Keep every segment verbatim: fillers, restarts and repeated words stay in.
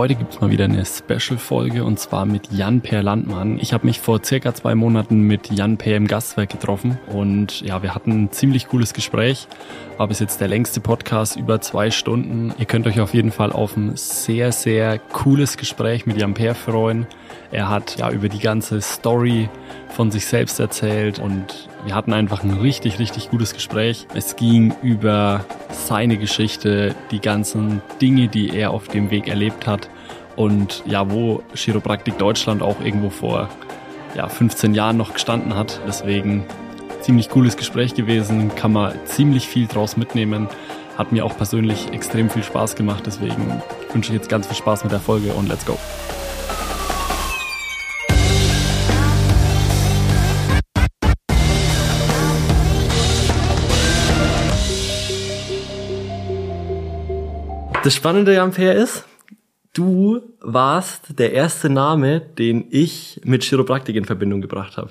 Heute gibt es mal wieder eine Special-Folge und zwar mit Jan-Per Landmann. Ich habe mich vor circa zwei Monaten mit Jan-Per im Gastwerk getroffen und ja, wir hatten ein ziemlich cooles Gespräch. War bis jetzt der längste Podcast, über zwei Stunden. Ihr könnt euch auf jeden Fall auf ein sehr, sehr cooles Gespräch mit Jan-Per freuen. Er hat ja über die ganze Story von sich selbst erzählt und wir hatten einfach ein richtig, richtig gutes Gespräch. Es ging über seine Geschichte, die ganzen Dinge, die er auf dem Weg erlebt hat und ja, wo Chiropraktik Deutschland auch irgendwo vor ja, fünfzehn Jahren noch gestanden hat. Deswegen ziemlich cooles Gespräch gewesen, kann man ziemlich viel draus mitnehmen. Hat mir auch persönlich extrem viel Spaß gemacht, deswegen wünsche ich jetzt ganz viel Spaß mit der Folge und let's go. Das Spannende, Jan-Per, ist, du warst der erste Name, den ich mit Chiropraktik in Verbindung gebracht habe.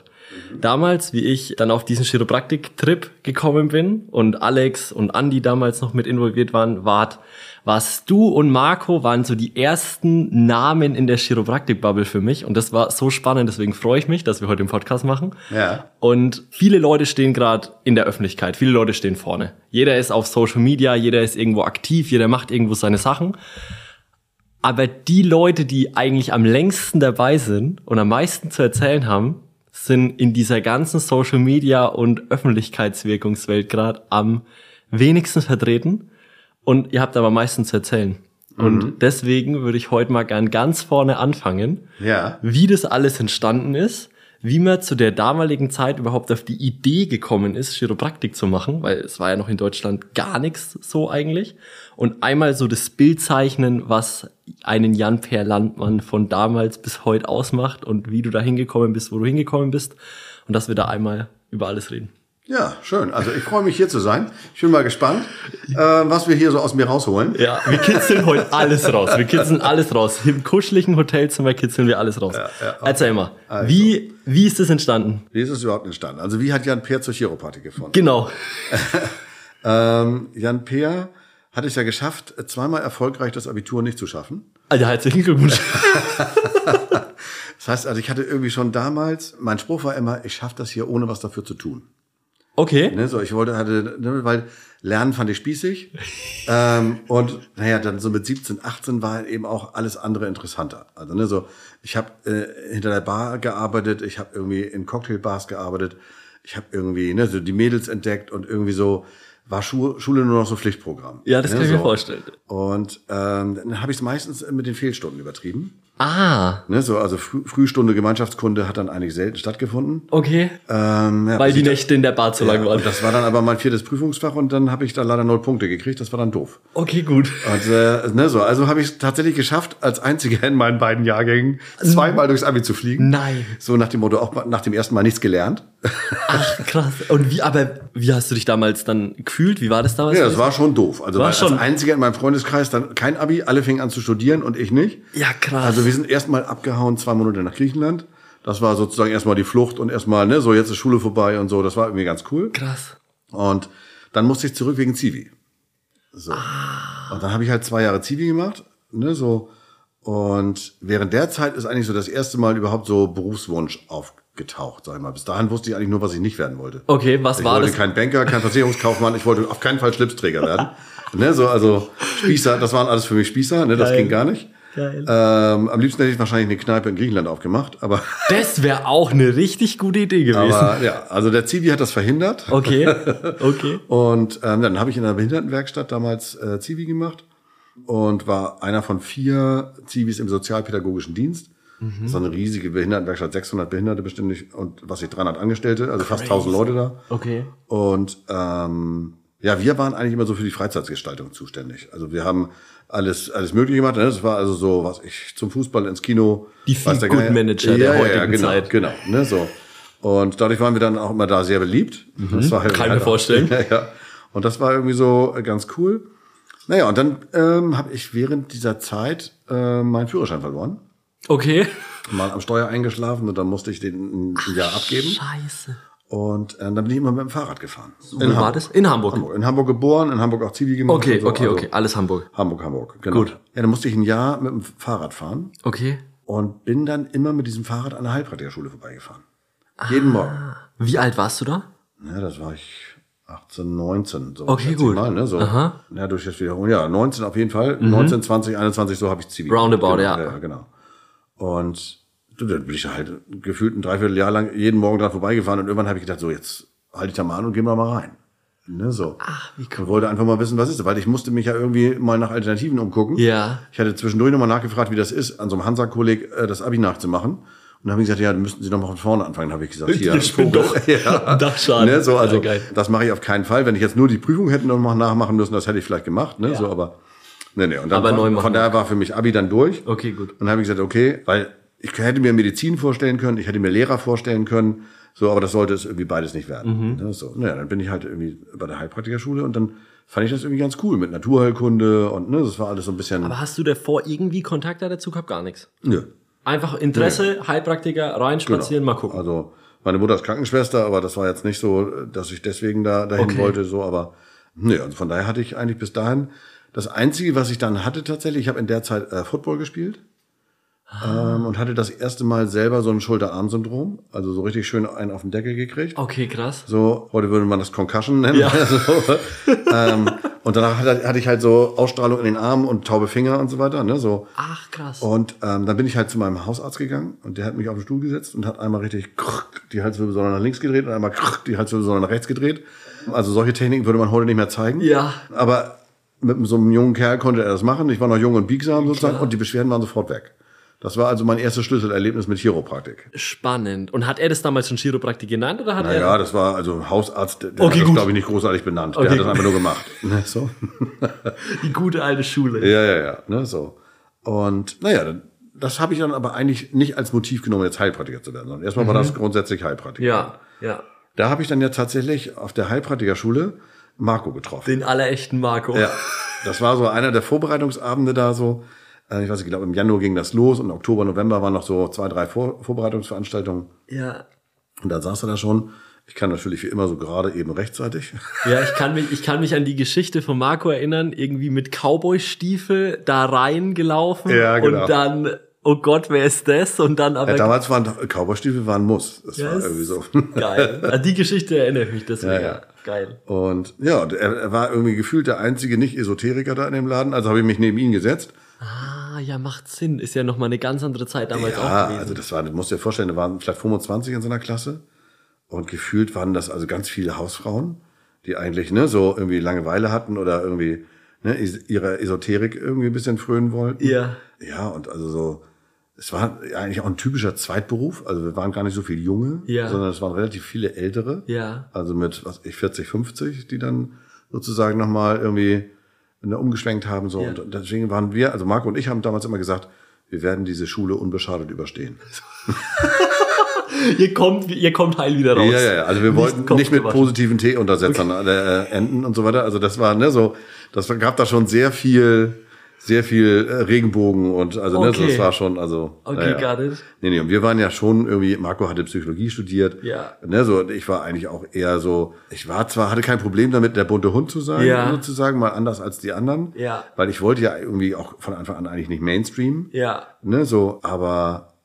Damals, wie ich dann auf diesen Chiropraktik-Trip gekommen bin und Alex und Andi damals noch mit involviert waren, wart, warst du und Marco waren so die ersten Namen in der Chiropraktik-Bubble für mich. Und das war so spannend, deswegen freue ich mich, dass wir heute den Podcast machen. Ja. Und viele Leute stehen gerade in der Öffentlichkeit, viele Leute stehen vorne. Jeder ist auf Social Media, jeder ist irgendwo aktiv, jeder macht irgendwo seine Sachen. Aber die Leute, die eigentlich am längsten dabei sind und am meisten zu erzählen haben, sind in dieser ganzen Social Media und Öffentlichkeitswirkungswelt gerade am wenigsten vertreten und ihr habt aber meistens zu erzählen. Mhm. Und deswegen würde ich heute mal gern ganz vorne anfangen, ja. Wie das alles entstanden ist, wie man zu der damaligen Zeit überhaupt auf die Idee gekommen ist, Chiropraktik zu machen, weil es war ja noch in Deutschland gar nichts so eigentlich. Und einmal so das Bild zeichnen, was einen Jan-Per Landmann von damals bis heute ausmacht und wie du da hingekommen bist, wo du hingekommen bist. Und dass wir da einmal über alles reden. Ja, schön. Also ich freue mich, hier zu sein. Ich bin mal gespannt, äh, was wir hier so aus mir rausholen. Ja, wir kitzeln heute alles raus. Wir kitzeln alles raus. Im kuscheligen Hotelzimmer kitzeln wir alles raus. Ja, ja, okay. Erzähl mal, also. wie, wie ist das entstanden? Wie ist es überhaupt entstanden? Also wie hat Jan-Per zur Chiropraktik gefunden? Genau. ähm, Jan-Per hat es ja geschafft, zweimal erfolgreich das Abitur nicht zu schaffen. Also herzlichen Glückwunsch. Das heißt, also ich hatte irgendwie schon damals, mein Spruch war immer, ich schaffe das hier, ohne was dafür zu tun. Okay. Ne, so, ich wollte, hatte, ne, weil Lernen fand ich spießig. ähm, und naja, dann so mit siebzehn, achtzehn war eben auch alles andere interessanter. Also ne, so, ich habe äh, hinter der Bar gearbeitet, ich habe irgendwie in Cocktailbars gearbeitet, ich habe irgendwie ne, so die Mädels entdeckt und irgendwie so war Schu- Schule nur noch so Pflichtprogramm. Ja, das ne, kann so. Ich mir vorstellen. Und ähm, dann habe ich es meistens mit den Fehlstunden übertrieben. Ah. Ne, so, also Früh- Frühstunde Gemeinschaftskunde hat dann eigentlich selten stattgefunden. Okay. Ähm, ja, weil die Nächte in der Bar zu ja, lang waren. Das war dann aber mein viertes Prüfungsfach und dann habe ich da leider null Punkte gekriegt. Das war dann doof. Okay, gut. Und, äh, ne, so, also habe ich es tatsächlich geschafft, als einziger in meinen beiden Jahrgängen zweimal durchs Abi zu fliegen. Nein. So nach dem Motto, auch nach dem ersten Mal nichts gelernt. Ach, krass. Und wie, aber wie hast du dich damals dann gefühlt? Wie war das damals? Ja, das war schon doof. Also war als schon. einziger in meinem Freundeskreis dann kein Abi. Alle fingen an zu studieren und ich nicht. Ja, krass. Also, wir sind erstmal abgehauen, zwei Monate nach Griechenland. Das war sozusagen erstmal die Flucht und erstmal, ne, so jetzt ist Schule vorbei und so. Das war irgendwie ganz cool. Krass. Und dann musste ich zurück wegen Zivi. So. Ah. Und dann habe ich halt zwei Jahre Zivi gemacht, ne, so. Und während der Zeit ist eigentlich so das erste Mal überhaupt so Berufswunsch aufgetaucht, sag ich mal. Bis dahin wusste ich eigentlich nur, was ich nicht werden wollte. Okay, was ich war das? Ich wollte kein Banker, kein Versicherungskaufmann, ich wollte auf keinen Fall Schlipsträger werden. Ne, so, also Spießer, das waren alles für mich Spießer, ne, das Nein. ging gar nicht. Ähm, am liebsten hätte ich wahrscheinlich eine Kneipe in Griechenland aufgemacht, aber das wäre auch eine richtig gute Idee gewesen. Aber ja, also der Zivi hat das verhindert. Okay, okay. Und ähm, dann habe ich in einer Behindertenwerkstatt damals äh, Zivi gemacht und war einer von vier Zivis im sozialpädagogischen Dienst. Mhm. So eine riesige Behindertenwerkstatt, sechshundert Behinderte bestimmt und was ich dreihundert Angestellte, also fast tausend Leute da. Okay. Und ähm, ja, wir waren eigentlich immer so für die Freizeitgestaltung zuständig. Also wir haben alles alles möglich gemacht. Ne? Das war also so, was ich zum Fußball, ins Kino. Die Feel-Good-Manager der, ja, der heutigen ja, genau, Zeit. Genau, ne, so. Und dadurch waren wir dann auch immer da sehr beliebt. Mhm. Das war halt Kann ich mir vorstellen. Ja, ja. Und das war irgendwie so ganz cool. Naja, und dann ähm, habe ich während dieser Zeit äh, meinen Führerschein verloren. Okay. Mal am Steuer eingeschlafen und dann musste ich den ein Jahr abgeben. Scheiße. Und äh, dann bin ich immer mit dem Fahrrad gefahren. So, in wo war das? In Hamburg. Hamburg. In Hamburg geboren, in Hamburg auch Zivi gemacht. Okay, so. okay, also, okay, alles Hamburg. Hamburg, Hamburg, genau. Gut. Ja, dann musste ich ein Jahr mit dem Fahrrad fahren. Okay. Und bin dann immer mit diesem Fahrrad an der Heilpraktikerschule vorbeigefahren. Ah, jeden Morgen. Wie alt warst du da? Ja, das war ich achtzehn, neunzehn. So okay, gut. Mal, ne? So, aha. Ja, durch das Wiederholen. Ja, neunzehn auf jeden Fall. Mhm. neunzehn, zwanzig, einundzwanzig, so habe ich Zivi. Roundabout, genau, ja. Ja, genau. Und dann bin ich halt gefühlt ein Dreivierteljahr lang jeden Morgen dran vorbeigefahren und irgendwann habe ich gedacht, so jetzt halte ich da mal an und gehen wir mal rein. Ne, so. Ach, wie cool. Und wollte einfach mal wissen, was ist das, weil ich musste mich ja irgendwie mal nach Alternativen umgucken. Ja. Ich hatte zwischendurch nochmal nachgefragt, wie das ist, an so einem Hansa-Kolleg äh, das Abi nachzumachen. Und dann habe ich gesagt, ja, dann müssten Sie noch mal von vorne anfangen, habe ich gesagt. Hier, ich bin doch ja. Dachschaden. Ne, so, also, ja, das mache ich auf keinen Fall. Wenn ich jetzt nur die Prüfung hätte noch mal nachmachen müssen, das hätte ich vielleicht gemacht. Ne, ja. So, aber nee, nee. Und dann aber war, neu machen. Von daher war für mich Abi dann durch. Okay, gut. Und dann habe ich gesagt, okay, weil ich hätte mir Medizin vorstellen können, ich hätte mir Lehrer vorstellen können, so, aber das sollte es irgendwie beides nicht werden. Mhm. Ne, so. Naja, dann bin ich halt irgendwie bei der Heilpraktikerschule und dann fand ich das irgendwie ganz cool mit Naturheilkunde und ne, das war alles so ein bisschen. Aber hast du davor irgendwie Kontakt dazu gehabt? Gar nichts? Nö. Einfach Interesse, nee. Heilpraktiker, rein spazieren, genau. Mal gucken. Also meine Mutter ist Krankenschwester, aber das war jetzt nicht so, dass ich deswegen da dahin okay. wollte, so, aber nö, also von daher hatte ich eigentlich bis dahin, das Einzige, was ich dann hatte tatsächlich, ich habe in der Zeit äh, Football gespielt. Ah. Ähm, und hatte das erste Mal selber so ein Schulter-Arm-Syndrom, also so richtig schön einen auf den Deckel gekriegt. Okay, krass. So, heute würde man das Concussion nennen. Ja. Also, ähm, und danach hatte ich halt so Ausstrahlung in den Armen und taube Finger und so weiter. Ne, so. Ach, krass. Und ähm, dann bin ich halt zu meinem Hausarzt gegangen und der hat mich auf den Stuhl gesetzt und hat einmal richtig die Halswirbelsäule nach links gedreht und einmal die Halswirbelsäule nach rechts gedreht. Also solche Techniken würde man heute nicht mehr zeigen. Ja. Aber mit so einem jungen Kerl konnte er das machen. Ich war noch jung und biegsam sozusagen. Klar. Und die Beschwerden waren sofort weg. Das war also mein erstes Schlüsselerlebnis mit Chiropraktik. Spannend. Und hat er das damals schon Chiropraktik genannt oder hat naja, er? Ja, das war also Hausarzt, der okay, hat das, glaube ich, nicht großartig benannt. Okay, der hat das gut. einfach nur gemacht. Ne, so. Die gute alte Schule. Ja, ja, ja. Ne, so. Und naja, das habe ich dann aber eigentlich nicht als Motiv genommen, jetzt Heilpraktiker zu werden, sondern erstmal mhm. war das grundsätzlich Heilpraktiker. Ja, ja. Da habe ich dann ja tatsächlich auf der Heilpraktikerschule Marco getroffen. Den allerechten Marco. Ja. Das war so einer der Vorbereitungsabende da so. Ich weiß nicht, ich glaube, im Januar ging das los und Oktober, November waren noch so zwei, drei Vor- Vorbereitungsveranstaltungen. Ja. Und dann saß er da schon. Ich kann natürlich wie immer so gerade eben rechtzeitig. Ja, ich kann mich, ich kann mich an die Geschichte von Marco erinnern, irgendwie mit Cowboy-Stiefel da reingelaufen. Ja, genau. Und dann, oh Gott, wer ist das? Und dann aber. Ja, damals waren Cowboy-Stiefel waren Muss. Das yes. war irgendwie so. Geil. An die Geschichte erinnere ich mich deswegen. Ja, ja. Geil. Und ja, er war irgendwie gefühlt der einzige Nicht-Esoteriker da in dem Laden. Also habe ich mich neben ihn gesetzt. Ah, ja, macht Sinn. Ist ja nochmal eine ganz andere Zeit damals ja, auch gewesen. Ja, also das war, das musst du dir vorstellen, da waren vielleicht fünfundzwanzig in so einer Klasse. Und gefühlt waren das also ganz viele Hausfrauen, die eigentlich, ne, so irgendwie Langeweile hatten oder irgendwie, ne, ihre Esoterik irgendwie ein bisschen frönen wollten. Ja. Ja, und also so, es war eigentlich auch ein typischer Zweitberuf. Also wir waren gar nicht so viele Junge, ja. sondern es waren relativ viele Ältere. Ja. Also mit, was ich, vierzig, fünfzig, die dann sozusagen nochmal irgendwie, umgeschwenkt haben, so. Ja. Und deswegen waren wir, also Marco und ich haben damals immer gesagt, wir werden diese Schule unbeschadet überstehen. ihr kommt, ihr kommt heil wieder raus. Ja, ja, ja. Also wir wollten nicht, nicht mit positiven T-Untersetzern okay. äh, enden und so weiter. Also das war, ne, so, das gab da schon sehr viel, sehr viel äh, Regenbogen und, also, okay. ne, so, das war schon, also. Okay, ja. got it. Nee, nee, und wir waren ja schon irgendwie, Marco hatte Psychologie studiert. Ja. Ne, so, und ich war eigentlich auch eher so, ich war zwar, hatte kein Problem damit, der bunte Hund zu sein, ja. sozusagen, mal anders als die anderen. Ja. Weil ich wollte ja irgendwie auch von Anfang an eigentlich nicht Mainstream. Ja. Ne, so, aber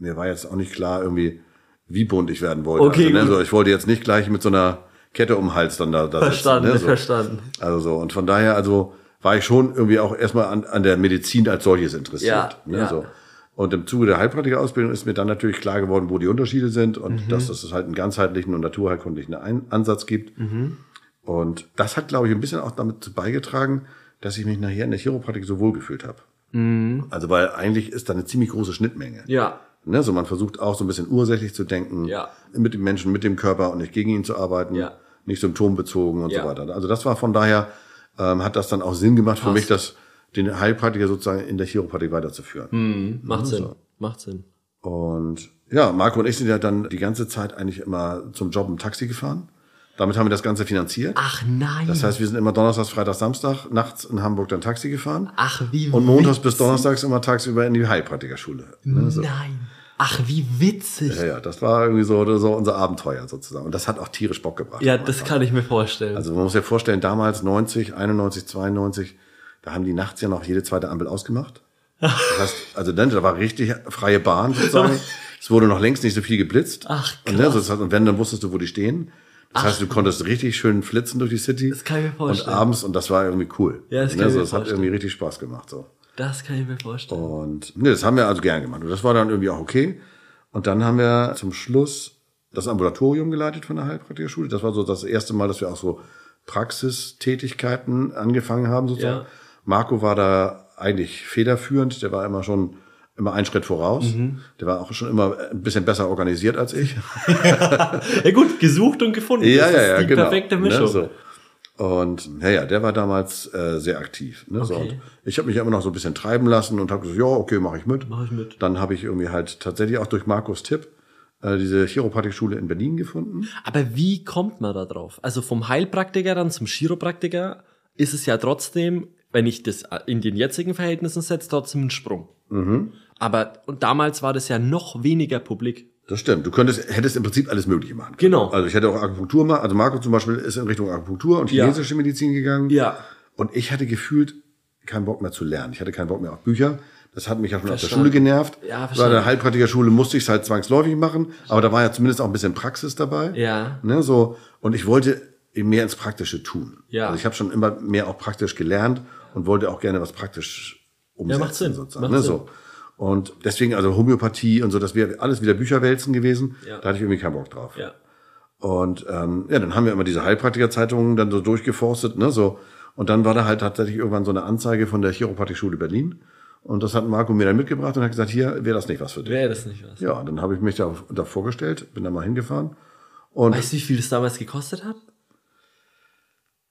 mir war jetzt auch nicht klar irgendwie, wie bunt ich werden wollte. Okay. Also, ne, so, ich wollte jetzt nicht gleich mit so einer Kette um den Hals dann da, da Verstanden, sitzen, ne, so. Verstanden. Also so, und von daher, also, war ich schon irgendwie auch erstmal an, an der Medizin als solches interessiert. Ja, ne, ja. So. Und im Zuge der Heilpraktikerausbildung ist mir dann natürlich klar geworden, wo die Unterschiede sind und mhm. dass, dass es halt einen ganzheitlichen und naturheilkundlichen Ein- Ansatz gibt. Mhm. Und das hat, glaube ich, ein bisschen auch damit beigetragen, dass ich mich nachher in der Chiropraktik so wohl gefühlt habe. Mhm. Also weil eigentlich ist da eine ziemlich große Schnittmenge. Ja. Ne, so man versucht auch so ein bisschen ursächlich zu denken, ja. mit dem Menschen, mit dem Körper und nicht gegen ihn zu arbeiten, ja. nicht symptombezogen und ja. so weiter. Also das war von daher... Ähm, hat das dann auch Sinn gemacht Krass. Für mich, dass den Heilpraktiker sozusagen in der Chiropraktik weiterzuführen. Mhm, macht also. Sinn, macht Sinn. Und ja, Marco und ich sind ja dann die ganze Zeit eigentlich immer zum Job im Taxi gefahren. Damit haben wir das Ganze finanziert. Ach nein. Das heißt, wir sind immer Donnerstags, Freitags, Samstag nachts in Hamburg dann Taxi gefahren. Ach wie witzig. Und montags bis donnerstags immer tagsüber in die Heilpraktikerschule. Ne, so. Nein. Ach, wie witzig. Ja, ja, das war irgendwie so, so unser Abenteuer sozusagen. Und das hat auch tierisch Bock gebracht. Ja, das kann ich mir vorstellen. Also man muss sich vorstellen, damals neunzig, einundneunzig, zweiundneunzig, da haben die nachts ja noch jede zweite Ampel ausgemacht. Das heißt, also dann, da war richtig freie Bahn sozusagen. Es wurde noch längst nicht so viel geblitzt. Ach, krass. Und, ne, also, und wenn, dann wusstest du, wo die stehen. Das Ach. heißt, du konntest richtig schön flitzen durch die City. Das kann ich mir vorstellen. Und abends, und das war irgendwie cool. Ja, das, ne, kann also, ich mir das vorstellen. Hat irgendwie richtig Spaß gemacht, so. Das kann ich mir vorstellen. Und ne, das haben wir also gern gemacht. Und das war dann irgendwie auch okay. Und dann haben wir zum Schluss das Ambulatorium geleitet von der Heilpraktikerschule. Das war so das erste Mal, dass wir auch so Praxistätigkeiten angefangen haben sozusagen. Ja. Marco war da eigentlich federführend. Der war immer schon immer einen Schritt voraus. Mhm. Der war auch schon immer ein bisschen besser organisiert als ich. Ja, ja gut, gesucht und gefunden. Ja, das ja, ist ja, die genau. perfekte Mischung. Ne, so. Und ja, ja, der war damals äh, sehr aktiv. Ne? Okay. So, und ich habe mich immer noch so ein bisschen treiben lassen und habe gesagt, ja, okay, mache ich mit. Mach ich mit. Dann habe ich irgendwie halt tatsächlich auch durch Markus Tipp äh, diese Chiropraktikschule in Berlin gefunden. Aber wie kommt man da drauf? Also vom Heilpraktiker dann zum Chiropraktiker ist es ja trotzdem, wenn ich das in den jetzigen Verhältnissen setze, trotzdem ein Sprung. Mhm. Aber und damals war das ja noch weniger publik. Das stimmt. Du könntest, hättest im Prinzip alles Mögliche machen können. Genau. Also ich hätte auch Akupunktur mal, also Marco zum Beispiel ist in Richtung Akupunktur und chinesische ja. Medizin gegangen. Ja. Und ich hatte gefühlt keinen Bock mehr zu lernen. Ich hatte keinen Bock mehr auf Bücher. Das hat mich ja schon aus der Schule genervt. Ja, verstanden. Bei der Heilpraktikerschule musste ich es halt zwangsläufig machen. Aber da war ja zumindest auch ein bisschen Praxis dabei. Ja. Ne, so. Und ich wollte mehr ins Praktische tun. Ja. Also ich habe schon immer mehr auch praktisch gelernt und wollte auch gerne was praktisch umsetzen. Ja, macht Sinn. Sozusagen. Macht ne, Sinn. So. Und deswegen, also Homöopathie und so, das wäre alles wieder Bücherwälzen gewesen. Ja. Da hatte ich irgendwie keinen Bock drauf. Ja. Und ähm, ja, dann haben wir immer diese Heilpraktikerzeitungen dann so durchgeforstet, ne, so. Und dann war da halt tatsächlich irgendwann so eine Anzeige von der Chiropraktikschule Berlin. Und das hat Marco mir dann mitgebracht und hat gesagt, hier, wäre das nicht was für dich. Wäre das nicht was. Ja, dann habe ich mich da, da vorgestellt, bin da mal hingefahren. Und weißt du, wie viel das damals gekostet hat?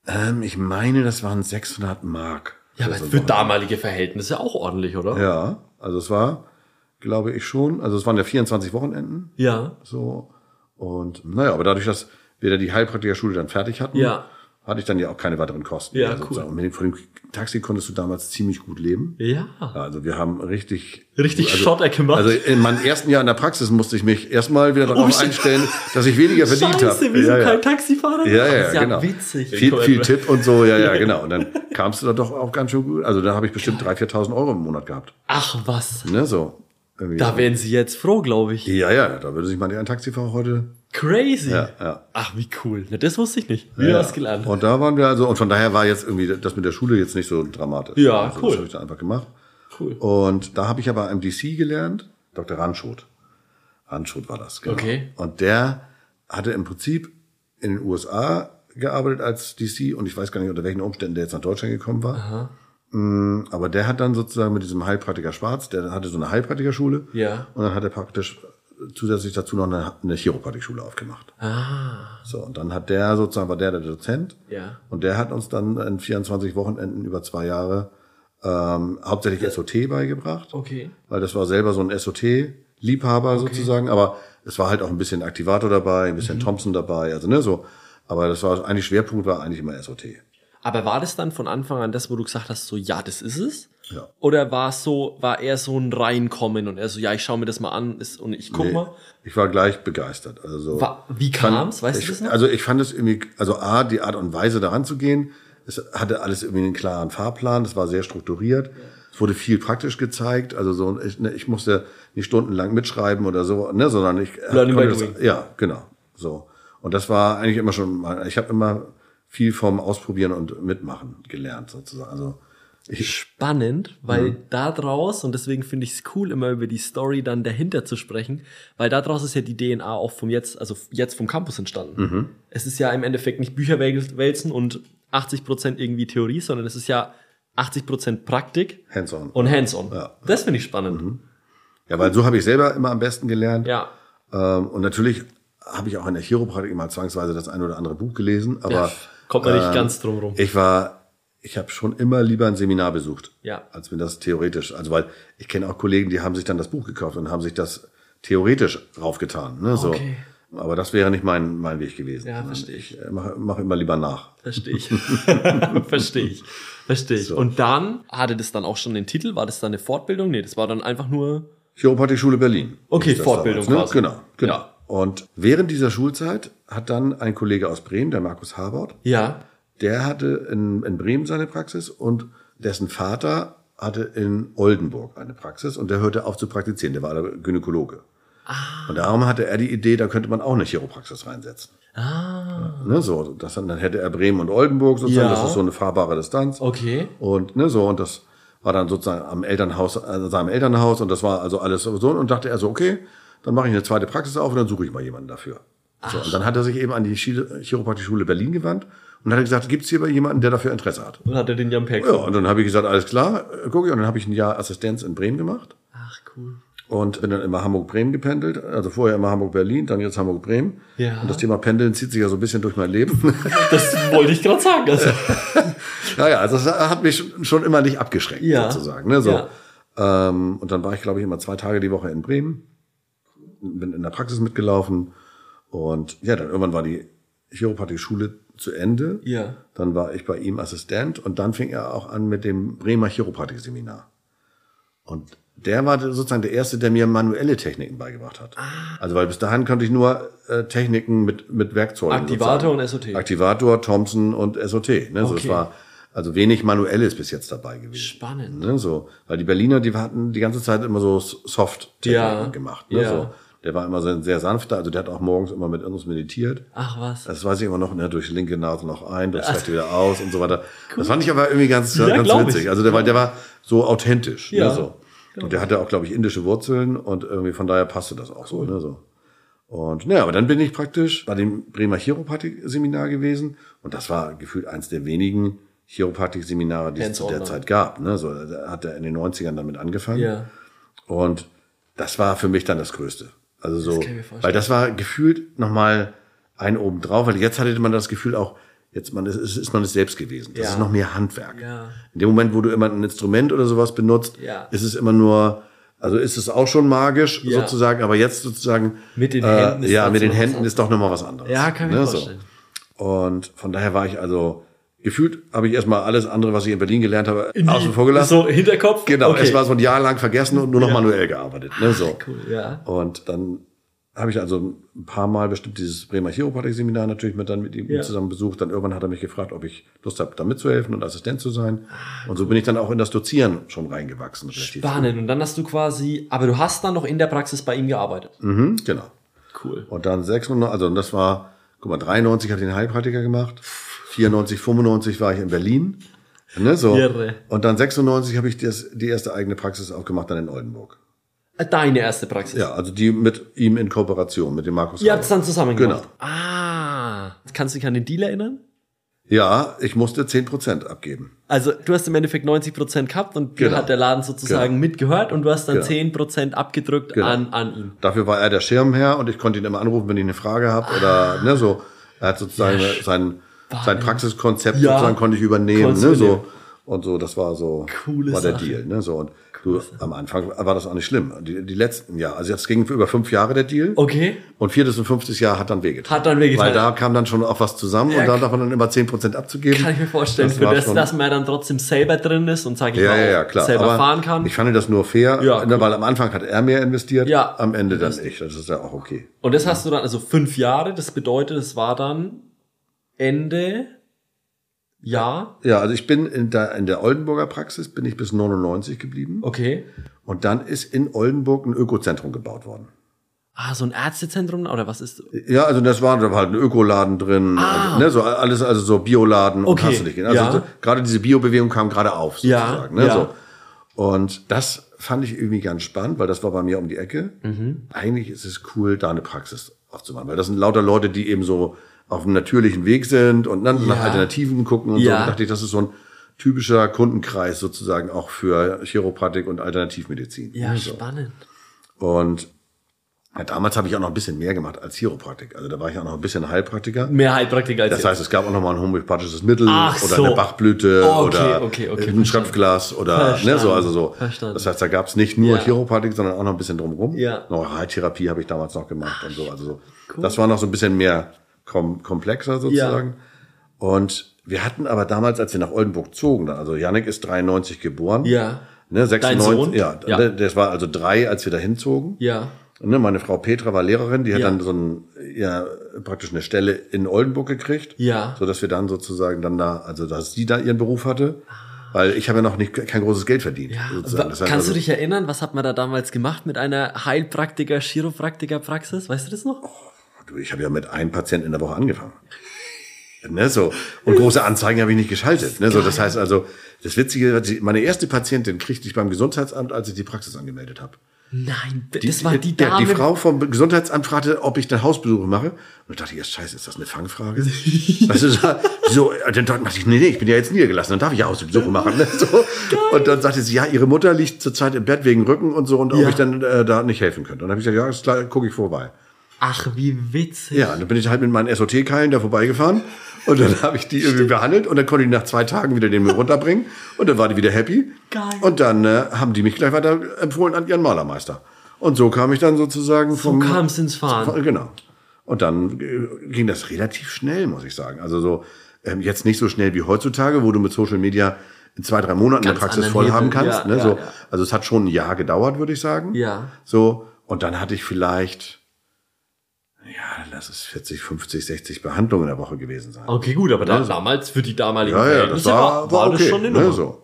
Ähm, ich meine, das waren sechshundert Mark. Ja, aber für damalige Verhältnisse auch ordentlich, oder? Ja, also es war, glaube ich schon, also es waren ja vierundzwanzig Wochenenden. Ja. So. Und naja, aber dadurch, dass wir da die Heilpraktikerschule dann fertig hatten, ja. hatte ich dann ja auch keine weiteren Kosten. Ja, cool. Und mit dem, von dem Taxi konntest du damals ziemlich gut leben. Ja. Also wir haben richtig... Richtig also, Schotter gemacht. Also in meinem ersten Jahr in der Praxis musste ich mich erstmal wieder darauf oh, einstellen, dass ich weniger verdient habe. Scheiße, wieso ja, ja. kein Taxifahrer? Ja, ja, ja, genau. Witzig. Viel, viel Tipp und so, ja, ja, genau. Und dann kamst du da doch auch ganz schön gut. Also da habe ich bestimmt dreitausend, viertausend Euro im Monat gehabt. Ach was. Ne, so. Irgendwie. Da wären sie jetzt froh, glaube ich. Ja, ja, da würde sich mal ein Taxifahrer heute... Crazy. Ja, ja. Ach, wie cool. Das wusste ich nicht. Wieder ja, was gelernt. Und da waren wir also, und von daher war jetzt irgendwie das mit der Schule jetzt nicht so dramatisch. Ja, also, cool. Das habe ich dann einfach gemacht. Cool. Und da habe ich aber M D C gelernt, Doktor Ranschot. Ranschot war das, genau. Okay. Und der hatte im Prinzip in den U S A gearbeitet als D C und ich weiß gar nicht, unter welchen Umständen der jetzt nach Deutschland gekommen war. Aha. Aber der hat dann sozusagen mit diesem Heilpraktiker Schwarz, der hatte so eine Heilpraktikerschule. Ja. Und dann hat er praktisch zusätzlich dazu noch eine, eine Chiropraktikschule aufgemacht. Ah. So, und dann hat der sozusagen, war der der Dozent. Ja. Und der hat uns dann in vierundzwanzig Wochenenden über zwei Jahre ähm, hauptsächlich ja. S O T beigebracht. Okay. Weil das war selber so ein S O T-Liebhaber okay. sozusagen, aber es war halt auch ein bisschen Aktivator dabei, ein bisschen mhm. Thompson dabei, also ne, so. Aber das war eigentlich, Schwerpunkt war eigentlich immer S O T. Aber war das dann von Anfang an das, wo du gesagt hast, so, ja, das ist es? Ja. Oder war es so, war eher so ein Reinkommen und er so, ja, ich schaue mir das mal an ist, und ich guck nee, mal? Ich war gleich begeistert. Also war, wie kam's? Weißt ich, du das noch? Also ich fand es irgendwie, also A, die Art und Weise daran zu gehen, es hatte alles irgendwie einen klaren Fahrplan, es war sehr strukturiert, ja. es wurde viel praktisch gezeigt, also so, ich, ne, ich musste nicht stundenlang mitschreiben oder so, ne, sondern ich... Das, ja, genau, so. Und das war eigentlich immer schon, ich habe immer viel vom Ausprobieren und Mitmachen gelernt sozusagen, also... Ich, Spannend, weil mhm. da draus, und deswegen finde ich es cool, immer über die Story dann dahinter zu sprechen, weil da draus ist ja die D N A auch vom jetzt, also jetzt vom Campus entstanden. Mhm. Es ist ja im Endeffekt nicht Bücherwälzen und achtzig Prozent irgendwie Theorie, sondern es ist ja achtzig Prozent Praktik hands-on. und Hands-on. Ja. Das finde ich spannend. Mhm. Ja, weil so habe ich selber immer am besten gelernt. Ja. Ähm, und natürlich habe ich auch in der Chiropraktik mal zwangsweise das ein oder andere Buch gelesen, aber ja, kommt man nicht ähm, ganz drum rum. Ich war Ich habe schon immer lieber ein Seminar besucht, ja. als mir das theoretisch, also weil ich kenne auch Kollegen, die haben sich dann das Buch gekauft und haben sich das theoretisch raufgetan. Ne? So. Okay. Aber das wäre nicht mein mein Weg gewesen. Ja, verstehe ich. Ich mache mach immer lieber nach. Verstehe ich. Verstehe ich. Verstehe ich. So. Und dann hatte das dann auch schon den Titel? War das dann eine Fortbildung? Nee, das war dann einfach nur... Chiropraktikschule Berlin. Okay, Fortbildung damals, ne? Genau, genau. Ja. Und während dieser Schulzeit hat dann ein Kollege aus Bremen, der Markus Habert, ja, der hatte in, in Bremen seine Praxis und dessen Vater hatte in Oldenburg eine Praxis und der hörte auf zu praktizieren, der war der Gynäkologe. Ah. Und darum hatte er die Idee, da könnte man auch eine Chiropraxis reinsetzen. Ah. Ja, ne, so, das, dann hätte er Bremen und Oldenburg sozusagen, ja, das ist so eine fahrbare Distanz. Okay. Und ne, so, und das war dann sozusagen am Elternhaus, an seinem Elternhaus und das war also alles so. Und dachte er so, okay, dann mache ich eine zweite Praxis auf und dann suche ich mal jemanden dafür. So, und dann hat er sich eben an die Chiropraktikschule Berlin gewandt und hat gesagt, gibt's hier jemanden, der dafür Interesse hat? Und hat er den Jan Peck. Ja, und dann habe ich gesagt, alles klar, gucke ich. Und dann habe ich ein Jahr Assistenz in Bremen gemacht. Ach, cool. Und bin dann immer Hamburg-Bremen gependelt. Also vorher immer Hamburg-Berlin, dann jetzt Hamburg-Bremen. Ja. Und das Thema Pendeln zieht sich ja so ein bisschen durch mein Leben. Das wollte ich gerade sagen. Also. Naja, also das hat mich schon immer nicht abgeschreckt, ja, sozusagen. Ne, so. Ja. Ähm, und dann war ich, glaube ich, immer zwei Tage die Woche in Bremen. Bin in der Praxis mitgelaufen. Und ja, dann irgendwann war die Chiropraktikschule zu Ende. Ja. Dann war ich bei ihm Assistent und dann fing er auch an mit dem Bremer Chiropraktik-Seminar. Und der war sozusagen der Erste, der mir manuelle Techniken beigebracht hat. Ah. Also weil bis dahin konnte ich nur äh, Techniken mit mit Werkzeugen. Aktivator sozusagen. Und S O T. Aktivator, Thompson und S O T. Ne? Okay. So, es war also wenig Manuelles bis jetzt dabei gewesen. Spannend. Ne? So, weil die Berliner, die hatten die ganze Zeit immer so Soft-Techniken, ja, gemacht. Ne? Ja. So. Der war immer sehr sanfter, also der hat auch morgens immer mit uns meditiert. Ach was. Das weiß ich immer noch, ne, durch die linke Nase noch ein, durch die rechte wieder aus und so weiter. Cool. Das fand ich aber irgendwie ganz, ja, ganz witzig. Ich. Also der, weil der war so authentisch. Ja. Ne, so. Genau. Und der hatte auch, glaube ich, indische Wurzeln und irgendwie von daher passte das auch, cool, so. Ne, so. Und naja, aber dann bin ich praktisch bei dem Bremer Chiropraktik-Seminar gewesen und das war gefühlt eins der wenigen Chiropraktik-Seminare, die es zu der Zeit gab. Ne, so, da hat er in den neunzigern damit angefangen. Ja. Und das war für mich dann das Größte. Also so, das weil das war gefühlt nochmal einen oben drauf, weil jetzt hatte man das Gefühl auch, jetzt man ist, ist man es selbst gewesen. Das, ja, ist noch mehr Handwerk. Ja. In dem Moment, wo du immer ein Instrument oder sowas benutzt, ja, ist es immer nur, also ist es auch schon magisch, ja, sozusagen, aber jetzt sozusagen mit den Händen, äh, ist, ja, mit den Händen ist doch nochmal was anderes. Ja, kann ich mir, ne, vorstellen. So. Und von daher war ich also gefühlt, habe ich erstmal alles andere, was ich in Berlin gelernt habe, die, außen vor gelassen. So Hinterkopf? Genau, okay, es war so ein Jahr lang vergessen und nur noch, ja, manuell gearbeitet. Ne, so. Ach, cool, ja. Und dann habe ich also ein paar Mal bestimmt dieses Bremer Chiropraktik-Seminar natürlich mit, dann mit ihm, ja, zusammen besucht. Dann irgendwann hat er mich gefragt, ob ich Lust habe, da mitzuhelfen und Assistent zu sein. Ah, und so, cool, bin ich dann auch in das Dozieren schon reingewachsen. Spannend. Und dann hast du quasi, aber du hast dann noch in der Praxis bei ihm gearbeitet. Mhm, genau. Cool. Und dann sechsundneunzig, also das war, guck mal, dreiundneunzig hat ich den Heilpraktiker gemacht. vierundneunzig, fünfundneunzig war ich in Berlin. Ne, so. Und dann sechsundneunzig habe ich das, die erste eigene Praxis aufgemacht, dann in Oldenburg. Deine erste Praxis? Ja, also die mit ihm in Kooperation, mit dem Markus. Ihr habt es dann zusammen gemacht? Genau. Ah, kannst du dich an den Deal erinnern? Ja, ich musste zehn Prozent abgeben. Also du hast im Endeffekt neunzig Prozent gehabt und dir, genau, hat der Laden sozusagen, genau, mitgehört und du hast dann, genau, zehn Prozent abgedrückt, genau, an, an ihn. Dafür war er der Schirmherr und ich konnte ihn immer anrufen, wenn ich eine Frage habe, ah, oder ne, so. Er hat sozusagen, ja, seinen... Sein Praxiskonzept, ja, sozusagen konnte ich übernehmen, ne, so. Und so, das war so, coole war der Sache. Deal, ne, so. Und du, am Anfang war das auch nicht schlimm. Die, die letzten Jahre, also jetzt ging für über fünf Jahre der Deal. Okay. Und viertes und fünftes Jahr hat dann wehgetan. Hat dann wehgetan. Weil da kam dann schon auch was zusammen, ja, und da davon dann immer zehn Prozent abzugeben. Kann ich mir vorstellen, das für das, schon, dass man dann trotzdem selber drin ist und sag ich, ja, mal, ja, klar, selber aber fahren kann. Ich fand das nur fair, ja, ne, weil am Anfang hat er mehr investiert, ja, am Ende dann ich. Das ist ja auch okay. Und das, ja, hast du dann, also fünf Jahre, das bedeutet, es war dann Ende, ja. Ja, also ich bin in der, in der Oldenburger Praxis bin ich bis neunundneunzig geblieben. Okay. Und dann ist in Oldenburg ein Ökozentrum gebaut worden. Ah, so ein Ärztezentrum oder was ist? Ja, also das war, da war halt ein Ökoladen drin, ah, also, ne, so alles, also so Bioladen, okay, und hast du nicht. Also, ja, so, gerade diese Bio-Bewegung kam gerade auf, sozusagen. Ja, ne, ja, so. Und das fand ich irgendwie ganz spannend, weil das war bei mir um die Ecke. Mhm. Eigentlich ist es cool, da eine Praxis aufzumachen, weil das sind lauter Leute, die eben so auf einem natürlichen Weg sind und dann, ja, nach Alternativen gucken und, ja, so. Und dachte ich, das ist so ein typischer Kundenkreis sozusagen auch für Chiropraktik und Alternativmedizin. Ja, und so, spannend. Und ja, damals habe ich auch noch ein bisschen mehr gemacht als Chiropraktik. Also da war ich auch noch ein bisschen Heilpraktiker. Mehr Heilpraktiker als Das jetzt. heißt, es gab auch noch mal ein homöopathisches Mittel, ach, oder so, eine Bachblüte, oh, okay, oder okay, okay, ein Schröpfglas oder, ne, so, also so. Verstanden. Das heißt, da gab es nicht nur, ja, Chiropraktik, sondern auch noch ein bisschen drumherum. Ja. Noch Heiltherapie habe ich damals noch gemacht, ach, und so. Also so. Cool. Das war noch so ein bisschen mehr Kom- komplexer sozusagen. Ja. Und wir hatten aber damals, als wir nach Oldenburg zogen, also Jannik ist dreiundneunzig geboren, ja, Ne, sechsundneunzig, dein Sohn? Ja, ja, das war also drei, als wir da hinzogen. Ja. Ne, meine Frau Petra war Lehrerin, die hat ja. dann so ein, ja, praktisch eine Stelle in Oldenburg gekriegt. Ja. Sodass wir dann sozusagen dann da, also dass sie da ihren Beruf hatte. Weil ich habe ja noch nicht kein großes Geld verdient. Ja. Das heißt, kannst also, du dich erinnern, was hat man da damals gemacht mit einer Heilpraktiker-Chiropraktiker-Praxis? Weißt du das noch? Oh, du, ich habe ja mit einem Patienten in der Woche angefangen. Ne, so. Und große Anzeigen habe ich nicht geschaltet. Ne, so. Das heißt also, das Witzige, meine erste Patientin kriegte ich beim Gesundheitsamt, als ich die Praxis angemeldet habe. Nein, das die, war die Dame. Die, die Frau vom Gesundheitsamt fragte, ob ich dann Hausbesuche mache. Und dachte ich, ja, scheiße, ist das eine Fangfrage? Weißt du, so, dann dachte ich, nee, nee, ich bin ja jetzt niedergelassen, dann darf ich ja Hausbesuche machen. Ne? So. Und dann sagte sie, ja, ihre Mutter liegt zurzeit im Bett wegen Rücken und so und ja. ob ich dann äh, da nicht helfen könnte. Und dann habe ich gesagt, ja, ist klar, gucke ich vorbei. Ach, wie witzig. Ja, dann bin ich halt mit meinen S O T-Keilen da vorbeigefahren. Und dann habe ich die irgendwie behandelt und dann konnte ich nach zwei Tagen wieder den runterbringen und dann war die wieder happy. Geil. Und dann äh, haben die mich gleich weiter empfohlen an ihren Malermeister. Und so kam ich dann sozusagen vom... So kam es ins Fahren. Genau. Und dann ging das relativ schnell, muss ich sagen. Also so ähm, jetzt nicht so schnell wie heutzutage, wo du mit Social Media in zwei, drei Monaten eine Praxis voll haben kannst. Ja, ne, ja, so. Ja. Also es hat schon ein Jahr gedauert, würde ich sagen. Ja. So, und dann hatte ich vielleicht... Ja, lass es vierzig, fünfzig, sechzig Behandlungen in der Woche gewesen sein. Okay, gut, aber ja, da, so. Damals für die damaligen ja, ja, das war, war, war okay, das schon in Ordnung. Ne, so.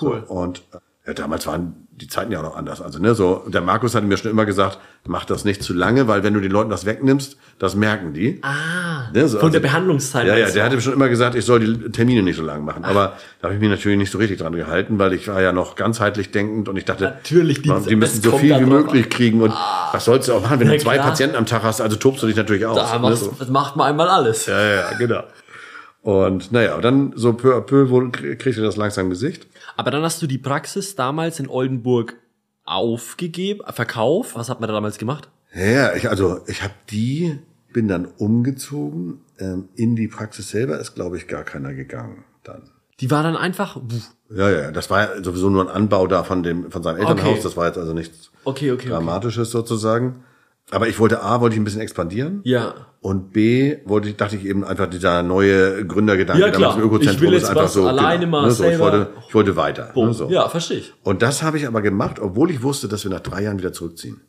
Cool. So, und ja, damals waren die Zeiten ja auch noch anders. Also, ne, so, der Markus hat mir schon immer gesagt, mach das nicht zu lange, weil wenn du den Leuten das wegnimmst, das merken die. Ah, ne, so, von also, der Behandlungszeit. Ja, ja, der hatte mir schon immer gesagt, ich soll die Termine nicht so lang machen. Ach. Aber da habe ich mich natürlich nicht so richtig dran gehalten, weil ich war ja noch ganzheitlich denkend und ich dachte, natürlich, die, man, die müssen so viel wie möglich an. Kriegen. Und ah, was sollst du auch machen, wenn du zwei klar. Patienten am Tag hast? Also tobst du dich natürlich aus. Da ne, so. Macht man einmal alles. Ja, ja, genau. Und naja, dann so peu à peu kriegst du das langsam im Gesicht. Aber dann hast du die Praxis damals in Oldenburg aufgegeben, verkauft. Was hat man da damals gemacht? Ja, ich, also ich habe die, bin dann umgezogen. Ähm, in die Praxis selber ist, glaube ich, gar keiner gegangen dann. Die war dann einfach... Pff. Ja, ja, das war ja sowieso nur ein Anbau da von, dem, von seinem Elternhaus. Okay. Das war jetzt also nichts okay, okay, Dramatisches okay. sozusagen. Aber ich wollte A, wollte ich ein bisschen expandieren. Ja. Und B, wollte ich, dachte ich eben einfach dieser neue Gründergedanke, ja, damals im Ökozentrum ist einfach so. Alleine genau, mal ne, so ich, wollte, ich wollte weiter. Ne, so. Ja, verstehe ich. Und das habe ich aber gemacht, obwohl ich wusste, dass wir nach drei Jahren wieder zurückziehen.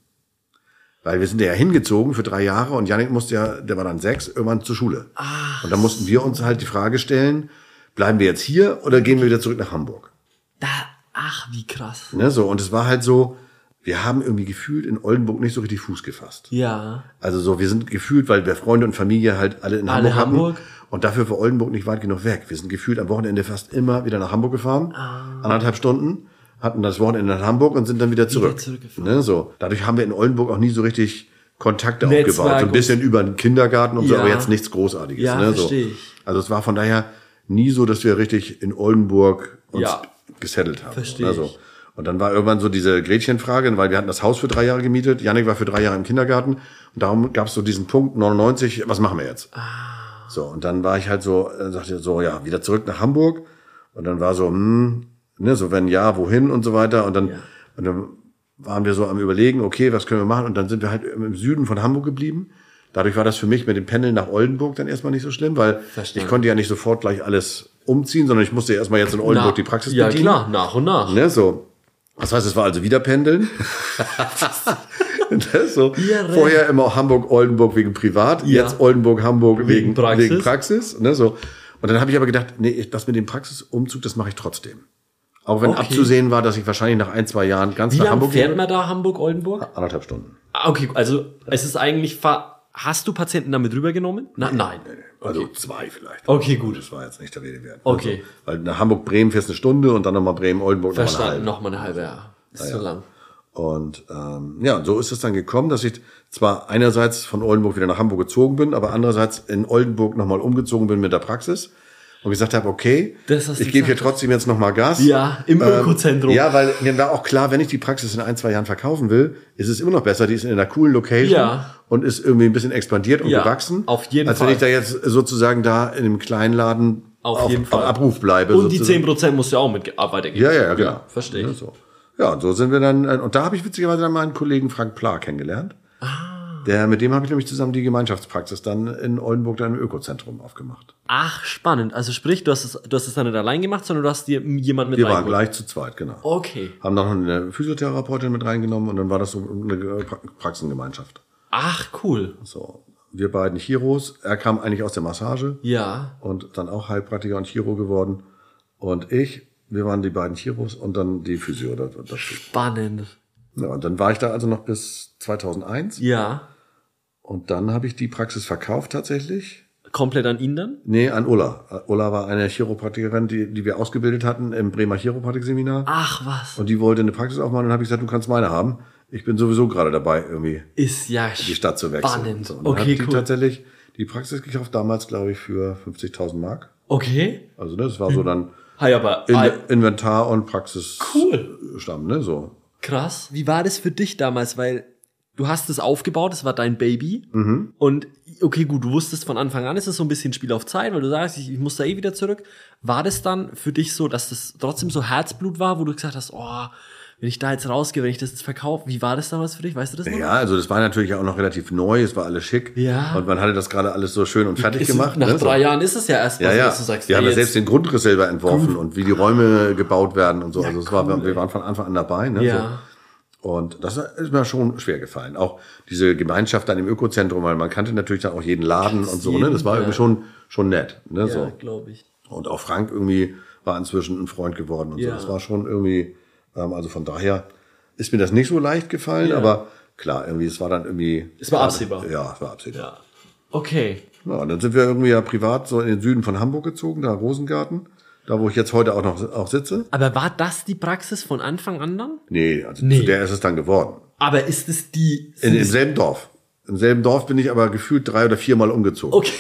Weil wir sind ja hingezogen für drei Jahre und Jannik musste ja, der war dann sechs, irgendwann zur Schule. Ach. Und dann mussten wir uns halt die Frage stellen, bleiben wir jetzt hier oder gehen wir wieder zurück nach Hamburg? Da, ach, wie krass. Ne, so, und es war halt so, wir haben irgendwie gefühlt in Oldenburg nicht so richtig Fuß gefasst. Ja. Also so, wir sind gefühlt, weil wir Freunde und Familie halt alle in alle Hamburg hatten. Hamburg. Und dafür war Oldenburg nicht weit genug weg. Wir sind gefühlt am Wochenende fast immer wieder nach Hamburg gefahren. Ah. Anderthalb Stunden, hatten das Wochenende in Hamburg und sind dann wieder zurück. Wieder zurückgefahren. Ne, so. Dadurch haben wir in Oldenburg auch nie so richtig Kontakte Netzwerk aufgebaut. So ein bisschen über den Kindergarten und ja. so, aber jetzt nichts Großartiges. Ja, ne, so. Verstehe ich. Also es war von daher nie so, dass wir richtig in Oldenburg uns ja. gesettelt haben. Verstehe ich. Ne, so. Und dann war irgendwann so diese Gretchenfrage, weil wir hatten das Haus für drei Jahre gemietet, Jannik war für drei Jahre im Kindergarten und darum gab es so diesen Punkt neunundneunzig, was machen wir jetzt? Ah. So, und dann war ich halt so, sagte so, ja, wieder zurück nach Hamburg und dann war so, hm, ne, so wenn ja, wohin und so weiter und dann, ja. und dann waren wir so am Überlegen, okay, was können wir machen und dann sind wir halt im Süden von Hamburg geblieben. Dadurch war das für mich mit dem Pendeln nach Oldenburg dann erstmal nicht so schlimm, weil Verstehen. ich konnte ja nicht sofort gleich alles umziehen, sondern ich musste ja erstmal jetzt in Oldenburg Na, die Praxis bedienen. Ja klar, nach und nach. Ne, so. Das heißt, es war also wieder Pendeln. So. Vorher immer Hamburg, Oldenburg wegen Privat, ja. jetzt Oldenburg, Hamburg wegen, wegen Praxis. Wegen Praxis ne, so. Und dann habe ich aber gedacht, nee, das mit dem Praxisumzug, das mache ich trotzdem. Auch wenn okay. abzusehen war, dass ich wahrscheinlich nach ein, zwei Jahren ganz Wie nach Hamburg... Wie lange fährt man da Hamburg, Oldenburg? Anderthalb Stunden. Okay, also es ist eigentlich... Hast du Patienten damit rübergenommen? Na, nein. Nee, nee. Also okay. zwei vielleicht. Okay, gut. Das war jetzt nicht der Rede wert. Okay. Also, weil nach Hamburg-Bremen fährst eine Stunde und dann nochmal Bremen-Oldenburg nochmal eine halbe. Nochmal eine halbe, ja. Ist ja. so lang. Und ähm, ja, und so ist es dann gekommen, dass ich zwar einerseits von Oldenburg wieder nach Hamburg gezogen bin, aber andererseits in Oldenburg nochmal umgezogen bin mit der Praxis. Und gesagt habe, okay, ich gebe hier trotzdem jetzt nochmal Gas. Ja, im Ökozentrum. Ähm, ja, weil mir war auch klar, wenn ich die Praxis in ein, zwei Jahren verkaufen will, ist es immer noch besser. Die ist in einer coolen Location ja. und ist irgendwie ein bisschen expandiert und ja, gewachsen. Auf jeden als Fall. Als wenn ich da jetzt sozusagen da in einem kleinen Laden auf, auf, jeden Fall. auf Abruf bleibe. Und sozusagen. Die zehn Prozent musst du ja auch mit weitergeben. Ja, ja, ja, genau. Verstehe ich. Ja, so. ja, und so sind wir dann, und da habe ich witzigerweise dann meinen Kollegen Frank Pla kennengelernt. Ah. Der, mit dem habe ich nämlich zusammen die Gemeinschaftspraxis dann in Oldenburg, dann im Ökozentrum aufgemacht. Ach, spannend. Also sprich, du hast es, du hast es dann nicht allein gemacht, sondern du hast dir jemand mit reingenommen. Wir waren gleich zu zweit, genau. Okay. Haben dann noch eine Physiotherapeutin mit reingenommen und dann war das so eine Praxengemeinschaft. Ach, cool. So, wir beiden Chiros. Er kam eigentlich aus der Massage. Ja. Und dann auch Heilpraktiker und Chiro geworden. Und ich, wir waren die beiden Chiros und dann die Physio. Das, das spannend. Ja, und dann war ich da also noch bis zweitausendeins. Ja. Und dann habe ich die Praxis verkauft tatsächlich. Komplett an ihn dann? Nee, an Ulla. Ulla war eine Chiropraktikerin, die, die wir ausgebildet hatten im Bremer Chiropraktik-Seminar. Ach was. Und die wollte eine Praxis aufmachen und habe ich gesagt, du kannst meine haben. Ich bin sowieso gerade dabei, irgendwie Ist ja die Stadt zu wechseln. Spannend. So, und dann okay, hat die cool. tatsächlich die Praxis gekauft, damals glaube ich für fünfzigtausend Mark. Okay. Also ne, das war so dann hey, aber, In- I- Inventar und Praxis cool. Stamm, ne, so. Krass. Wie war das für dich damals? Weil du hast es aufgebaut, es war dein Baby. Mhm. Und okay, gut, du wusstest von Anfang an, es ist so ein bisschen Spiel auf Zeit, weil du sagst, ich, ich muss da eh wieder zurück. War das dann für dich so, dass das trotzdem so Herzblut war, wo du gesagt hast, oh, wenn ich da jetzt rausgehe, wenn ich das jetzt verkaufe, wie war das damals für dich? Weißt du das noch? Ja, also das war natürlich auch noch relativ neu, es war alles schick. Ja. Und man hatte das gerade alles so schön und fertig ist, gemacht. Nach ne? drei so. Jahren ist es ja erst mal, ja, ja. dass du sagst, wir haben ja selbst den Grundriss selber entworfen cool. und wie die Räume gebaut werden und so. Ja, also es cool, war, wir waren von Anfang an dabei. Ne? Ja. So. Und das ist mir schon schwer gefallen. Auch diese Gemeinschaft dann im Ökozentrum, weil man kannte natürlich dann auch jeden Laden und so. Ne? Das war ja. irgendwie schon, schon nett. Ne? Ja, so. glaube ich. Und auch Frank irgendwie war inzwischen ein Freund geworden und ja. so. Das war schon irgendwie... Also von daher ist mir das nicht so leicht gefallen, ja. aber klar, irgendwie, es war dann irgendwie... Es war absehbar. Ja, es war absehbar. Ja. Okay. Ja, dann sind wir irgendwie ja privat so in den Süden von Hamburg gezogen, da Rosengarten, da wo ich jetzt heute auch noch auch sitze. Aber war das die Praxis von Anfang an dann? Nee, also nee. Zu der ist es dann geworden. Aber ist es die... In, Im selben Dorf. Im selben Dorf bin ich aber gefühlt drei oder viermal umgezogen. Okay.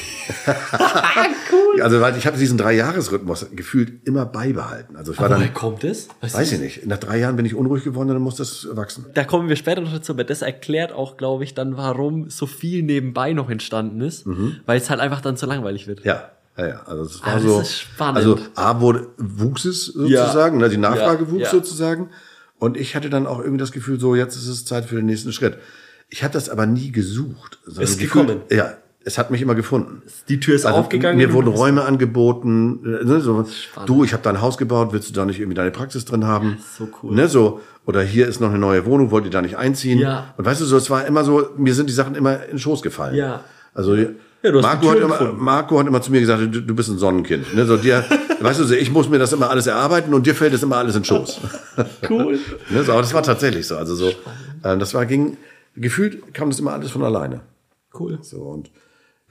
Cool. Also weil ich habe diesen Drei-Jahres-Rhythmus gefühlt immer beibehalten. Also ich war aber dann, woher kommt das? Weiß, weiß ich nicht. Nach drei Jahren bin ich unruhig geworden und dann muss das wachsen. Da kommen wir später noch dazu, aber das erklärt auch, glaube ich, dann, warum so viel nebenbei noch entstanden ist, mhm. weil es halt einfach dann zu langweilig wird. Ja. Ja, ja, also das war ah, das so. Das ist spannend. Also A wurde, wuchs es sozusagen, ja. die Nachfrage ja. wuchs ja. sozusagen und ich hatte dann auch irgendwie das Gefühl, so jetzt ist es Zeit für den nächsten Schritt. Ich habe das aber nie gesucht. Es ist Gefühl, gekommen. Ja, es hat mich immer gefunden. Die Tür ist also aufgegangen. Mir wurden Räume angeboten. Ne, so. Du, ich habe da ein Haus gebaut, willst du da nicht irgendwie deine Praxis drin haben? So cool. Ne, so. Oder hier ist noch eine neue Wohnung, wollt ihr da nicht einziehen? Ja. Und weißt du, so, es war immer so, mir sind die Sachen immer in den Schoß gefallen. Ja. Also ja, Marco, hat immer, Marco hat immer zu mir gesagt, du, du bist ein Sonnenkind. Ne, so dir, weißt du, so, ich muss mir das immer alles erarbeiten und dir fällt das immer alles in den Schoß. Cool. Ne, so, aber das war tatsächlich so. Also so, äh, das war ging. Gefühlt kam das immer alles von alleine. Cool. So und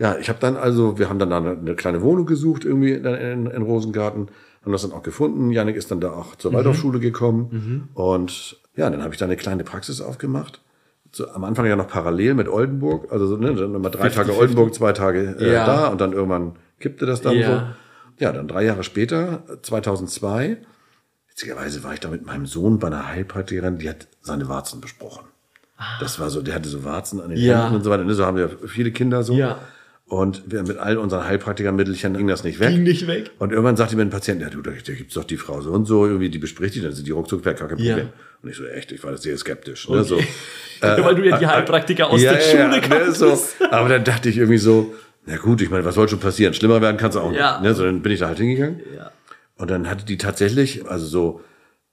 ja, ich habe dann also, wir haben dann eine, eine kleine Wohnung gesucht irgendwie in, in, in Rosengarten, haben das dann auch gefunden. Jannik ist dann da auch zur mhm. Waldorfschule gekommen mhm. und ja, dann habe ich da eine kleine Praxis aufgemacht. So, am Anfang ja noch parallel mit Oldenburg, also ne, dann immer drei fünfzig, Tage Oldenburg, zwei Tage äh, ja. da und dann irgendwann kippte das dann ja. so. Ja, dann drei Jahre später, zweitausendzwei, witzigerweise war ich da mit meinem Sohn bei einer Heilpraktikerin, die hat seine Warzen besprochen. Das war so, der hatte so Warzen an den ja. Händen und so weiter. So haben wir viele Kinder so. Ja. Und wir mit all unseren Heilpraktikermittelchen ging das nicht weg. Ging nicht weg. Und irgendwann sagte mir ein Patient, ja du, da gibt's doch die Frau so und so, irgendwie die bespricht die, dann sind die ruckzuck weg, kein Problem. Ja. Und ich so, echt, ich war sehr skeptisch. Okay. Ne, so. äh, Weil du ja die Heilpraktiker aus ja, der Schule ja, ja, kanntest. Ne, so. Aber dann dachte ich irgendwie so, na gut, ich meine, was soll schon passieren? Schlimmer werden kann's auch nicht. Ja. Ne, so, dann bin ich da halt hingegangen. Ja. Und dann hatte die tatsächlich, also so,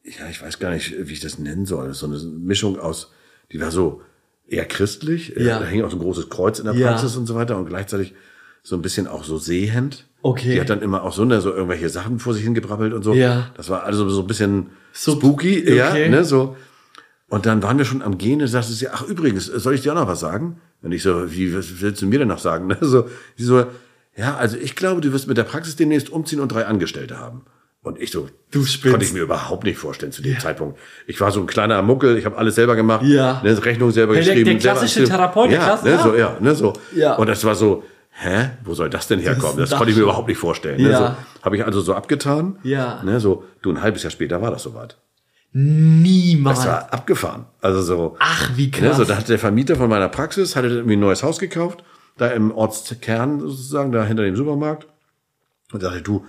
ja, ich weiß gar nicht, wie ich das nennen soll, das ist so eine Mischung aus, die war so eher christlich, ja. da hing auch so ein großes Kreuz in der Praxis ja. und so weiter und gleichzeitig so ein bisschen auch so sehend. Okay. Die hat dann immer auch so, ne, so irgendwelche Sachen vor sich hingebrabbelt und so. Ja. Das war also so ein bisschen so, spooky. Okay. Ja, ne, so. Und dann waren wir schon am Gehen und sagte sie, ach übrigens, soll ich dir auch noch was sagen? Und ich so, wie was willst du mir denn noch sagen? Ne, so, sie so, ja, also ich glaube, du wirst mit der Praxis demnächst umziehen und drei Angestellte haben. Und ich so, du spinnst. Konnte ich mir überhaupt nicht vorstellen zu dem ja. Zeitpunkt. Ich war so ein kleiner Muckel, ich habe alles selber gemacht, ja. ne, Rechnung selber der, geschrieben. Der klassische Therapeut, der Klasse, ja, ne, so, ja, ne, so. ja. Und das war so, hä, wo soll das denn herkommen? Das, das konnte ich mir überhaupt nicht vorstellen. Ja. Ne, so. Habe ich also so abgetan. Ja. Ne, so, du, ein halbes Jahr später war das soweit. Niemals. Das war abgefahren. Also so. Ach, wie krass. Ne, so, da hat der Vermieter von meiner Praxis, hatte irgendwie ein neues Haus gekauft, da im Ortskern sozusagen, da hinter dem Supermarkt. Und da dachte ich, du,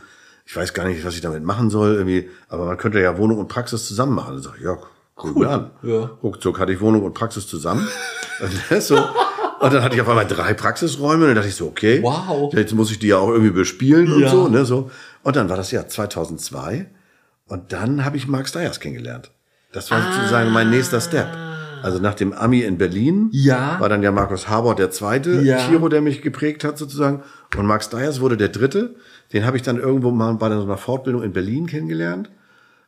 ich weiß gar nicht, was ich damit machen soll, irgendwie, aber man könnte ja Wohnung und Praxis zusammen machen. Dann sag ich, ja, cool, cool. an. Ja. Ruckzuck hatte ich Wohnung und Praxis zusammen. so. Und dann hatte ich auf einmal drei Praxisräume und dann dachte ich so, okay, wow, jetzt muss ich die ja auch irgendwie bespielen und ja. so, ne, so. Und dann war das Jahr zweitausendzwei und dann habe ich Marc Steyers kennengelernt. Das war ah. sozusagen mein nächster Step. Also nach dem Ami in Berlin ja. war dann ja Markus Harbour der zweite ja. Chiro, der mich geprägt hat sozusagen. Und Marc Steyers wurde der dritte. Den habe ich dann irgendwo mal bei einer Fortbildung in Berlin kennengelernt.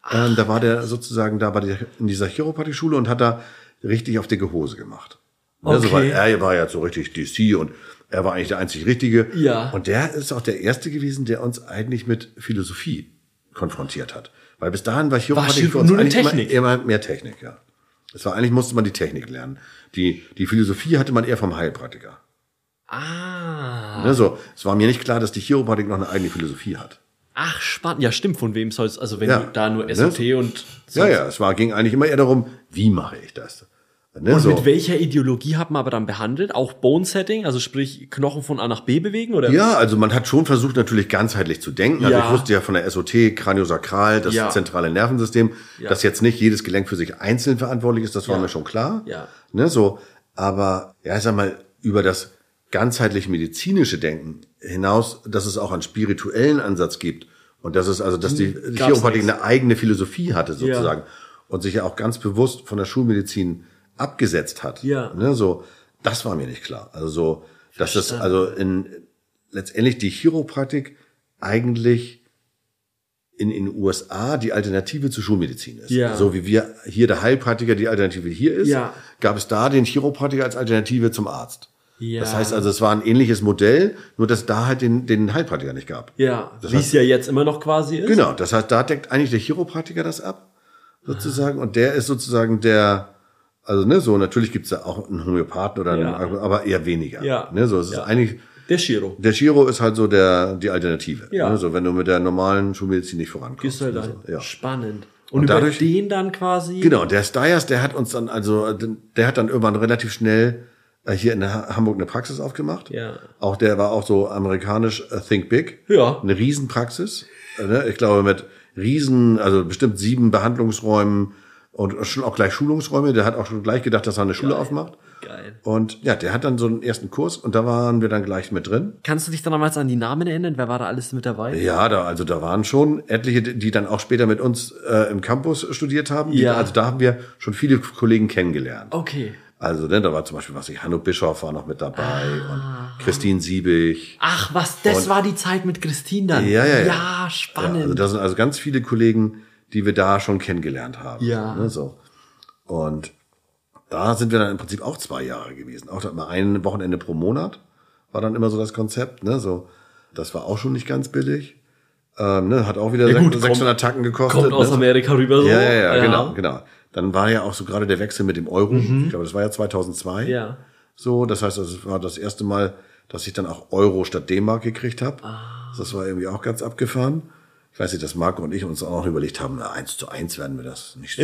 Ach, ähm, da war der sozusagen da bei der, in dieser Chiropraktikschule und hat da richtig auf dicke Hose gemacht. Okay. Also, weil er war ja so richtig D C und er war eigentlich der einzig Richtige. Ja. Und der ist auch der Erste gewesen, der uns eigentlich mit Philosophie konfrontiert hat. Weil bis dahin war Chiropraktik für uns nur eigentlich Technik. Immer, immer mehr Technik. Ja. Es war eigentlich, musste man die Technik lernen. Die, die Philosophie hatte man eher vom Heilpraktiker. Ah. Ne, so. Es war mir nicht klar, dass die Chiropraktik noch eine eigene Philosophie hat. Ach, spannend. Ja, stimmt, von wem soll's, also wenn ja. du da nur S O T ne? und... Ja, ja, es war, ging eigentlich immer eher darum, wie mache ich das? Ne? Und so. Mit welcher Ideologie hat man aber dann behandelt? Auch Bone-Setting, also sprich Knochen von A nach B bewegen? Oder? Ja, also man hat schon versucht, natürlich ganzheitlich zu denken. Also ja. ich wusste ja von der S O T, Kraniosakral, das ja. zentrale Nervensystem, ja. dass jetzt nicht jedes Gelenk für sich einzeln verantwortlich ist, das war ja. mir schon klar. Ja. Ne, so. Aber, ja, ich sag mal, über das ganzheitlich medizinische Denken hinaus, dass es auch einen spirituellen Ansatz gibt und dass es also, dass die Chiropraktik eine eigene Philosophie hatte sozusagen ja. und sich ja auch ganz bewusst von der Schulmedizin abgesetzt hat. Ja. Ne, so, das war mir nicht klar. Also so, dass das also in letztendlich die Chiropraktik eigentlich in in den U S A die Alternative zur Schulmedizin ist. Ja. So wie wir hier der Heilpraktiker die Alternative hier ist, ja. gab es da den Chiropraktiker als Alternative zum Arzt. Ja. Das heißt also, es war ein ähnliches Modell, nur dass da halt den, den Heilpraktiker nicht gab. Ja, wie es ja jetzt immer noch quasi ist. Genau, das heißt, da deckt eigentlich der Chiropraktiker das ab, sozusagen. Aha. Und der ist sozusagen der, also ne, so natürlich gibt's da auch einen Homöopathen oder ja. einen, aber eher weniger. Ja. Ne, so, es ist ja. eigentlich der Chiro. Der Chiro ist halt so der die Alternative. Ja. Ne, so, wenn du mit der normalen Schulmedizin nicht vorankommst. Ist halt ne, so, ja. spannend. Und, und über dadurch, den dann quasi. Genau, der Steyers, der hat uns dann also, der hat dann irgendwann relativ schnell hier in Hamburg eine Praxis aufgemacht. Ja. Auch der war auch so amerikanisch uh, Think Big. Ja. Eine Riesenpraxis. Ich glaube mit Riesen, also bestimmt sieben Behandlungsräumen und schon auch gleich Schulungsräume. Der hat auch schon gleich gedacht, dass er eine Schule Geil. Aufmacht. Geil. Und ja, der hat dann so einen ersten Kurs und da waren wir dann gleich mit drin. Kannst du dich dann damals an die Namen erinnern? Wer war da alles mit dabei? Ja, da, also da waren schon etliche, die dann auch später mit uns äh, im Campus studiert haben. Ja. Die, also da haben wir schon viele Kollegen kennengelernt. Okay. Also, denn da war zum Beispiel, was ich, Hanno Bischoff war noch mit dabei ah. und Christine Siebig. Ach, was, das und, war die Zeit mit Christine dann? Ja, ja, ja. Ja, spannend. Ja, also, da sind also ganz viele Kollegen, die wir da schon kennengelernt haben. Ja. Ne, so. Und da sind wir dann im Prinzip auch zwei Jahre gewesen. Auch immer ein Wochenende pro Monat war dann immer so das Konzept, ne, so. Das war auch schon nicht ganz billig. Ähm, ne, hat auch wieder ja, gut, sechshundert Tacken gekostet. Kommt aus ne? Amerika rüber so. Ja, ja, ja, ja. genau, genau. Dann war ja auch so gerade der Wechsel mit dem Euro. Mhm. Ich glaube, das war ja zweitausendzwei. Ja. So, das heißt, das war das erste Mal, dass ich dann auch Euro statt D-Mark gekriegt habe. Ah. Das war irgendwie auch ganz abgefahren. Ich weiß nicht, dass Marco und ich uns auch noch überlegt haben, na, eins zu eins werden wir das nicht so.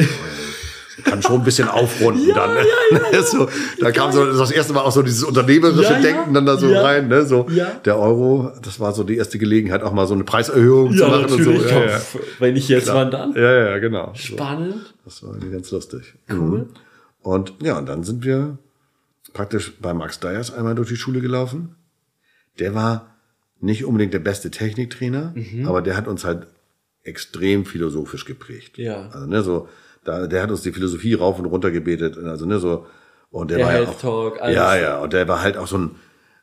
Kann schon ein bisschen aufrunden ja, dann. Ne? Ja, ja, ja. so, da kam so das erste Mal auch so dieses unternehmerische ja, Denken ja. dann da so ja. rein. Ne? So ja. Der Euro, das war so die erste Gelegenheit, auch mal so eine Preiserhöhung ja, zu machen. Und so. Ja, ja. Wenn ich jetzt wann dann. Ja, ja, genau. Spannend. Das war irgendwie ganz lustig. Cool. Mhm. Und ja, und dann sind wir praktisch bei Marc Steyers einmal durch die Schule gelaufen. Der war nicht unbedingt der beste Techniktrainer, mhm. aber der hat uns halt extrem philosophisch geprägt. Ja. Also ne, so da, der hat uns die Philosophie rauf und runter gebetet, also ne so und der, der war Health ja auch, Talk, alles. Ja ja und der war halt auch so ein,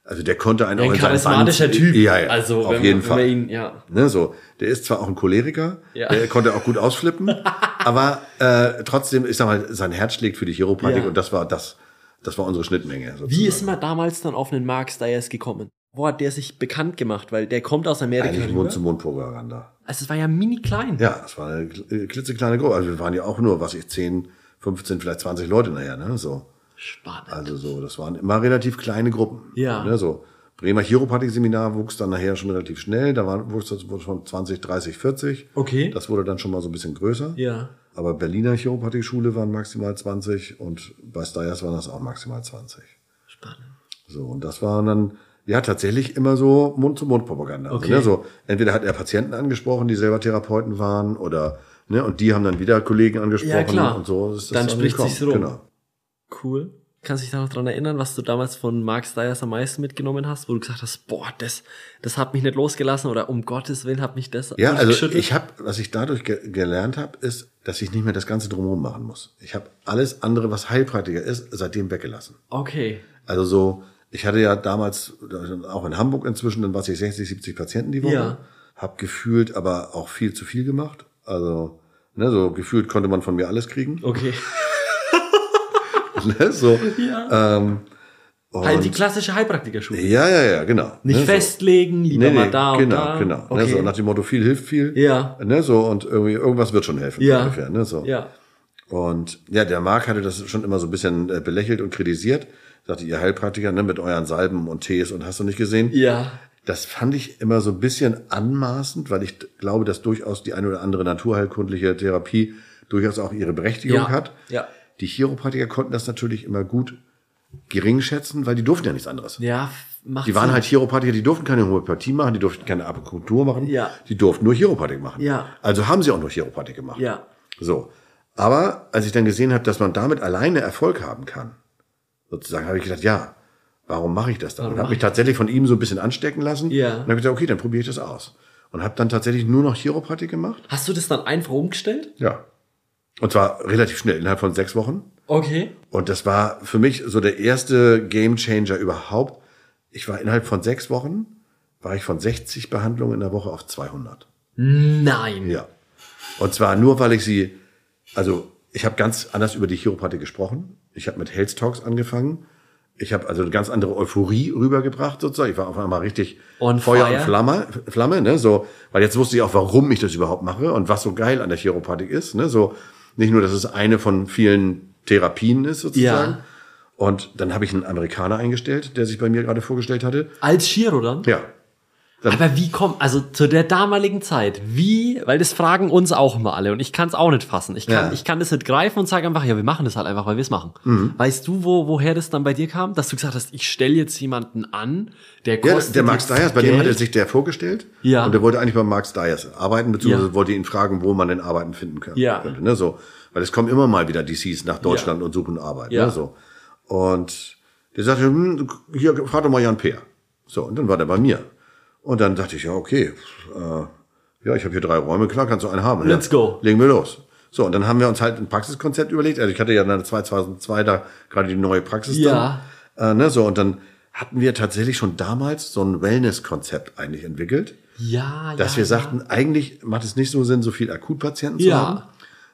also der konnte einen auch in charismatischer Band, Typ. Ja, ja, also auf wenn jeden man, Fall. Wenn ihn, ja. Ne so, der ist zwar auch ein Choleriker, ja. der konnte auch gut ausflippen, aber äh, trotzdem, ich sag mal, sein Herz schlägt für die Chiropraktik ja. und das war das, das war unsere Schnittmenge. Sozusagen. Wie ist man damals dann auf einen Marc Steyers gekommen? Wo hat der sich bekannt gemacht? Weil der kommt aus Amerika. Eigentlich Mund-zu-Mund-Propaganda. Also es war ja mini klein. Ja, es war eine klitzekleine Gruppe. Also wir waren ja auch nur, was ich, zehn, fünfzehn, vielleicht zwanzig Leute nachher, ne, so. Spannend. Also so, das waren immer relativ kleine Gruppen. Ja. Ne, so. Bremer Chiropraktik-Seminar wuchs dann nachher schon relativ schnell. Da waren, wuchs das von zwanzig, dreißig, vierzig. Okay. Das wurde dann schon mal so ein bisschen größer. Ja. Aber Berliner Chiropraktik-Schule waren maximal zwanzig und bei Steyers waren das auch maximal zwanzig. Spannend. So, und das waren dann, ja, tatsächlich immer so Mund-zu-Mund-Propaganda. Okay. Also, ne, so, entweder hat er Patienten angesprochen, die selber Therapeuten waren, oder ne, und die haben dann wieder Kollegen angesprochen ja, klar. und so. Ist das dann, dann spricht sich's rum. Genau. Cool. Kannst du dich da noch dran erinnern, was du damals von Marc Steyers am meisten mitgenommen hast, wo du gesagt hast, boah, das, das hat mich nicht losgelassen oder um Gottes Willen hat mich das ja, also geschüttelt? Ich habe, was ich dadurch ge- gelernt habe, ist, dass ich nicht mehr das Ganze drumherum machen muss. Ich habe alles andere, was heilpraktiker ist, seitdem weggelassen. Okay. Also so, ich hatte ja damals, auch in Hamburg inzwischen, dann war ich sechzig, siebzig Patienten die Woche, ja. Habe gefühlt aber auch viel zu viel gemacht. Also, ne, so gefühlt konnte man von mir alles kriegen. Okay. Ne, so. Ja. Ähm, halt die klassische Heilpraktikerschule. Ja, ja, ja, genau. Nicht ne, festlegen, so. lieber nee, nee, mal da genau, und da. Genau, genau. Okay. Ne, so, nach dem Motto, viel hilft viel. Ja. Ne, so, und irgendwie, irgendwas wird schon helfen. Ja. Ungefähr, ne, so. Ja. Und ja, der Marc hatte das schon immer so ein bisschen äh, belächelt und kritisiert. Sagte, ihr Heilpraktiker, ne, mit euren Salben und Tees und hast du nicht gesehen? Ja. Das fand ich immer so ein bisschen anmaßend, weil ich glaube, dass durchaus die eine oder andere naturheilkundliche Therapie durchaus auch ihre Berechtigung ja. hat. Ja. Die Chiropraktiker konnten das natürlich immer gut gering schätzen, weil die durften ja nichts anderes. Ja, macht Die waren Sinn. Halt Chiropraktiker, die durften keine Homöopathie machen, die durften keine Akupunktur machen, ja. die durften nur Chiropraktik machen. Ja. Also haben sie auch nur Chiropraktik gemacht. Ja. So. Aber als ich dann gesehen habe, dass man damit alleine Erfolg haben kann, sozusagen, habe ich gedacht, ja, warum mache ich das dann? Warum und habe mich tatsächlich von ihm so ein bisschen anstecken lassen. Ja. Und habe gesagt, okay, dann probiere ich das aus. Und habe dann tatsächlich nur noch Chiropraktik gemacht. Hast du das dann einfach umgestellt? Ja. Und zwar relativ schnell, innerhalb von sechs Wochen. Okay. Und das war für mich so der erste Gamechanger überhaupt. Ich war innerhalb von sechs Wochen, war ich von sechzig Behandlungen in der Woche auf zweihundert. Nein. Ja. Und zwar nur, weil ich sie, also ich habe ganz anders über die Chiropraktik gesprochen. Ich habe mit Health Talks angefangen. Ich habe also eine ganz andere Euphorie rübergebracht sozusagen. Ich war auf einmal richtig on Feuer fire. und Flamme, Flamme, ne? So, weil jetzt wusste ich auch, warum ich das überhaupt mache und was so geil an der Chiropraktik ist, ne? So, nicht nur, dass es eine von vielen Therapien ist sozusagen. Ja. Und dann habe ich einen Amerikaner eingestellt, der sich bei mir gerade vorgestellt hatte. Als Chiro dann? Ja. Dann aber wie kommt, also zu der damaligen Zeit, wie, weil das fragen uns auch immer alle und ich kann es auch nicht fassen. Ich kann ja. ich kann das nicht greifen und sage einfach, ja, wir machen das halt einfach, weil wir es machen. Mhm. Weißt du, wo woher das dann bei dir kam? Dass du gesagt hast, ich stelle jetzt jemanden an, der kostet ja, der Marc Steyers, bei dem hat er sich der vorgestellt ja. und der wollte eigentlich bei Marc Steyers arbeiten, beziehungsweise ja. wollte ihn fragen, wo man denn Arbeiten finden könnte. Ja. könnte ne? So. Weil es kommen immer mal wieder D Cs nach Deutschland ja. und suchen Arbeit. Ja. Ne? So. Und der sagte, hm, hier, frag doch mal Jan Peer. So, und dann war der bei mir. Und dann dachte ich, ja, okay, äh, ja, ich habe hier drei Räume, klar, kannst du einen haben. Let's ja. go. Legen wir los. So, und dann haben wir uns halt ein Praxiskonzept überlegt. Also ich hatte ja dann zweitausendzwei da gerade die neue Praxis ja. dann. Äh, ne, so, und dann hatten wir tatsächlich schon damals so ein Wellness-Konzept eigentlich entwickelt. Ja, dass ja. Dass wir sagten, ja. eigentlich macht es nicht so Sinn, so viel Akutpatienten ja. zu haben.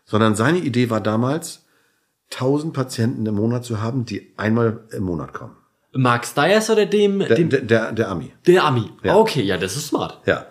Sondern seine Idee war damals, tausend Patienten im Monat zu haben, die einmal im Monat kommen. Marc Steyers oder dem... Der, dem, der, der Ami. Der Ami. Ja. Okay, ja, das ist smart. Ja.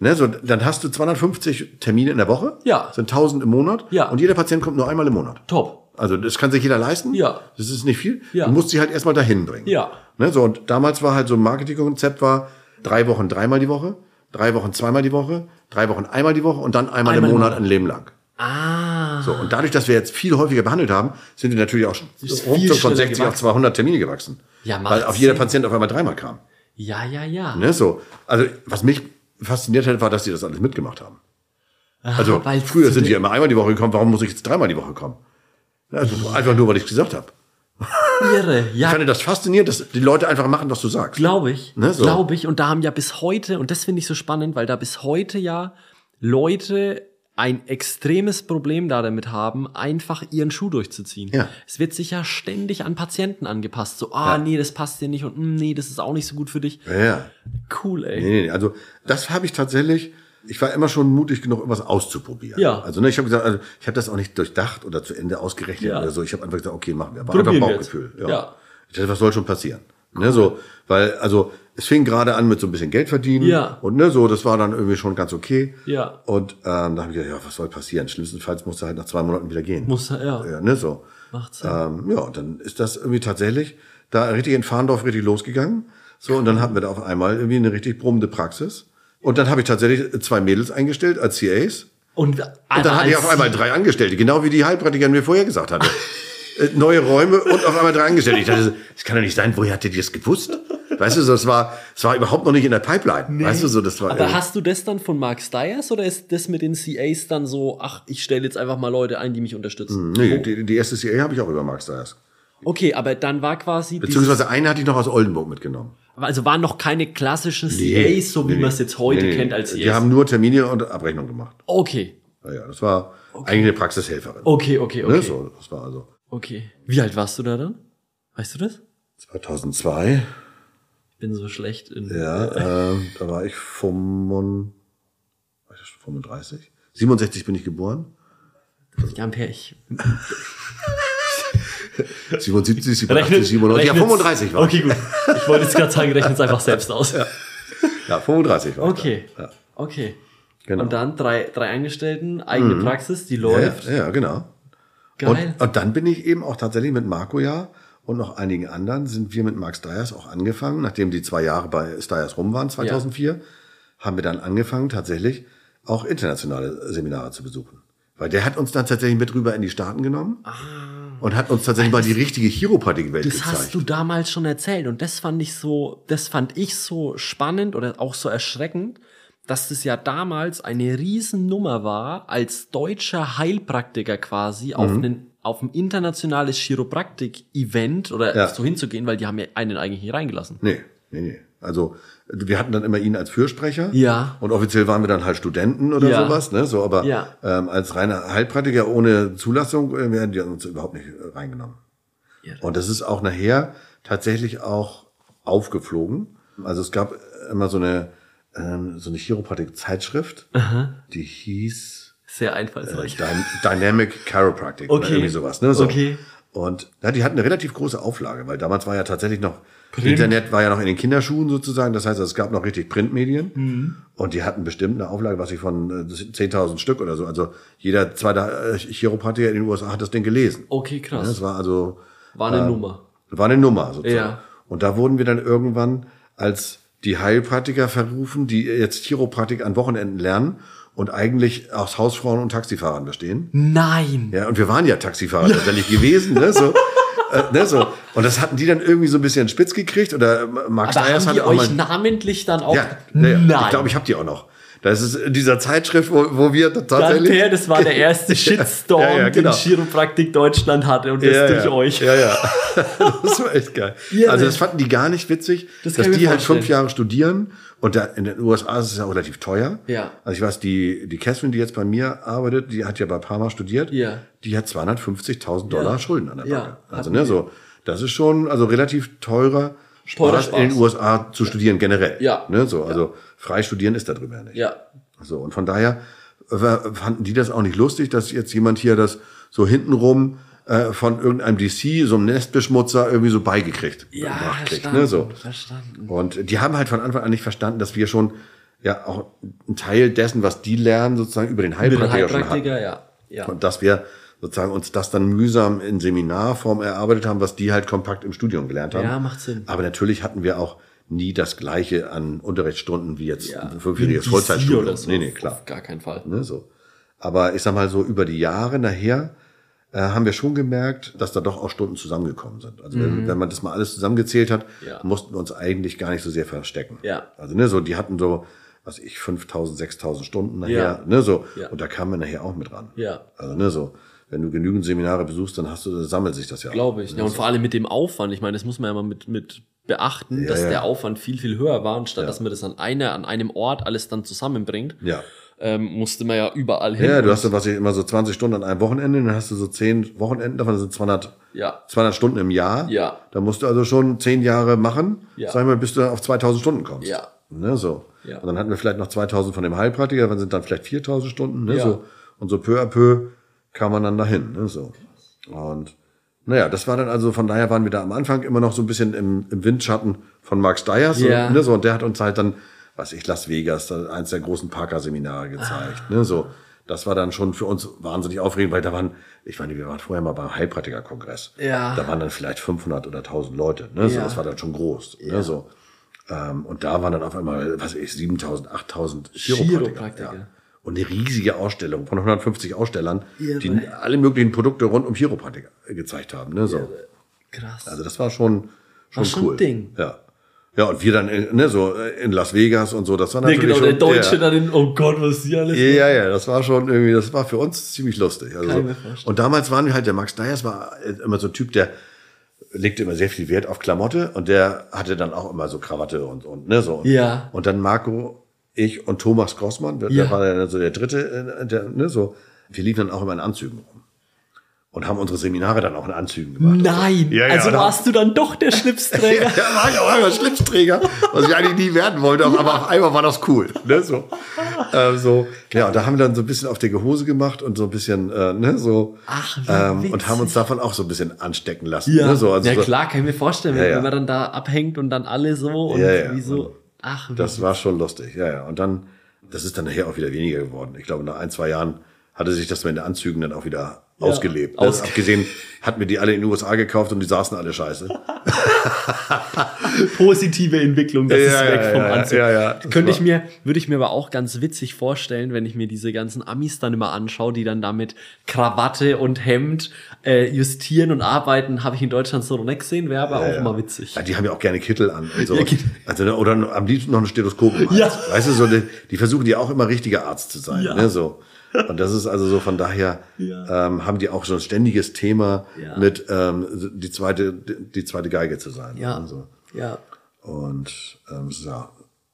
Ne, so, dann hast du zweihundertfünfzig Termine in der Woche. Ja. Sind tausend im Monat. Ja. Und jeder Patient kommt nur einmal im Monat. Top. Also das kann sich jeder leisten. Ja. Das ist nicht viel. Ja. Du musst sie halt erstmal dahin bringen. Ja. Ne, so, und damals war halt so ein Marketingkonzept war, drei Wochen dreimal die Woche, drei Wochen zweimal die Woche, drei Wochen einmal die Woche und dann einmal, einmal im Monat ein Leben lang. Ah. So, und dadurch, dass wir jetzt viel häufiger behandelt haben, sind wir natürlich auch schon von sechzig gewachsen. Auf zweihundert Termine gewachsen. Ja, macht Weil auf jeder Sinn. Patient auf einmal dreimal kam. Ja, ja, ja. Ne, so. Also, was mich fasziniert hat, war, dass die das alles mitgemacht haben. Aha, also, früher sind die immer einmal die Woche gekommen, warum muss ich jetzt dreimal die Woche kommen? Also, ja. Einfach nur, weil ich es gesagt habe. Irre, ja. Ich fand das faszinierend, dass die Leute einfach machen, was du sagst. Glaube ich, ne, so. Glaube ich. Und da haben ja bis heute, und das finde ich so spannend, weil da bis heute ja Leute ein extremes Problem damit haben, einfach ihren Schuh durchzuziehen. Ja. Es wird sich ja ständig an Patienten angepasst. So, ah, ja. nee, das passt dir nicht und mh, nee, das ist auch nicht so gut für dich. Ja. Cool, ey. Nee, nee, also das habe ich tatsächlich, ich war immer schon mutig genug, irgendwas auszuprobieren. Ja. Also ne, ich habe gesagt, also, ich habe das auch nicht durchdacht oder zu Ende ausgerechnet ja. oder so. Ich habe einfach gesagt, okay, machen wir. Aber Probieren einfach Bauchgefühl. Ja. ja. Ich dachte, was soll schon passieren? Cool. Ne, so, weil, also es fing gerade an mit so ein bisschen Geld verdienen ja. und ne, so, das war dann irgendwie schon ganz okay. Ja. Und ähm, da habe ich gedacht, ja, was soll passieren? Schlimmstenfalls musst du halt nach zwei Monaten wieder gehen. Muss er, ja. ja ne, so. Macht Sinn. Ähm, ja, und dann ist das irgendwie tatsächlich da richtig in Fahndorf richtig losgegangen. So, und dann hatten wir da auf einmal irgendwie eine richtig brummende Praxis. Und dann habe ich tatsächlich zwei Mädels eingestellt als C As. Und, und dann hatte ich auf einmal drei Angestellte, genau wie die Heilpraktikerin mir vorher gesagt hatte. Neue Räume und auf einmal drei Angestellte. Ich dachte, das kann doch nicht sein, woher hat ihr das gewusst? Weißt du, so, das war, das war überhaupt noch nicht in der Pipeline. Nee. Weißt du, so, das war. Aber irgendwie. Hast du das dann von Marc Steyers oder ist das mit den C As dann so, ach, ich stelle jetzt einfach mal Leute ein, die mich unterstützen? Nee, oh. die, die erste C A habe ich auch über Marc Steyers. Okay, aber dann war quasi... Beziehungsweise eine hatte ich noch aus Oldenburg mitgenommen. Also waren noch keine klassischen nee, C As, so nee, wie man es jetzt heute nee, kennt nee. als C As. Wir haben nur Termine und Abrechnung gemacht. Okay. Naja, das war okay. eigentlich eine Praxishelferin. Okay, okay, okay. Ne? So, das war also. Okay. Wie alt warst du da dann? Weißt du das? zweitausendzwei. Ich bin so schlecht in... Ja, äh, da war ich fünfunddreißig. siebenundsechzig bin ich geboren. Ja, Ampere, ich... siebenundsiebzig, siebenundachtzig, siebenundneunzig, ja, fünfunddreißig war. Okay, gut. Ich wollte jetzt gerade sagen, rechnen es einfach selbst aus. Ja, ja fünfunddreißig war. Okay, ja. okay. Genau. Und dann drei, drei Angestellten, eigene mhm. Praxis, die läuft. Ja, ja genau. Geil. Und, und dann bin ich eben auch tatsächlich mit Marco ja und noch einigen anderen sind wir mit Marc Steyers auch angefangen, nachdem die zwei Jahre bei Steyers rum waren, zweitausendvier, ja. haben wir dann angefangen, tatsächlich auch internationale Seminare zu besuchen. Weil der hat uns dann tatsächlich mit rüber in die Staaten genommen. Ah. Und hat uns tatsächlich also, mal die richtige Chiropraktik-Welt gezeigt. Das hast du damals schon erzählt. Und das fand ich so, das fand ich so spannend oder auch so erschreckend, dass das ja damals eine Riesennummer war, als deutscher Heilpraktiker quasi mhm. auf einen, auf ein internationales Chiropraktik-Event oder ja. so hinzugehen, weil die haben ja einen eigentlich nicht reingelassen. Nee, nee, nee. Also, wir hatten dann immer ihn als Fürsprecher. Ja. Und offiziell waren wir dann halt Studenten oder ja. sowas, ne? So, aber ja. ähm, als reiner Heilpraktiker ohne Zulassung äh, werden die uns überhaupt nicht reingenommen. Ja. Und das ist auch nachher tatsächlich auch aufgeflogen. Also es gab immer so eine ähm, so eine Chiropraktik-Zeitschrift, aha. die hieß sehr einfallsreich äh, Dynamic Chiropractic okay. oder irgendwie sowas, ne? So. Okay. Und ja, die hatten eine relativ große Auflage, weil damals war ja tatsächlich noch Print. Internet war ja noch in den Kinderschuhen sozusagen, das heißt, es gab noch richtig Printmedien mhm. und die hatten bestimmt eine Auflage, was ich von zehntausend Stück oder so, also jeder zweite Chiropraktiker in den U S A hat das Ding gelesen. Okay, krass. Das war also... War eine äh, Nummer. War eine Nummer sozusagen. Ja. Und da wurden wir dann irgendwann als die Heilpraktiker verrufen, die jetzt Chiropraktik an Wochenenden lernen und eigentlich aus Hausfrauen und Taxifahrern bestehen. Nein! Ja, und wir waren ja Taxifahrer tatsächlich gewesen, ne, so... Äh, ne, so. Und das hatten die dann irgendwie so ein bisschen spitz gekriegt oder Marc Steyers hat die euch mal, namentlich dann auch. Ja, ne, nein. Ich glaube, ich habe die auch noch. Das ist in dieser Zeitschrift, wo, wo wir tatsächlich. Dann, das war der erste Shitstorm, ja, ja, genau. den Chiropraktik Deutschland hatte und das ja, durch ja. euch. Ja, ja. Das war echt geil. Ja, also das fanden die gar nicht witzig, das dass die halt fünf Jahre studieren und da, in den U S A ist es ja relativ teuer. Ja. Also ich weiß, die die Catherine, die jetzt bei mir arbeitet, die hat ja bei Parma studiert. Ja. Die hat zweihundertfünfzigtausend Dollar ja. Schulden an der Bank. Ja, also ne, wir. so das ist schon also relativ teurer. Spaß, Spaß in den U S A zu studieren generell. Ja. Ne, so, also ja. frei studieren ist da drüber nicht. Ja. So, und von daher fanden die das auch nicht lustig, dass jetzt jemand hier das so hintenrum äh, von irgendeinem D C, so einem Nestbeschmutzer irgendwie so beigekriegt. Ja, verstanden, ne, so. verstanden. Und die haben halt von Anfang an nicht verstanden, dass wir schon ja auch einen Teil dessen, was die lernen, sozusagen über den Heilpraktiker, über den Heilpraktiker schon hatten. Ja. Ja. Und dass wir sozusagen uns das dann mühsam in Seminarform erarbeitet haben, was die halt kompakt im Studium gelernt haben. Ja, macht Sinn. Aber natürlich hatten wir auch nie das Gleiche an Unterrichtsstunden wie jetzt ja. ein fünfjähriges Vollzeitstudium. So. Nee, nee, klar. Auf gar keinen Fall. Ne, so. Aber ich sag mal so, über die Jahre nachher äh, haben wir schon gemerkt, dass da doch auch Stunden zusammengekommen sind. Also mhm. wenn, wenn man das mal alles zusammengezählt hat, ja. mussten wir uns eigentlich gar nicht so sehr verstecken. Ja. Also ne, so die hatten so was ich fünftausend, sechstausend Stunden nachher, ja. ne, so ja. und da kamen wir nachher auch mit ran. Ja. Also ne, so wenn du genügend Seminare besuchst, dann hast du, dann sammelt sich das ja. Glaube ich. Ja, und vor allem mit dem Aufwand. Ich meine, das muss man ja mal mit, mit beachten, ja, dass ja. der Aufwand viel, viel höher war. Und statt ja. dass man das an einer, an einem Ort alles dann zusammenbringt, ja. ähm, musste man ja überall hin. Ja, du hast, was ich immer so zwanzig Stunden an einem Wochenende, dann hast du so zehn Wochenenden, davon sind zweihundert, ja. zweihundert Stunden im Jahr. Ja. Da musst du also schon zehn Jahre machen, ja. sag ich mal, bis du auf zweitausend Stunden kommst. Ja. Ne, so. Ja. Und dann hatten wir vielleicht noch zweitausend von dem Heilpraktiker, dann sind dann vielleicht viertausend Stunden, ne, ja. so. Und so peu à peu kam man dann dahin, ne, so. Und, naja, das war dann also, von daher waren wir da am Anfang immer noch so ein bisschen im, im Windschatten von Marc Steyers, yeah. und, ne, so, und der hat uns halt dann, weiß ich, Las Vegas, eins der großen Parker-Seminare gezeigt, ah. ne, so. Das war dann schon für uns wahnsinnig aufregend, weil da waren, ich meine, wir waren vorher mal beim Heilpraktiker-Kongress. Ja. Da waren dann vielleicht fünfhundert oder tausend Leute, ne, so, ja. das war dann schon groß, ja. ne, so. Ähm, und da waren dann auf einmal, weiß ich, siebentausend, achttausend Chiropraktiker. Ja. Und eine riesige Ausstellung von hundertfünfzig Ausstellern, Irre. Die alle möglichen Produkte rund um Chiropraktik gezeigt haben. Ne, so. Irre. Krass. Also das war schon, schon war schon cool. Ein Ding. Ja. Ja, und wir dann in, ne, so in Las Vegas und so, das war natürlich nee, genau, schon... Genau, der Deutsche ja. dann in, oh Gott, was ist hier alles? Ja, ja, ja, das war schon irgendwie, das war für uns ziemlich lustig. Also, und damals waren wir halt, der Marc Steyers war immer so ein Typ, der legte immer sehr viel Wert auf Klamotte und der hatte dann auch immer so Krawatte und, und ne, so. Und, ja. Und dann Marco, ich und Thomas Grossmann, der, ja. der war dann so der dritte, der, ne, so. Wir liefen dann auch immer in Anzügen rum. Und haben unsere Seminare dann auch in Anzügen gemacht. Nein, so. ja, ja, also warst du dann doch der Schlipsträger. Ja, war ich auch immer Schlipsträger, was ich eigentlich nie werden wollte, aber ja. auf einmal war das cool. Ne, so. Äh, so. Ja, und da haben wir dann so ein bisschen auf dicke Hose gemacht und so ein bisschen, äh, ne, so. Ach, ähm, und haben uns davon auch so ein bisschen anstecken lassen. Ja, ne, so. Also ja klar, kann ich mir vorstellen, ja, wenn ja. man dann da abhängt und dann alle so und ja, ja. wie so. Ach, wie das witzig. War schon lustig, ja, ja. Und dann, das ist dann nachher auch wieder weniger geworden. Ich glaube, nach ein, zwei Jahren hatte sich das mit den Anzügen dann auch wieder ja, ausgelebt. Ne? Aus- Abgesehen hatten wir die alle in den U S A gekauft und die saßen alle scheiße. Positive Entwicklung, das ja, ist weg ja, vom ja, Anzug. Ja, ja, Könnte ich mir, würde ich mir aber auch ganz witzig vorstellen, wenn ich mir diese ganzen Amis dann immer anschaue, die dann da mit Krawatte und Hemd äh, justieren und arbeiten, habe ich in Deutschland so noch nicht gesehen, wäre aber ja, auch ja. immer witzig. Ja, die haben ja auch gerne Kittel an. Und so. Ja, Kittel. Also, oder am liebsten noch ein Stethoskop im Hals. Ja. Weißt du, so, die, die versuchen ja auch immer richtiger Arzt zu sein. Ja. Ne, so. Und das ist also so, von daher ja. ähm, haben die auch so ein ständiges Thema ja. mit ähm, die zweite die zweite Geige zu sein. Ja, und so. ja. Und ähm, so.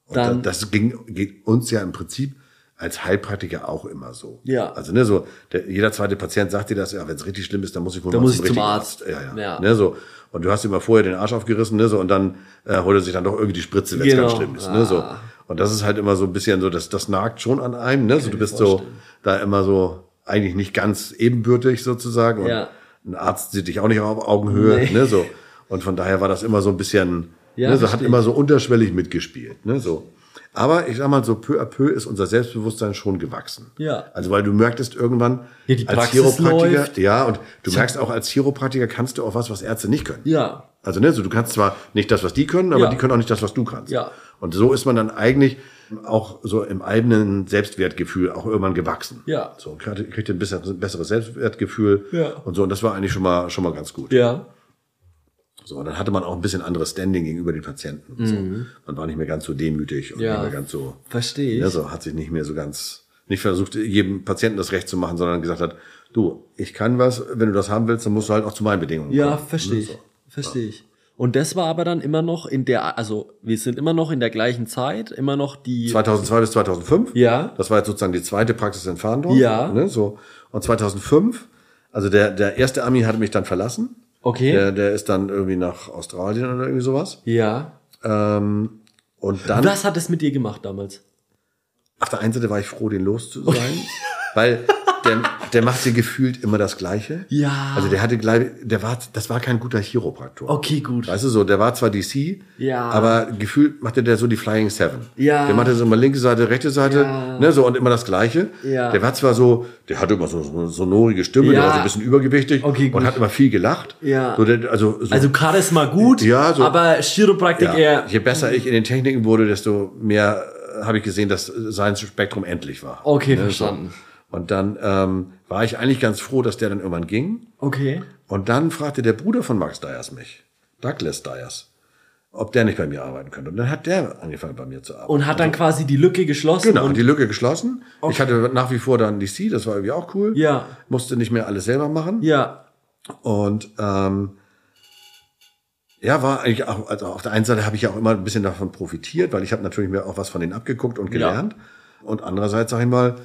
Und dann, das ging geht uns ja im Prinzip als Heilpraktiker auch immer so. Ja. Also ne, so der, jeder zweite Patient sagt dir das, ja, wenn es richtig schlimm ist, dann muss ich wohl da mal muss zum, ich zum Arzt. Arzt. Ja, ja. ja. Ne, so. Und du hast immer vorher den Arsch aufgerissen, ne, so, und dann äh, holt er sich dann doch irgendwie die Spritze, wenn es genau. ganz schlimm ist, ah. ne, so. Und das ist halt immer so ein bisschen so, das, das nagt schon an einem, ne? So, du bist so da immer so eigentlich nicht ganz ebenbürtig sozusagen. Und ja. ein Arzt sieht dich auch nicht auf Augenhöhe, nee. ne? So. Und von daher war das immer so ein bisschen, ja, ne? So, hat immer so unterschwellig mitgespielt, ne? So. Aber ich sag mal so, peu à peu ist unser Selbstbewusstsein schon gewachsen. Ja. Also weil du merktest irgendwann, ja, die als Chiropraktiker, läuft. ja, und du merkst auch, als Chiropraktiker kannst du auch was, was Ärzte nicht können. Ja. Also ne, so, du kannst zwar nicht das, was die können, aber ja. die können auch nicht das, was du kannst. Ja. Und so ist man dann eigentlich auch so im eigenen Selbstwertgefühl auch irgendwann gewachsen. Ja. So, und kriegt ein bisschen ein besseres Selbstwertgefühl. Ja. Und so, und das war eigentlich schon mal schon mal ganz gut. Ja. So, und dann hatte man auch ein bisschen anderes Standing gegenüber den Patienten. Und so. Mhm. Man war nicht mehr ganz so demütig und ja. nicht mehr ganz so. Verstehe ich. Ne, so, hat sich nicht mehr so ganz, nicht versucht, jedem Patienten das Recht zu machen, sondern gesagt hat, du, ich kann was, wenn du das haben willst, dann musst du halt auch zu meinen Bedingungen ja, kommen. Ja, verstehe ich. So. Verstehe ich. Und das war aber dann immer noch in der, also wir sind immer noch in der gleichen Zeit, immer noch die... zweitausendzwei bis zweitausendfünf. Ja. Das war jetzt sozusagen die zweite Praxis in Farndorf. Ja. Ne, so. Und zweitausendfünf, also der der erste Ami hatte mich dann verlassen. Okay. Der, der ist dann irgendwie nach Australien oder irgendwie sowas. Ja. Ähm, und dann... Was hat es mit dir gemacht damals? Auf der einen Seite war ich froh, den los zu sein, okay. weil... Der, der macht dir gefühlt immer das Gleiche. Ja. Also der hatte gleich, der war, das war kein guter Chiropraktor. Okay, gut. Weißt du so, der war zwar D C, ja. aber gefühlt machte der so die Flying Seven. Ja. Der machte so immer linke Seite, rechte Seite, ja. ne, so, und immer das Gleiche. Ja. Der war zwar so, der hatte immer so, so eine sonorige Stimme, ja. der war so ein bisschen übergewichtig okay, und hat immer viel gelacht. Ja. So, der, also, so, also Charisma gut, ja, so, aber Chiropraktik ja. eher. Je besser ich in den Techniken wurde, desto mehr habe ich gesehen, dass sein Spektrum endlich war. Okay, ne, verstanden. So. Und dann ähm, war ich eigentlich ganz froh, dass der dann irgendwann ging. Okay. Und dann fragte der Bruder von Max Dyers mich, Douglas Dyers, ob der nicht bei mir arbeiten könnte. Und dann hat der angefangen, bei mir zu arbeiten. Und hat dann also, quasi die Lücke geschlossen. Genau, und die Lücke geschlossen. Okay. Ich hatte nach wie vor dann D C, das war irgendwie auch cool. Ja. Musste nicht mehr alles selber machen. Ja. Und ähm, ja, war eigentlich auch, also auf der einen Seite habe ich ja auch immer ein bisschen davon profitiert, weil ich habe natürlich mir auch was von denen abgeguckt und gelernt. Ja. Und andererseits, sag ich mal,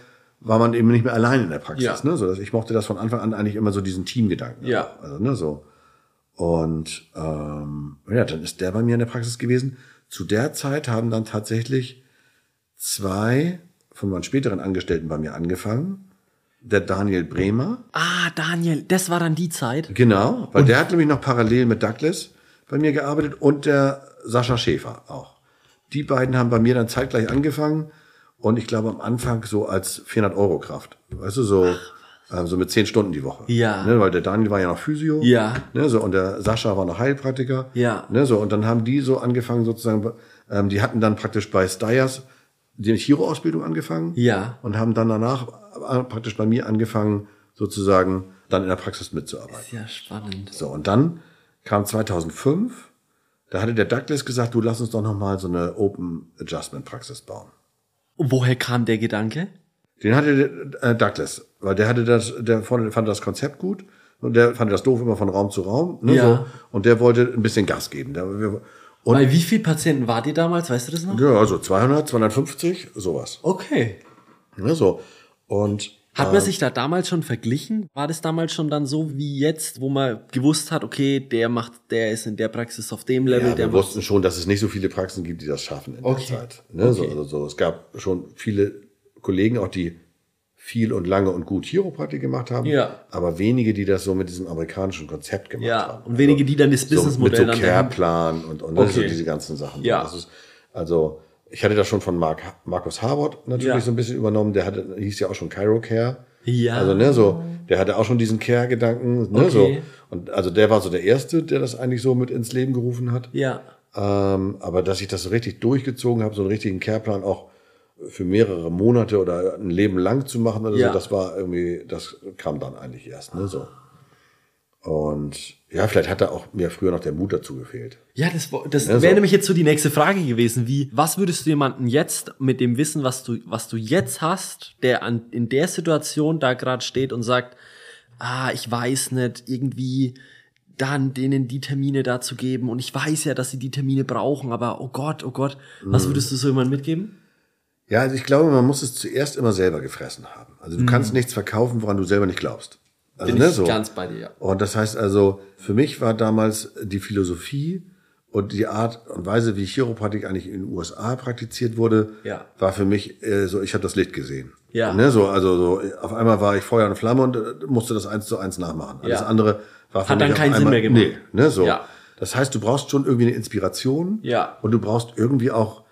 war man eben nicht mehr allein in der Praxis, ja. ne? So, dass ich mochte das von Anfang an eigentlich immer so diesen Teamgedanken. Ja. Haben. Also, ne, so. Und, ähm, ja, dann ist der bei mir in der Praxis gewesen. Zu der Zeit haben dann tatsächlich zwei von meinen späteren Angestellten bei mir angefangen. Der Daniel Bremer. Ah, Daniel, das war dann die Zeit. Genau, weil und der hat nämlich noch parallel mit Douglas bei mir gearbeitet und der Sascha Schäfer auch. Die beiden haben bei mir dann zeitgleich angefangen. Und ich glaube am Anfang so als vierhundert Euro Kraft, weißt du, so ähm, so mit zehn Stunden die Woche. Ja. Ne, weil der Daniel war ja noch Physio. Ja. Ne, so, und der Sascha war noch Heilpraktiker. Ja. Ne, so, und dann haben die so angefangen sozusagen, ähm, die hatten dann praktisch bei Styers die Chiro-Ausbildung angefangen. Ja. Und haben dann danach praktisch bei mir angefangen sozusagen dann in der Praxis mitzuarbeiten. Ist ja spannend. So, und dann kam zweitausendfünf, da hatte der Douglas gesagt, du, lass uns doch nochmal so eine Open Adjustment Praxis bauen. Und woher kam der Gedanke? Den hatte äh, Douglas, weil der hatte das, der fand das Konzept gut Und der fand das doof, immer von Raum zu Raum. Ne, ja. So. Und der wollte ein bisschen Gas geben. Und bei wie vielen Patienten wart ihr damals? Weißt du das noch? Ja, also zweihundert, zweihundertfünfzig, sowas. Okay. Ne, so. Und hat man sich da damals schon verglichen? War das damals schon dann so wie jetzt, wo man gewusst hat, okay, der macht, der ist in der Praxis auf dem Level? Ja, der wir wussten schon, dass es nicht so viele Praxen gibt, die das schaffen in okay. der Zeit. Ne? Okay. So, also so. Es gab schon viele Kollegen, auch die viel und lange und gut Chiropraktik gemacht haben, ja. aber wenige, die das so mit diesem amerikanischen Konzept gemacht ja, haben. Ja, und wenige, die dann das Businessmodell so, mit so Care-Plan und, und okay. so diese ganzen Sachen. Ja. Das ist, also... Ich hatte das schon von Mark, Markus Harbert natürlich ja. so ein bisschen übernommen. Der hatte, hieß ja auch schon ChiroCare. Ja. Also, ne, so, der hatte auch schon diesen Care-Gedanken, ne, okay. so. Und also, der war so der Erste, der das eigentlich so mit ins Leben gerufen hat. Ja. Ähm, aber dass ich das so richtig durchgezogen habe, so einen richtigen Care-Plan auch für mehrere Monate oder ein Leben lang zu machen oder ja. so, das war irgendwie, das kam dann eigentlich erst, ne, so. Und ja, vielleicht hat da auch mir früher noch der Mut dazu gefehlt. Ja, das, das ja, so. wäre nämlich jetzt so die nächste Frage gewesen. Wie, was würdest du jemanden jetzt mit dem Wissen, was du, was du jetzt hast, der an, in der Situation da gerade steht und sagt, ah, ich weiß nicht, irgendwie dann denen die Termine da zu geben und ich weiß ja, dass sie die Termine brauchen, aber oh Gott, oh Gott, mhm. was würdest du so jemandem mitgeben? Ja, also ich glaube, man muss es zuerst immer selber gefressen haben. Also du mhm. kannst nichts verkaufen, woran du selber nicht glaubst. Also, Bin ne, ich so. ganz bei dir, ja. Und das heißt also, für mich war damals die Philosophie und die Art und Weise, wie Chiropraktik eigentlich in den U S A praktiziert wurde, ja. war für mich äh, so, ich habe das Licht gesehen. Ja. Ne, so, also so, auf einmal war ich Feuer und Flamme und äh, musste das eins zu eins nachmachen. Ja. Alles andere war für Hat mich dann keinen Sinn mehr gemacht. Nee, ne, so. Ja. Das heißt, du brauchst schon irgendwie eine Inspiration ja. und du brauchst irgendwie auch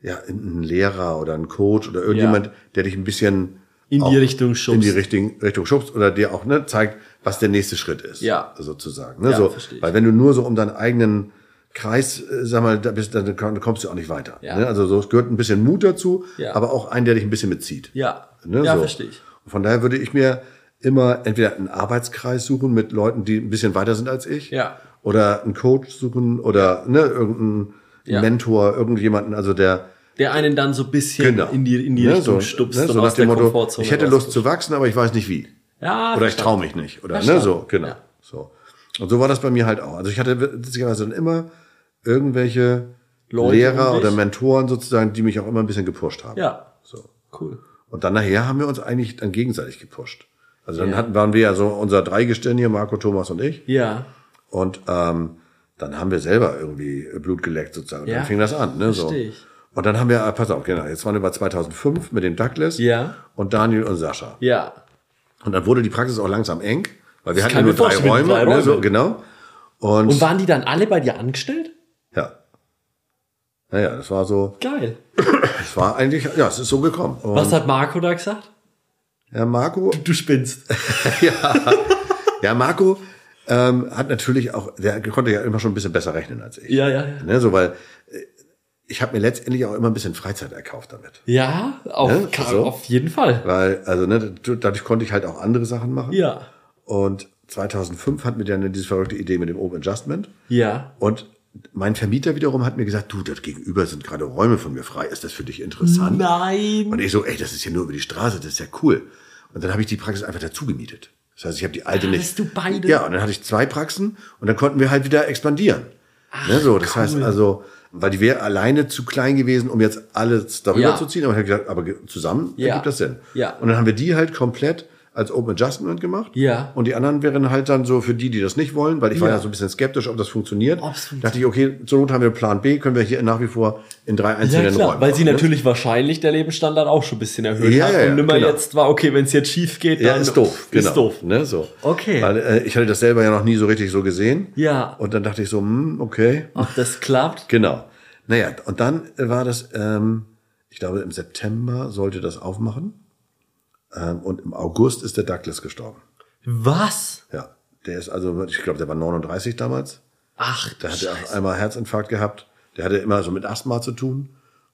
ja, einen Lehrer oder einen Coach oder irgendjemand, ja. der dich ein bisschen in die Richtung schubst. In die Richtung, Richtung schubst oder dir auch ne, zeigt, was der nächste Schritt ist. Ja. Sozusagen. Ne, ja, so, verstehe ich. Weil wenn du nur so um deinen eigenen Kreis, äh, sag mal, da bist, dann kommst du auch nicht weiter. Ja. Ne? Also so, es gehört ein bisschen Mut dazu, ja. aber auch einen, der dich ein bisschen mitzieht. Ja, ne, ja so. verstehe ich. Und von daher würde ich mir immer entweder einen Arbeitskreis suchen mit Leuten, die ein bisschen weiter sind als ich. Ja. Oder einen Coach suchen oder ne, irgendeinen ja. Mentor, irgendjemanden, also der... Der einen dann so ein bisschen genau. in die, in die ne, Richtung so, stupst ne, so und aus der Motto, Komfortzone ich hätte Lust zu wachsen, aber ich weiß nicht wie. Ja, oder ich traue mich nicht. Oder ne, so, genau. Ja. So. Und so war das bei mir halt auch. Also ich hatte witzigerweise dann immer irgendwelche Leute Lehrer oder Mentoren sozusagen, die mich auch immer ein bisschen gepusht haben. Ja, so. Cool. Und dann nachher haben wir uns eigentlich dann gegenseitig gepusht. Also dann ja. hatten, waren wir ja so unser Dreigestirn hier, Marco, Thomas und ich. Ja. Und ähm, dann haben wir selber irgendwie Blut geleckt sozusagen. Und ja. dann fing das an. Ne, so. Verstehe ich. Und dann haben wir, pass auf, genau, jetzt waren wir bei zweitausendfünf mit dem Douglas ja. und Daniel und Sascha. Ja. Und dann wurde die Praxis auch langsam eng, weil wir das hatten nur drei Räume, drei Räume. Ne, so, genau. Und, und waren die dann alle bei dir angestellt? Ja. Naja, das war so. Geil. Das war eigentlich, ja, es ist so gekommen. Und was hat Marco da gesagt? Ja, Marco. Du, du spinnst. ja. ja, Marco ähm, hat natürlich auch, der konnte ja immer schon ein bisschen besser rechnen als ich. Ja, ja, ja. Ne, so, weil ich habe mir letztendlich auch immer ein bisschen Freizeit erkauft damit. Ja, auf, ne? so. auf jeden Fall. Weil, also ne, dadurch konnte ich halt auch andere Sachen machen. Ja. Und zweitausendfünf hat mir dann diese verrückte Idee mit dem Open Adjustment. Ja. Und mein Vermieter wiederum hat mir gesagt, du, dort gegenüber sind gerade Räume von mir frei. Ist das für dich interessant? Nein. Und ich so, ey, das ist ja nur über die Straße, das ist ja cool. Und dann habe ich die Praxis einfach dazu gemietet. Das heißt, ich habe die alte nicht. Hast du beide? Ja, und dann hatte ich zwei Praxen und dann konnten wir halt wieder expandieren. Ach, ne, so, das cool. heißt also... Weil die wäre alleine zu klein gewesen, um jetzt alles darüber ja. zu ziehen. Aber ich habe gesagt, aber zusammen ja. ergibt das Sinn. Ja. Und dann haben wir die halt komplett als Open Adjustment gemacht. Ja. Und die anderen wären halt dann so für die, die das nicht wollen, weil ich ja. war ja so ein bisschen skeptisch, ob das funktioniert. Absolut. Dachte ich, okay, zur Not haben wir Plan B, können wir hier nach wie vor in drei einzelnen ja, Räumen. Weil sie machen, natürlich ne? wahrscheinlich der Lebensstandard auch schon ein bisschen erhöht ja, hat. Ja, und nimmer genau. jetzt war, okay, wenn es jetzt schief geht, ja, dann ist doof. Genau. Ist doof. Ne, so. Okay. Weil, äh, ich hatte das selber ja noch nie so richtig so gesehen. Ja. Und dann dachte ich so, hm, okay. Ob das klappt? Genau. Naja, und dann war das, ähm, ich glaube, im September sollte das aufmachen. Und im August ist der Douglas gestorben. Was? Ja, der ist also, ich glaube, der war neununddreißig damals. Ach, der hatte Scheiße. Auf einmal Herzinfarkt gehabt. Der hatte immer so mit Asthma zu tun.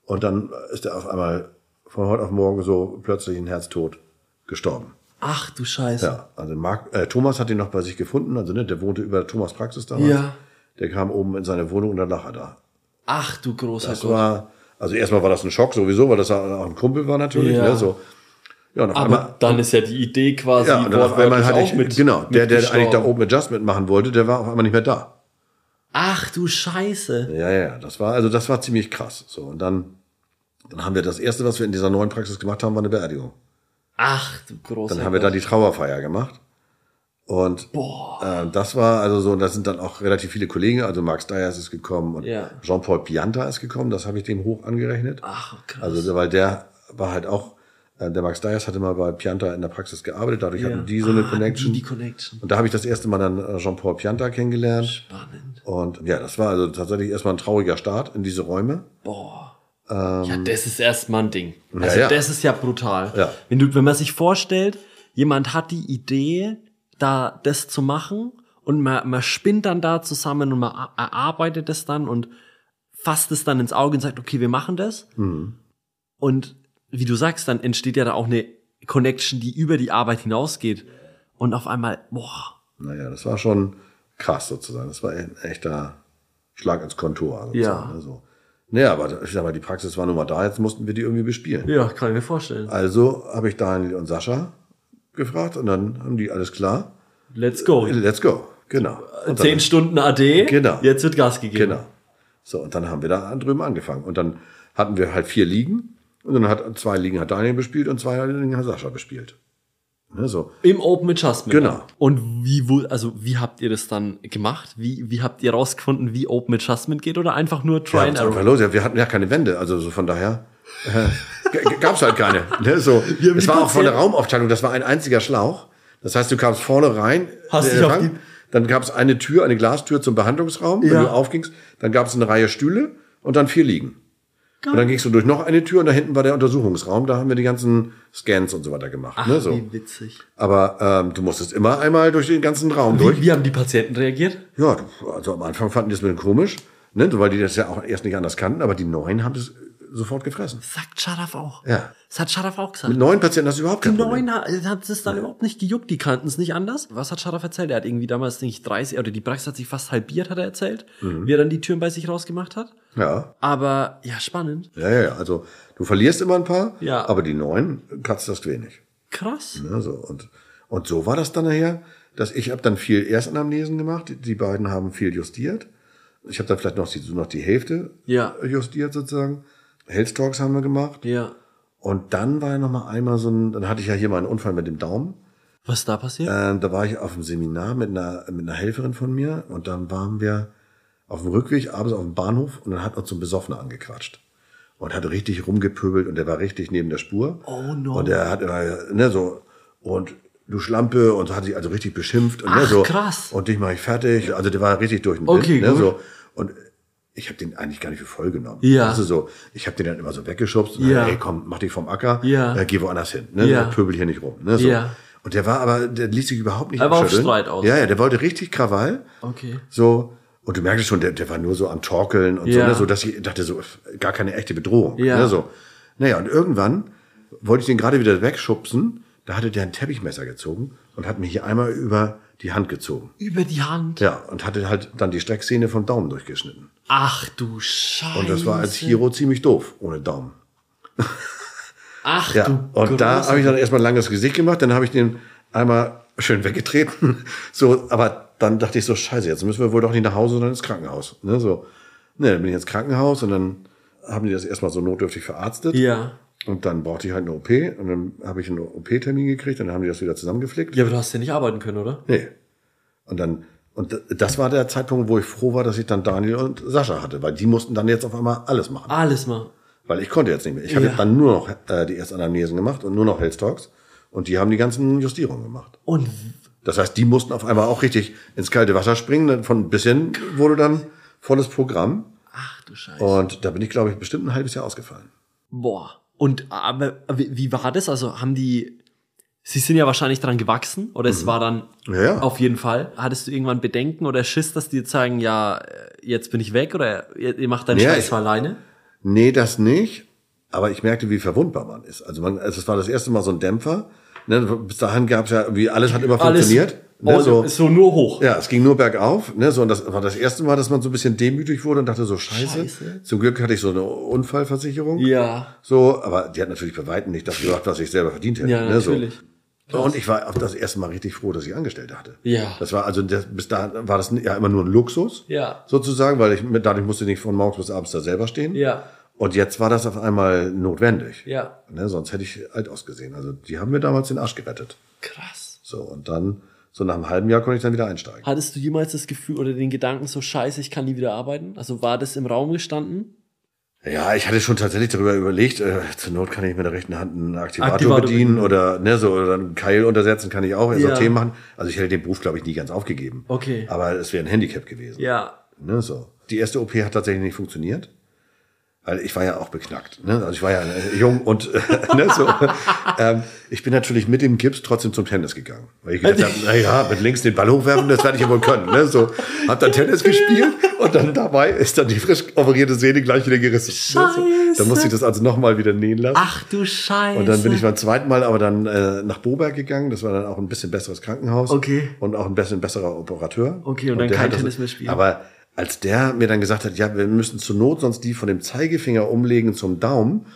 Und dann ist er auf einmal von heute auf morgen so plötzlich ein Herztod gestorben. Ach du Scheiße. Ja, also Mark, äh, Thomas hat ihn noch bei sich gefunden. Also ne, der wohnte über Thomas' Praxis damals. Ja. Der kam oben in seine Wohnung und dann lag er da. Ach du großer Gott. Das war, also erstmal war das ein Schock sowieso, weil das auch ein Kumpel war natürlich. Ja. Ne, so. Ja, aber einmal, dann ist ja die Idee quasi ja, und auf einmal hatte auch ich, mit genau, mit der, der eigentlich da oben Adjustment machen wollte, der war auf einmal nicht mehr da. Ach du Scheiße. Ja, ja, das war, also das war ziemlich krass. So, und dann, dann haben wir das erste, was wir in dieser neuen Praxis gemacht haben, war eine Beerdigung. Ach du großer. Dann haben wir da die Trauerfeier gemacht. Und äh, das war also so, und da sind dann auch relativ viele Kollegen, also Max Dyers ist gekommen und ja. Jean-Paul Pianta ist gekommen, das habe ich dem hoch angerechnet. Ach, krass. Also, weil der war halt auch, äh, der Max Dyers hatte mal bei Pianta in der Praxis gearbeitet, dadurch ja. hatten die so ah, eine Connection. Die, die Connection. Und da habe ich das erste Mal dann äh, Jean-Paul Pianta kennengelernt. Spannend. Und ja, das war also tatsächlich erstmal ein trauriger Start in diese Räume. Boah. Ähm, ja, das ist erstmal ein Ding. Also, ja, ja. das ist ja brutal. Ja. Wenn du, wenn man sich vorstellt, jemand hat die Idee, da das zu machen und man, man spinnt dann da zusammen und man erarbeitet es dann und fasst es dann ins Auge und sagt, okay, wir machen das. Mhm. Und wie du sagst, dann entsteht ja da auch eine Connection, die über die Arbeit hinausgeht. Und auf einmal, boah. Naja, das war schon krass sozusagen. Das war ein echter Schlag ins Kontor. Ja. Also, naja, aber ich sag mal, die Praxis war nun mal da, jetzt mussten wir die irgendwie bespielen. Ja, kann ich mir vorstellen. Also habe ich Daniel und Sascha gefragt und dann haben die alles klar. Let's go. Let's go, genau. Und Zehn dann, Stunden A D, genau. Jetzt wird Gas gegeben. Genau. So, und dann haben wir da drüben angefangen. Und dann hatten wir halt vier Ligen und dann hat zwei Ligen hat Daniel bespielt und zwei Ligen hat Sascha bespielt. Ne, so. Im Open Adjustment. Genau. Und wie, also wie habt ihr das dann gemacht? Wie, wie habt ihr rausgefunden, wie Open Adjustment geht oder einfach nur Try ja, and Error? Los. Ja, wir hatten ja keine Wände, also so von daher... Gab's halt keine. Ne? So, es war auch von der Raumaufteilung, das war ein einziger Schlauch. Das heißt, du kamst vorne rein, hast äh, Rang, dann gab's eine Tür, eine Glastür zum Behandlungsraum, ja. Wenn du aufgingst, dann gab's eine Reihe Stühle und dann vier Liegen. Geil. Und dann gingst du durch noch eine Tür und da hinten war der Untersuchungsraum, da haben wir die ganzen Scans und so weiter gemacht. Ach, ne? So. Wie witzig. Aber ähm, du musstest immer einmal durch den ganzen Raum wie, durch. Wie haben die Patienten reagiert? Ja, also am Anfang fanden die das ein bisschen komisch, ne? Weil die das ja auch erst nicht anders kannten, aber die Neuen haben das sofort gefressen. Sagt Scharaf auch. Ja. Das hat Scharaf auch gesagt. Mit neun Patienten hast du überhaupt kein Problem. Neun hat es dann ja. überhaupt nicht gejuckt. Die kannten es nicht anders. Was hat Scharaf erzählt? Er hat irgendwie damals, denke ich, dreißig, oder die Praxis hat sich fast halbiert, hat er erzählt, mhm. wie er dann die Türen bei sich rausgemacht hat. Ja. Aber, ja, spannend. Ja, ja, ja. Also, du verlierst immer ein paar, ja. aber die neun kratzt das wenig. Krass. Ja, so. Und, und so war das dann nachher, dass ich habe dann viel Erstanamnesen gemacht. Die, die beiden haben viel justiert. Ich habe dann vielleicht noch, so noch die Hälfte ja. justiert sozusagen. Health Talks haben wir gemacht. Ja. Und dann war ja noch mal einmal so ein, dann hatte ich ja hier mal einen Unfall mit dem Daumen. Was ist da passiert? Ähm, da war ich auf dem Seminar mit einer, mit einer Helferin von mir und dann waren wir auf dem Rückweg abends auf dem Bahnhof und dann hat uns so ein Besoffener angequatscht. Und hat richtig rumgepöbelt und der war richtig neben der Spur. Oh no. Und der hat immer, ne, so, und du Schlampe und hat sich also richtig beschimpft und ach, ne, so. Krass. Und dich mach ich fertig. Also der war richtig durch den Wind, okay, ne, gut. So. Und ich habe den eigentlich gar nicht für voll genommen. Ja. Also so, ich habe den dann immer so weggeschubst. Und ja. dann, ey, komm, mach dich vom Acker. Ja. Äh, geh woanders hin. Ne? Ja. Pöbel hier nicht rum. Ne? So. Ja. Und der war aber, der ließ sich überhaupt nicht abschütteln. Er war auf Streit aus. Ja, ja, der wollte richtig Krawall. Okay. So. Und du merkst schon, der, der war nur so am Torkeln und ja. so, ne? So, dass ich dachte so, gar keine echte Bedrohung. Ja. Ne? So. Naja, und irgendwann wollte ich den gerade wieder wegschubsen. Da hatte der ein Teppichmesser gezogen und hat mich hier einmal über die Hand gezogen. Über die Hand? Ja, und hatte halt dann die Strecksehne vom Daumen durchgeschnitten. Ach du Scheiße. Und das war als Chiro ziemlich doof, ohne Daumen. Ach ja, du und große. Da habe ich dann erstmal ein langes Gesicht gemacht, dann habe ich den einmal schön weggetreten. So, aber dann dachte ich so, scheiße, jetzt müssen wir wohl doch nicht nach Hause, sondern ins Krankenhaus. Ne, so. Ne, dann bin ich ins Krankenhaus und dann haben die das erstmal so notdürftig verarztet. Ja. Und dann brauchte ich halt eine O P und dann habe ich einen O P-Termin gekriegt und dann haben die das wieder zusammengeflickt. Ja, aber du hast ja nicht arbeiten können, oder? Nee. Und dann... Und das war der Zeitpunkt, wo ich froh war, dass ich dann Daniel und Sascha hatte, weil die mussten dann jetzt auf einmal alles machen. Alles machen. Weil ich konnte jetzt nicht mehr. Ich habe ja. dann nur noch äh, die Erstanamnesen gemacht und nur noch Health Talks und die haben die ganzen Justierungen gemacht. Und das heißt, die mussten auf einmal auch richtig ins kalte Wasser springen. Dann von bis hin wurde dann volles Programm. Ach du Scheiße. Und da bin ich, glaube ich, bestimmt ein halbes Jahr ausgefallen. Boah. Und aber wie war das? Also haben die... Sie sind ja wahrscheinlich dran gewachsen, oder es mhm. war dann ja, ja. auf jeden Fall. Hattest du irgendwann Bedenken oder Schiss, dass die jetzt sagen, ja, jetzt bin ich weg oder ihr macht deinen ja, Scheiß ich, mal alleine? Nee, das nicht. Aber ich merkte, wie verwundbar man ist. Also man, es war das erste Mal so ein Dämpfer. Ne, bis dahin gab es ja, wie alles hat immer alles funktioniert. Ne, oh, so, so nur hoch. Ja, es ging nur bergauf. Ne, so, und das war das erste Mal, dass man so ein bisschen demütig wurde und dachte so, scheiße. scheiße. Zum Glück hatte ich so eine Unfallversicherung. Ja. So, aber die hat natürlich bei weitem nicht das gebracht, was ich selber verdient hätte. Ja, ne, natürlich. So. Und ich war auch das erste Mal richtig froh, dass ich angestellt hatte. Ja. Das war also, das, bis dahin war das ja immer nur ein Luxus. Ja. Sozusagen, weil ich, dadurch musste ich nicht von morgens bis abends da selber stehen. Ja. Und jetzt war das auf einmal notwendig. Ja. Ne, sonst hätte ich alt ausgesehen. Also, die haben mir damals den Arsch gerettet. Krass. So, und dann, so nach einem halben Jahr konnte ich dann wieder einsteigen. Hattest du jemals das Gefühl oder den Gedanken, so scheiße, ich kann nie wieder arbeiten? Also war das im Raum gestanden? Ja, ich hatte schon tatsächlich darüber überlegt, äh, zur Not kann ich mit der rechten Hand einen Aktivator, Aktivator bedienen, bedienen oder ne so oder einen Keil untersetzen kann ich auch, S R T ja. machen. Also ich hätte den Beruf, glaube ich, nie ganz aufgegeben. Okay. Aber es wäre ein Handicap gewesen. Ja. Ne, so. Die erste O P hat tatsächlich nicht funktioniert. Weil ich war ja auch beknackt, ne? Also ich war ja jung und äh, ne, so. ähm, ich bin natürlich mit dem Gips trotzdem zum Tennis gegangen, weil ich gedacht habe, na ja, mit links den Ball hochwerfen, das werde ich ja wohl können, ne? So, hab dann Tennis gespielt und dann dabei ist dann die frisch operierte Sehne gleich wieder gerissen. Scheiße. Ne? So. Dann musste ich das also nochmal wieder nähen lassen. Ach du Scheiße. Und dann bin ich beim zweiten Mal aber dann äh, nach Boberg gegangen, das war dann auch ein bisschen besseres Krankenhaus. Okay. Und auch ein bisschen besserer Operateur. Okay, und, und dann kein Tennis mehr spielen. Aber als der mir dann gesagt hat, ja, wir müssen zur Not sonst die von dem Zeigefinger umlegen zum Daumen.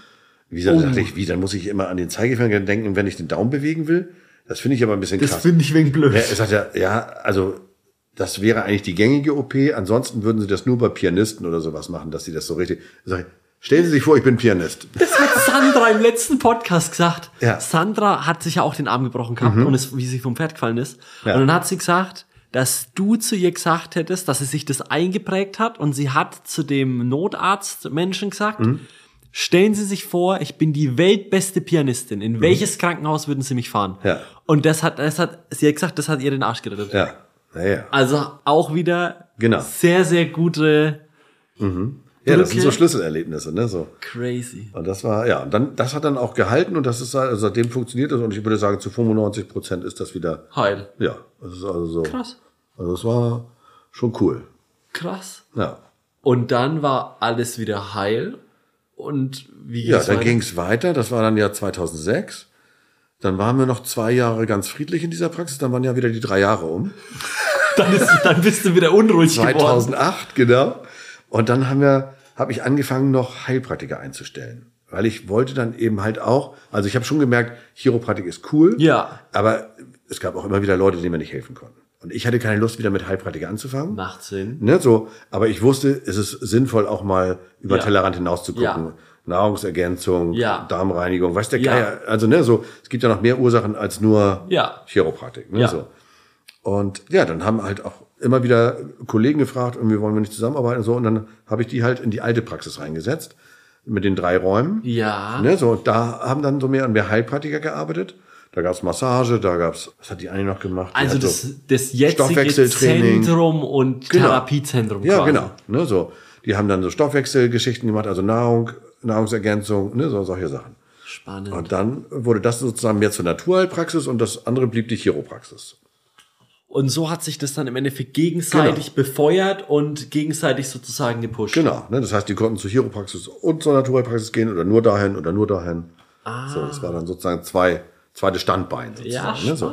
Wie dann oh. dachte ich, wie, dann muss ich immer an den Zeigefinger denken, wenn ich den Daumen bewegen will? Das finde ich aber ein bisschen das krass. Das finde ich wegen blöd. Ja, er sagt ja, ja, also das wäre eigentlich die gängige O P. Ansonsten würden sie das nur bei Pianisten oder sowas machen, dass sie das so richtig... Sag ich, stellen Sie sich vor, ich bin Pianist. Das hat Sandra im letzten Podcast gesagt. Ja. Sandra hat sich ja auch den Arm gebrochen gehabt mhm. und ist, wie sie vom Pferd gefallen ist. Ja. Und dann hat sie gesagt... dass du zu ihr gesagt hättest, dass sie sich das eingeprägt hat und sie hat zu dem Notarztmenschen gesagt, mhm. stellen Sie sich vor, ich bin die weltbeste Pianistin, in mhm. welches Krankenhaus würden Sie mich fahren? Ja. Und das hat, das hat, sie hat gesagt, das hat ihr den Arsch gerettet. Ja. Ja, ja. Also auch wieder genau. sehr, sehr gute mhm. Ja, das sind so Schlüsselerlebnisse, ne? So. Crazy. Und das war, ja, und dann, das hat dann auch gehalten und das ist also seitdem funktioniert das und ich würde sagen, zu fünfundneunzig Prozent ist das wieder heil. Ja, das ist also so. Krass. Also das war schon cool. Krass. Ja. Und dann war alles wieder heil und wie ging's weiter? Ja, dann ging's weiter, das war dann ja zweitausendsechs. Dann waren wir noch zwei Jahre ganz friedlich in dieser Praxis, dann waren ja wieder die drei Jahre um. dann, ist, dann bist du wieder unruhig zweitausendacht, geworden. zweitausendacht, genau. Und dann haben wir habe ich angefangen, noch Heilpraktiker einzustellen. Weil ich wollte dann eben halt auch, also ich habe schon gemerkt, Chiropraktik ist cool, ja. aber es gab auch immer wieder Leute, denen wir nicht helfen konnten. Und ich hatte keine Lust, wieder mit Heilpraktiker anzufangen. Macht Sinn. Ne, so. Aber ich wusste, es ist sinnvoll, auch mal über ja. den Tellerrand hinaus zu gucken. Ja. Nahrungsergänzung, ja. Darmreinigung, weiß der ja. Geier. Also ne, so, es gibt ja noch mehr Ursachen als nur ja. Chiropraktik. Ne, ja. so. Und ja, dann haben halt auch immer wieder Kollegen gefragt, irgendwie wollen wir nicht zusammenarbeiten und so. Und dann habe ich die halt in die alte Praxis reingesetzt mit den drei Räumen. Ja. Ne, so, und da haben dann so mehr und mehr Heilpraktiker gearbeitet. Da gab's Massage, da gab's, was hat die eine noch gemacht? Die also das, so das jetzige Zentrum und genau. Therapiezentrum quasi. Ja, genau. Ne, so. Die haben dann so Stoffwechselgeschichten gemacht, also Nahrung, Nahrungsergänzung, ne, so solche Sachen. Spannend. Und dann wurde das sozusagen mehr zur Naturheilpraxis und das andere blieb die Chiropraxis. Und so hat sich das dann im Endeffekt gegenseitig genau. befeuert und gegenseitig sozusagen gepusht. Genau, ne? Das heißt, die konnten zur Chiropraxis und zur Naturheilpraxis gehen oder nur dahin oder nur dahin. Ah. So, das war dann sozusagen zwei zweite Standbein. Ja, spannend. Ne? So.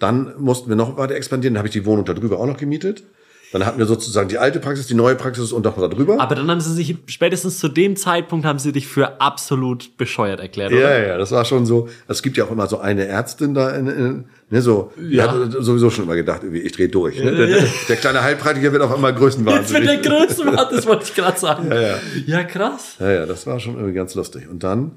Dann mussten wir noch weiter expandieren, dann habe ich die Wohnung da drüber auch noch gemietet. Dann hatten wir sozusagen die alte Praxis, die neue Praxis und noch da drüber. Aber dann haben sie sich, spätestens zu dem Zeitpunkt, haben sie dich für absolut bescheuert erklärt, oder? Ja, ja, das war schon so. Es gibt ja auch immer so eine Ärztin da, in, in, ne, so. Ja. Die hat sowieso schon immer gedacht, ich drehe durch. Ne? Der, der, der kleine Heilpraktiker wird auf einmal größenwahnsinnig. Jetzt wird der Größenwahnsinn, das wollte ich gerade sagen. Ja, ja. Ja, krass. Ja, ja, das war schon irgendwie ganz lustig. Und dann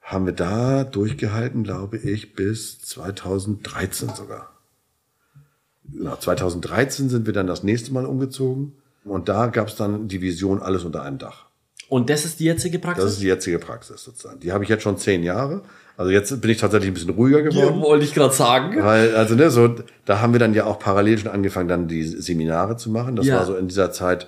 haben wir da durchgehalten, glaube ich, bis zweitausenddreizehn sogar. Genau, zweitausenddreizehn sind wir dann das nächste Mal umgezogen und da gab es dann die Vision alles unter einem Dach. Und das ist die jetzige Praxis? Das ist die jetzige Praxis sozusagen. Die habe ich jetzt schon zehn Jahre. Also jetzt bin ich tatsächlich ein bisschen ruhiger geworden. Ja, wollte ich gerade sagen. Weil, also ne, so da haben wir dann ja auch parallel schon angefangen, dann die Seminare zu machen. Das ja. war so in dieser Zeit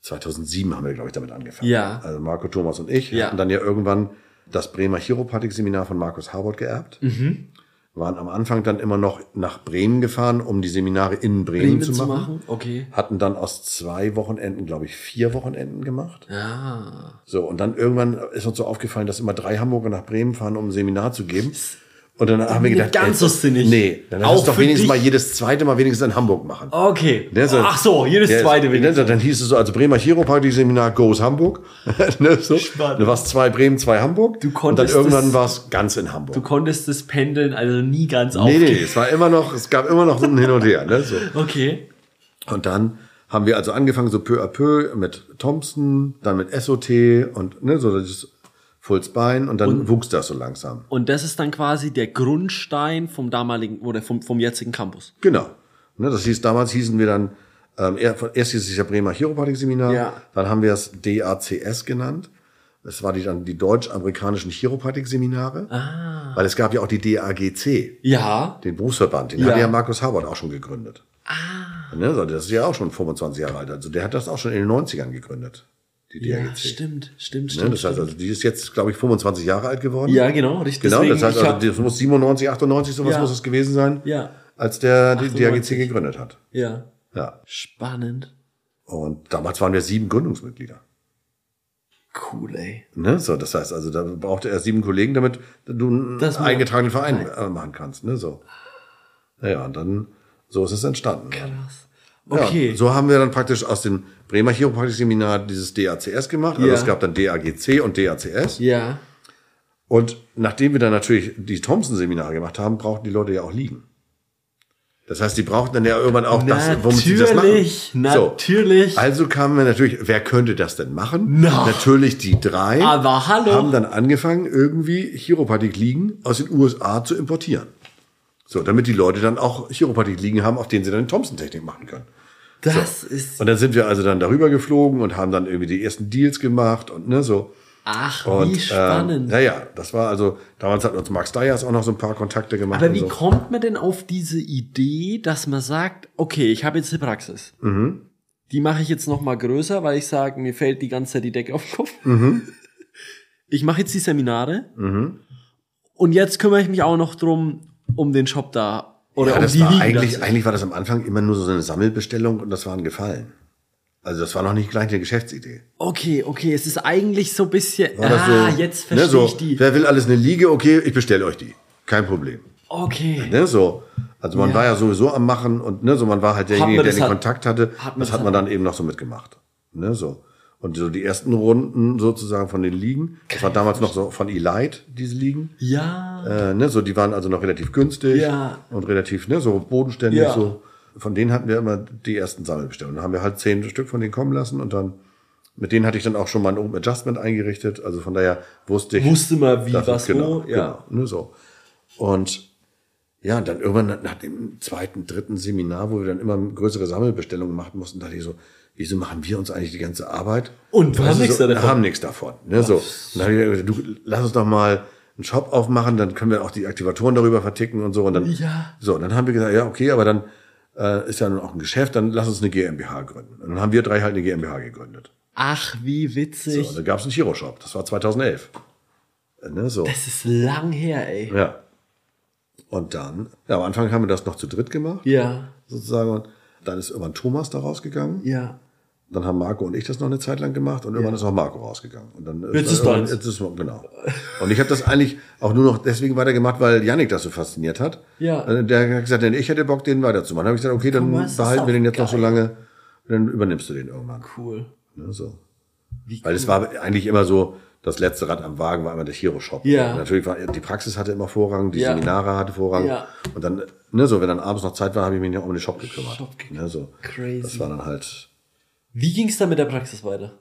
zweitausendsieben haben wir, glaube ich, damit angefangen. Ja. Also Marco, Thomas und ich ja. hatten dann ja irgendwann das Bremer Chiropraktik-Seminar von Markus Harbort geerbt. Mhm. Waren am Anfang dann immer noch nach Bremen gefahren, um die Seminare in Bremen, Bremen zu machen. Zu machen? Okay. Hatten dann aus zwei Wochenenden, glaube ich, vier Wochenenden gemacht. Ja. So, und dann irgendwann ist uns so aufgefallen, dass immer drei Hamburger nach Bremen fahren, um ein Seminar zu geben. Und dann haben wir gedacht, ganz so sinnig. Nee, dann auch hast du doch wenigstens dich? mal jedes zweite Mal wenigstens in Hamburg machen. Okay. Ne, so, ach so, jedes ja, zweite wenigstens. Ne, dann hieß es so, also Bremer Chiropraktik-Seminar goes Hamburg. ne, so. Spannend. Dann war es zwei Bremen, zwei Hamburg. Du konntest und dann irgendwann war es ganz in Hamburg. Du konntest das Pendeln also nie ganz aufgeben. Nee, nee, es war immer noch, es gab immer noch ein Hin und Her. Ne, so. Okay. Und dann haben wir also angefangen so peu à peu mit Thompson, dann mit S O T und ne, so das Full Spine und dann und, wuchs das so langsam. Und das ist dann quasi der Grundstein vom damaligen oder vom, vom jetzigen Campus. Genau. Ne, das hieß, damals hießen wir dann, ähm, erst hieß es ja Bremer Chiropraktik-Seminar, ja. Dann haben wir das D A C S genannt. Das war die, dann die deutsch-amerikanischen Chiropraktik-Seminare. Ah. Weil es gab ja auch die D A G C. Ja. Den Berufsverband. Den ja. hat ja Markus Habert auch schon gegründet. Ah. Ne, das ist ja auch schon fünfundzwanzig Jahre alt. Also der hat das auch schon in den neunzigern gegründet. Die ja, D A G C. Stimmt, stimmt, stimmt. Ne, das heißt, also die ist jetzt, glaube ich, fünfundzwanzig Jahre alt geworden. Ja, genau, richtig. Genau, das heißt, also, das muss siebenundneunzig, achtundneunzig, sowas ja. muss es gewesen sein, ja. als der die D A G C gegründet hat. Ja. ja. Spannend. Und damals waren wir sieben Gründungsmitglieder. Cool, ey. Ne, so, das heißt, also da brauchte er sieben Kollegen, damit du einen eingetragenen Verein nein. machen kannst. Ne, so. Naja, und dann, so ist es entstanden. Krass. Okay. Ja, so haben wir dann praktisch aus dem Bremer Chiropraktik-Seminar dieses D A C S gemacht. Also ja. es gab dann D A G C und D A C S. Ja. Und nachdem wir dann natürlich die Thompson-Seminare gemacht haben, brauchten die Leute ja auch liegen. Das heißt, die brauchten dann ja irgendwann auch natürlich, das, womit sie das machen. Natürlich, natürlich. So, also kamen wir natürlich, wer könnte das denn machen? No. Natürlich die drei. Aber hallo. Haben dann angefangen, irgendwie Chiropraktik-Liegen aus den U S A zu importieren. So, damit die Leute dann auch Chiropraktik liegen haben, auf denen sie dann Thompson-Technik machen können. Das so. ist. Und dann sind wir also dann darüber geflogen und haben dann irgendwie die ersten Deals gemacht und ne, so. Ach, und, wie spannend. Ähm, naja, das war also, damals hat uns Max Dyers auch noch so ein paar Kontakte gemacht. Aber wie so. kommt man denn auf diese Idee, dass man sagt, okay, ich habe jetzt eine Praxis. Mhm. Die mache ich jetzt noch mal größer, weil ich sage, mir fällt die ganze Zeit die Decke auf den Kopf. Mhm. Ich mache jetzt die Seminare. Mhm. Und jetzt kümmere ich mich auch noch drum, um den Shop da oder ja, um das die war Liegen, eigentlich, das eigentlich war das am Anfang immer nur so eine Sammelbestellung und das war ein Gefallen. Also das war noch nicht gleich eine Geschäftsidee. Okay, okay, es ist eigentlich so ein bisschen, war ah, so, jetzt verstehe ne, so, ich die. Wer will alles eine Liege? Okay, ich bestelle euch die. Kein Problem. Okay. Ne, so. Also man ja. war ja sowieso am Machen und ne, so man war halt derjenige, der den hat, Kontakt hatte. Hat das hat man dann eben noch so mitgemacht. Ne, so. Und so die ersten Runden sozusagen von den Ligen. Das war damals noch so von Elite, diese Ligen. Ja. Äh, ne, so, die waren also noch relativ günstig. Ja. Und relativ, ne, so bodenständig, ja. so. Von denen hatten wir immer die ersten Sammelbestellungen. Da haben wir halt zehn Stück von denen kommen lassen und dann, mit denen hatte ich dann auch schon mal ein Open Adjustment eingerichtet. Also von daher wusste ich. Wusste mal, wie, was, wo, genau, ja. Genau, ne, so. Und, ja, und dann irgendwann nach dem zweiten, dritten Seminar, wo wir dann immer größere Sammelbestellungen machen mussten, dachte ich so, wieso machen wir uns eigentlich die ganze Arbeit? Und wir haben nichts so, davon. haben nichts davon. Ne, so. Und dann habe ich gesagt, du, lass uns doch mal einen Shop aufmachen, dann können wir auch die Aktivatoren darüber verticken und so. Und dann, ja. so, und dann haben wir gesagt, ja, okay, aber dann äh, ist ja nun auch ein Geschäft, dann lass uns eine GmbH gründen. Und dann haben wir drei halt eine GmbH gegründet. Ach, wie witzig. So, dann gab es einen Chiroshop, das war zweitausendelf. Ne, so. Das ist lang her, ey. Ja. Und dann, ja, am Anfang haben wir das noch zu dritt gemacht. Ja. Sozusagen. Und dann ist irgendwann Thomas da rausgegangen. Ja. Dann haben Marco und ich das noch eine Zeit lang gemacht und irgendwann ja. ist auch Marco rausgegangen. Und dann jetzt ist es jetzt ist genau. Und ich habe das eigentlich auch nur noch deswegen weitergemacht, weil Yannick das so fasziniert hat. Ja. Der hat gesagt, ich hätte Bock, den weiterzumachen. Dann habe ich gesagt, okay, dann Thomas, behalten wir den jetzt geil. noch so lange, dann übernimmst du den irgendwann. Cool. Ja, so. Wie cool. Weil es war eigentlich immer so, das letzte Rad am Wagen war immer der Chiroshop. Ja. Und natürlich war die Praxis hatte immer Vorrang, die ja. Seminare hatte Vorrang. Ja. Und dann, ne, so, wenn dann abends noch Zeit war, habe ich mich noch um den Shop gekümmert. Shop gekümmert. Ne, so. Crazy. Das war dann halt. Wie ging's dann mit der Praxis weiter?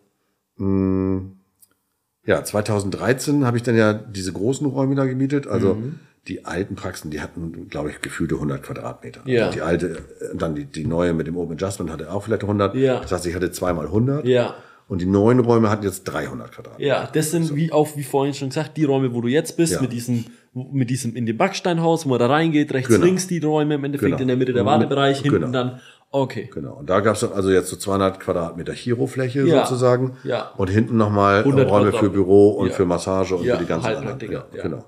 Ja, zweitausenddreizehn habe ich dann ja diese großen Räume da gemietet. Also mhm. die alten Praxen, die hatten, glaube ich, gefühlte hundert Quadratmeter. Ja. Die alte, dann die, die neue mit dem Open Adjustment hatte auch vielleicht hundert. Ja. Das heißt, ich hatte zweimal hundert. Ja. Und die neuen Räume hatten jetzt dreihundert Quadratmeter. Ja, das sind, so. wie auch wie vorhin schon gesagt, die Räume, wo du jetzt bist, ja. mit diesem, mit diesem in dem Backsteinhaus, wo man da reingeht, rechts, genau. links die Räume, im Endeffekt genau. in der Mitte der Wartebereich, genau. hinten dann. Okay. Genau. Und da gab es dann also jetzt so zweihundert Quadratmeter Chirofläche ja. sozusagen. Ja. Und hinten nochmal Räume Quadrat. für Büro und ja. für Massage und ja. für die ganzen anderen. Ja. Ja. Genau.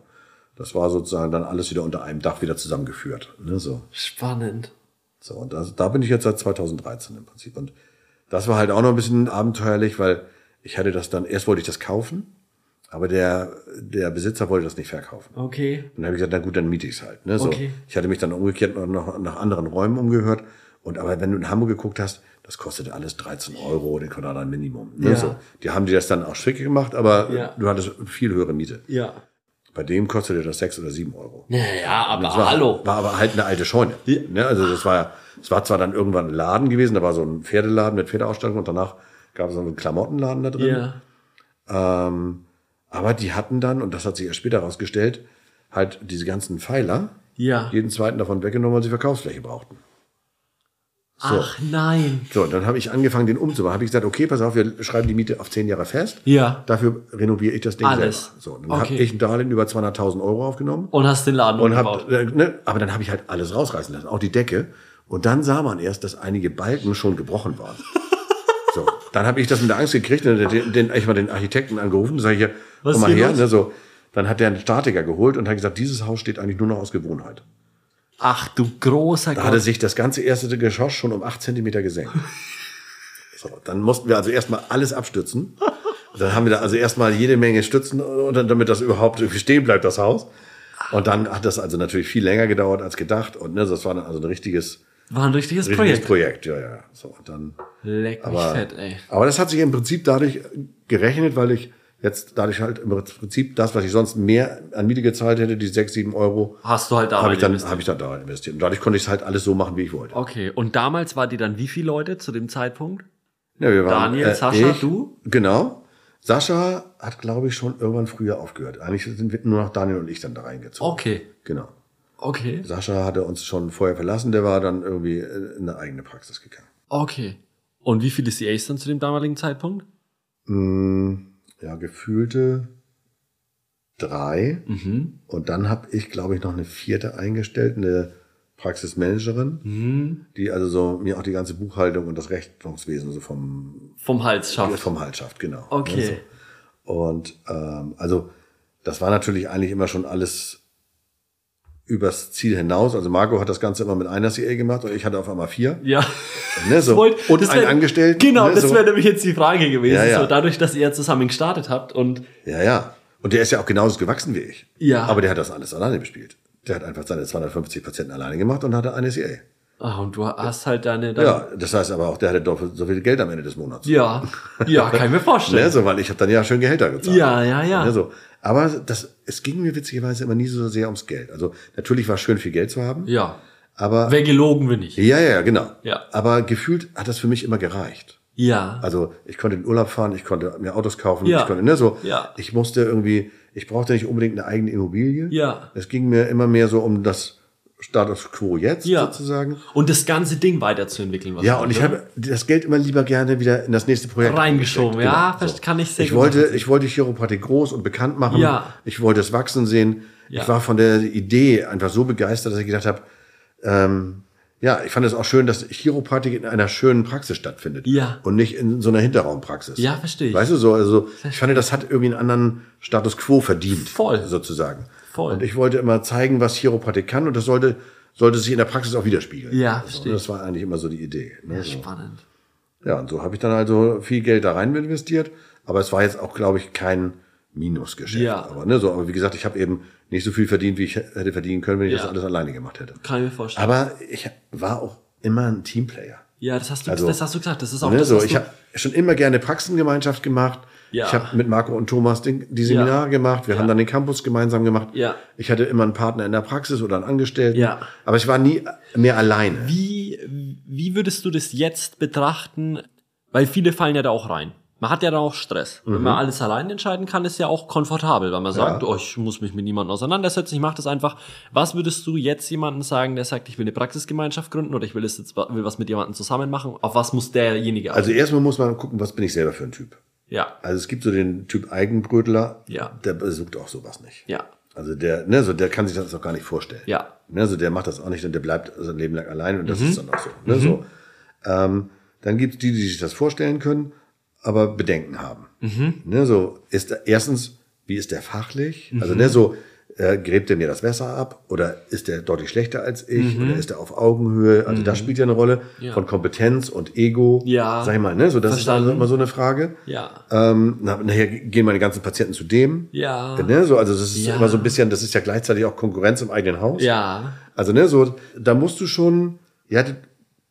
Das war sozusagen dann alles wieder unter einem Dach wieder zusammengeführt. Ne, so. Spannend. So, und das, da bin ich jetzt seit zweitausenddreizehn im Prinzip. Und das war halt auch noch ein bisschen abenteuerlich, weil ich hatte das dann, erst wollte ich das kaufen, Aber der, der Besitzer wollte das nicht verkaufen. Okay. Und dann habe ich gesagt, na gut, dann miete ich es halt. Ne? So. Okay. Ich hatte mich dann umgekehrt noch nach anderen Räumen umgehört. Und aber wenn du in Hamburg geguckt hast, das kostet alles dreizehn Euro, den Quadratmeter Minimum. Ne? Ja. So. Die haben dir das dann auch schick gemacht, aber ja. du hattest viel höhere Miete. Ja. Bei dem kostete das sechs oder sieben Euro. Ja, ja, aber war, hallo. War aber halt eine alte Scheune. Ja. Ne? Also das war, es war zwar dann irgendwann ein Laden gewesen, da war so ein Pferdeladen mit Pferdeausstattung und danach gab es so einen Klamottenladen da drin. Ja. Ähm, aber die hatten dann, und das hat sich erst später rausgestellt, halt diese ganzen Pfeiler, ja. jeden zweiten davon weggenommen, weil sie Verkaufsfläche brauchten. So. Ach nein. So, dann habe ich angefangen, den umzubauen. Habe ich gesagt, okay, pass auf, wir schreiben die Miete auf zehn Jahre fest. Ja. Dafür renoviere ich das Ding alles selber. So, dann okay. habe ich ein Darlehen über zweihunderttausend Euro aufgenommen. Und hast den Laden und hab, ne, aber dann habe ich halt alles rausreißen lassen, auch die Decke. Und dann sah man erst, dass einige Balken schon gebrochen waren. So, dann habe ich das mit der Angst gekriegt und den, den, ich mal den Architekten angerufen. Sag ich, ja, komm mal her. Ne, so, dann hat der einen Statiker geholt und hat gesagt, dieses Haus steht eigentlich nur noch aus Gewohnheit. Ach, du großer Gott. Da hatte sich das ganze erste Geschoss schon um acht Zentimeter gesenkt. So, dann mussten wir also erstmal alles abstützen. Und dann haben wir da also erstmal jede Menge Stützen, und dann, damit das überhaupt stehen bleibt, das Haus. Und dann hat das also natürlich viel länger gedauert als gedacht. Und ne, das war dann also ein richtiges, war ein richtiges, ein richtiges Projekt. Projekt. Ja, ja. So, und dann, leck mich aber, fett, ey. Aber das hat sich im Prinzip dadurch gerechnet, weil ich jetzt dadurch halt im Prinzip das, was ich sonst mehr an Miete gezahlt hätte, die sechs, sieben Euro. Hast du halt da habe ich dann habe ich dann da investiert. Und dadurch konnte ich es halt alles so machen, wie ich wollte. Okay. Und damals war die dann wie viele Leute zu dem Zeitpunkt? Ja, wir waren Daniel, äh, Sascha, ich, du? Genau. Sascha hat, glaube ich, schon irgendwann früher aufgehört. Eigentlich sind wir nur noch Daniel und ich dann da reingezogen. Okay. Genau. Okay. Sascha hatte uns schon vorher verlassen. Der war dann irgendwie in eine eigene Praxis gegangen. Okay. Und wie viele C As dann zu dem damaligen Zeitpunkt? Mmh. Ja, gefühlte drei. Mhm. Und dann habe ich, glaube ich, noch eine vierte eingestellt, eine Praxismanagerin, mhm. die also so mir auch die ganze Buchhaltung und das Rechnungswesen so vom, vom Hals schafft. Vom Hals schafft, genau. Okay. Und ähm, also das war natürlich eigentlich immer schon alles übers Ziel hinaus. Also Marco hat das Ganze immer mit einer C A gemacht und ich hatte auf einmal vier. Ja. Ne, so. Wollt, und einen Angestellten. Genau, ne, das so. Wäre nämlich jetzt die Frage gewesen. Ja, ja. So, dadurch, dass ihr zusammen gestartet habt. Und ja, ja. Und der ist ja auch genauso gewachsen wie ich. Ja. Aber der hat das alles alleine bespielt. Der hat einfach seine zweihundertfünfzig Patienten alleine gemacht und hatte eine C A. Ah, und du hast halt deine, deine... Ja, das heißt aber auch, der hatte doch so viel Geld am Ende des Monats. Ja, ja, kann ich mir vorstellen. Ne, so, weil ich habe dann ja schön Gehälter gezahlt. Ja, ja, ja. Ne, so. Aber das, es ging mir witzigerweise immer nie so sehr ums Geld. Also natürlich war es schön, viel Geld zu haben. Ja. Aber wer gelogen wir nicht. Ja, ja, genau. Ja. Aber gefühlt hat das für mich immer gereicht. Ja. Also ich konnte in den Urlaub fahren, ich konnte mir Autos kaufen, ja. ich konnte ne, so. Ja. Ich musste irgendwie, ich brauchte nicht unbedingt eine eigene Immobilie. Ja. Es ging mir immer mehr so um das Status quo jetzt ja. sozusagen. Und das ganze Ding weiterzuentwickeln. Was ja, und ich habe das Geld immer lieber gerne wieder in das nächste Projekt reingeschoben. Genau. Ja, das so. Kann ich sehr ich gut wollte, ich wollte Chiropratik groß und bekannt machen. Ja. Ich wollte es wachsen sehen. Ja. Ich war von der Idee einfach so begeistert, dass ich gedacht habe, ähm, ja, ich fand es auch schön, dass Chiropratik in einer schönen Praxis stattfindet. Ja. Und nicht in so einer Hinterraumpraxis. Ja, verstehe ich. Weißt du, so, also verstehe. Ich fand, das hat irgendwie einen anderen Status quo verdient. Voll. Sozusagen. Voll. Und ich wollte immer zeigen, was Chiropratik kann, und das sollte, sollte sich in der Praxis auch widerspiegeln. Ja, verstehe. Also, das war eigentlich immer so die Idee. Ne? Ja, spannend. Ja, und so habe ich dann also viel Geld da rein investiert, aber es war jetzt auch, glaube ich, kein Minusgeschäft. Ja. Aber, ne, so, aber wie gesagt, ich habe eben nicht so viel verdient, wie ich hätte verdienen können, wenn ich ja. das alles alleine gemacht hätte. Kann ich mir vorstellen. Aber ich war auch immer ein Teamplayer. Ja, das hast du, also, das hast du gesagt. Das ist auch ne, das, so, ich habe schon immer gerne Praxengemeinschaft gemacht. Ja. Ich habe mit Marco und Thomas die Seminare ja. gemacht. Wir ja. haben dann den Campus gemeinsam gemacht. Ja. Ich hatte immer einen Partner in der Praxis oder einen Angestellten. Ja. Aber ich war nie mehr alleine. Wie, wie würdest du das jetzt betrachten? Weil viele fallen ja da auch rein. Man hat ja da auch Stress. Mhm. Wenn man alles alleine entscheiden kann, ist ja auch komfortabel, weil man sagt, ja. oh, ich muss mich mit niemandem auseinandersetzen, ich mache das einfach. Was würdest du jetzt jemandem sagen, der sagt, ich will eine Praxisgemeinschaft gründen oder ich will, das jetzt, will was mit jemandem zusammen machen? Auf was muss derjenige achten? Also erstmal muss man gucken, was bin ich selber für ein Typ. Ja. Also es gibt so den Typ Eigenbrötler, ja. der besucht auch sowas nicht. Ja. Also der, ne, so der kann sich das auch gar nicht vorstellen. Ja. Ne, so der macht das auch nicht und der bleibt sein Leben lang allein und das mhm. ist dann auch so. Ne, mhm. so. Ähm, dann gibt es die, die sich das vorstellen können, aber Bedenken haben. Mhm. Ne, so ist erstens, wie ist der fachlich? Mhm. Also ne, so Äh, gräbt er mir das Messer ab oder ist er deutlich schlechter als ich, mhm, oder ist er auf Augenhöhe? Also, mhm, das spielt ja eine Rolle, ja, von Kompetenz und Ego. Ja. Sag ich mal, ne? So, das verstanden, ist dann immer so eine Frage. Ja. Ähm, na, nachher gehen meine ganzen Patienten zu dem. Ja. Ne? So, also, das ist ja immer so ein bisschen, das ist ja gleichzeitig auch Konkurrenz im eigenen Haus. Ja. Also, ne, so, da musst du schon, ja, du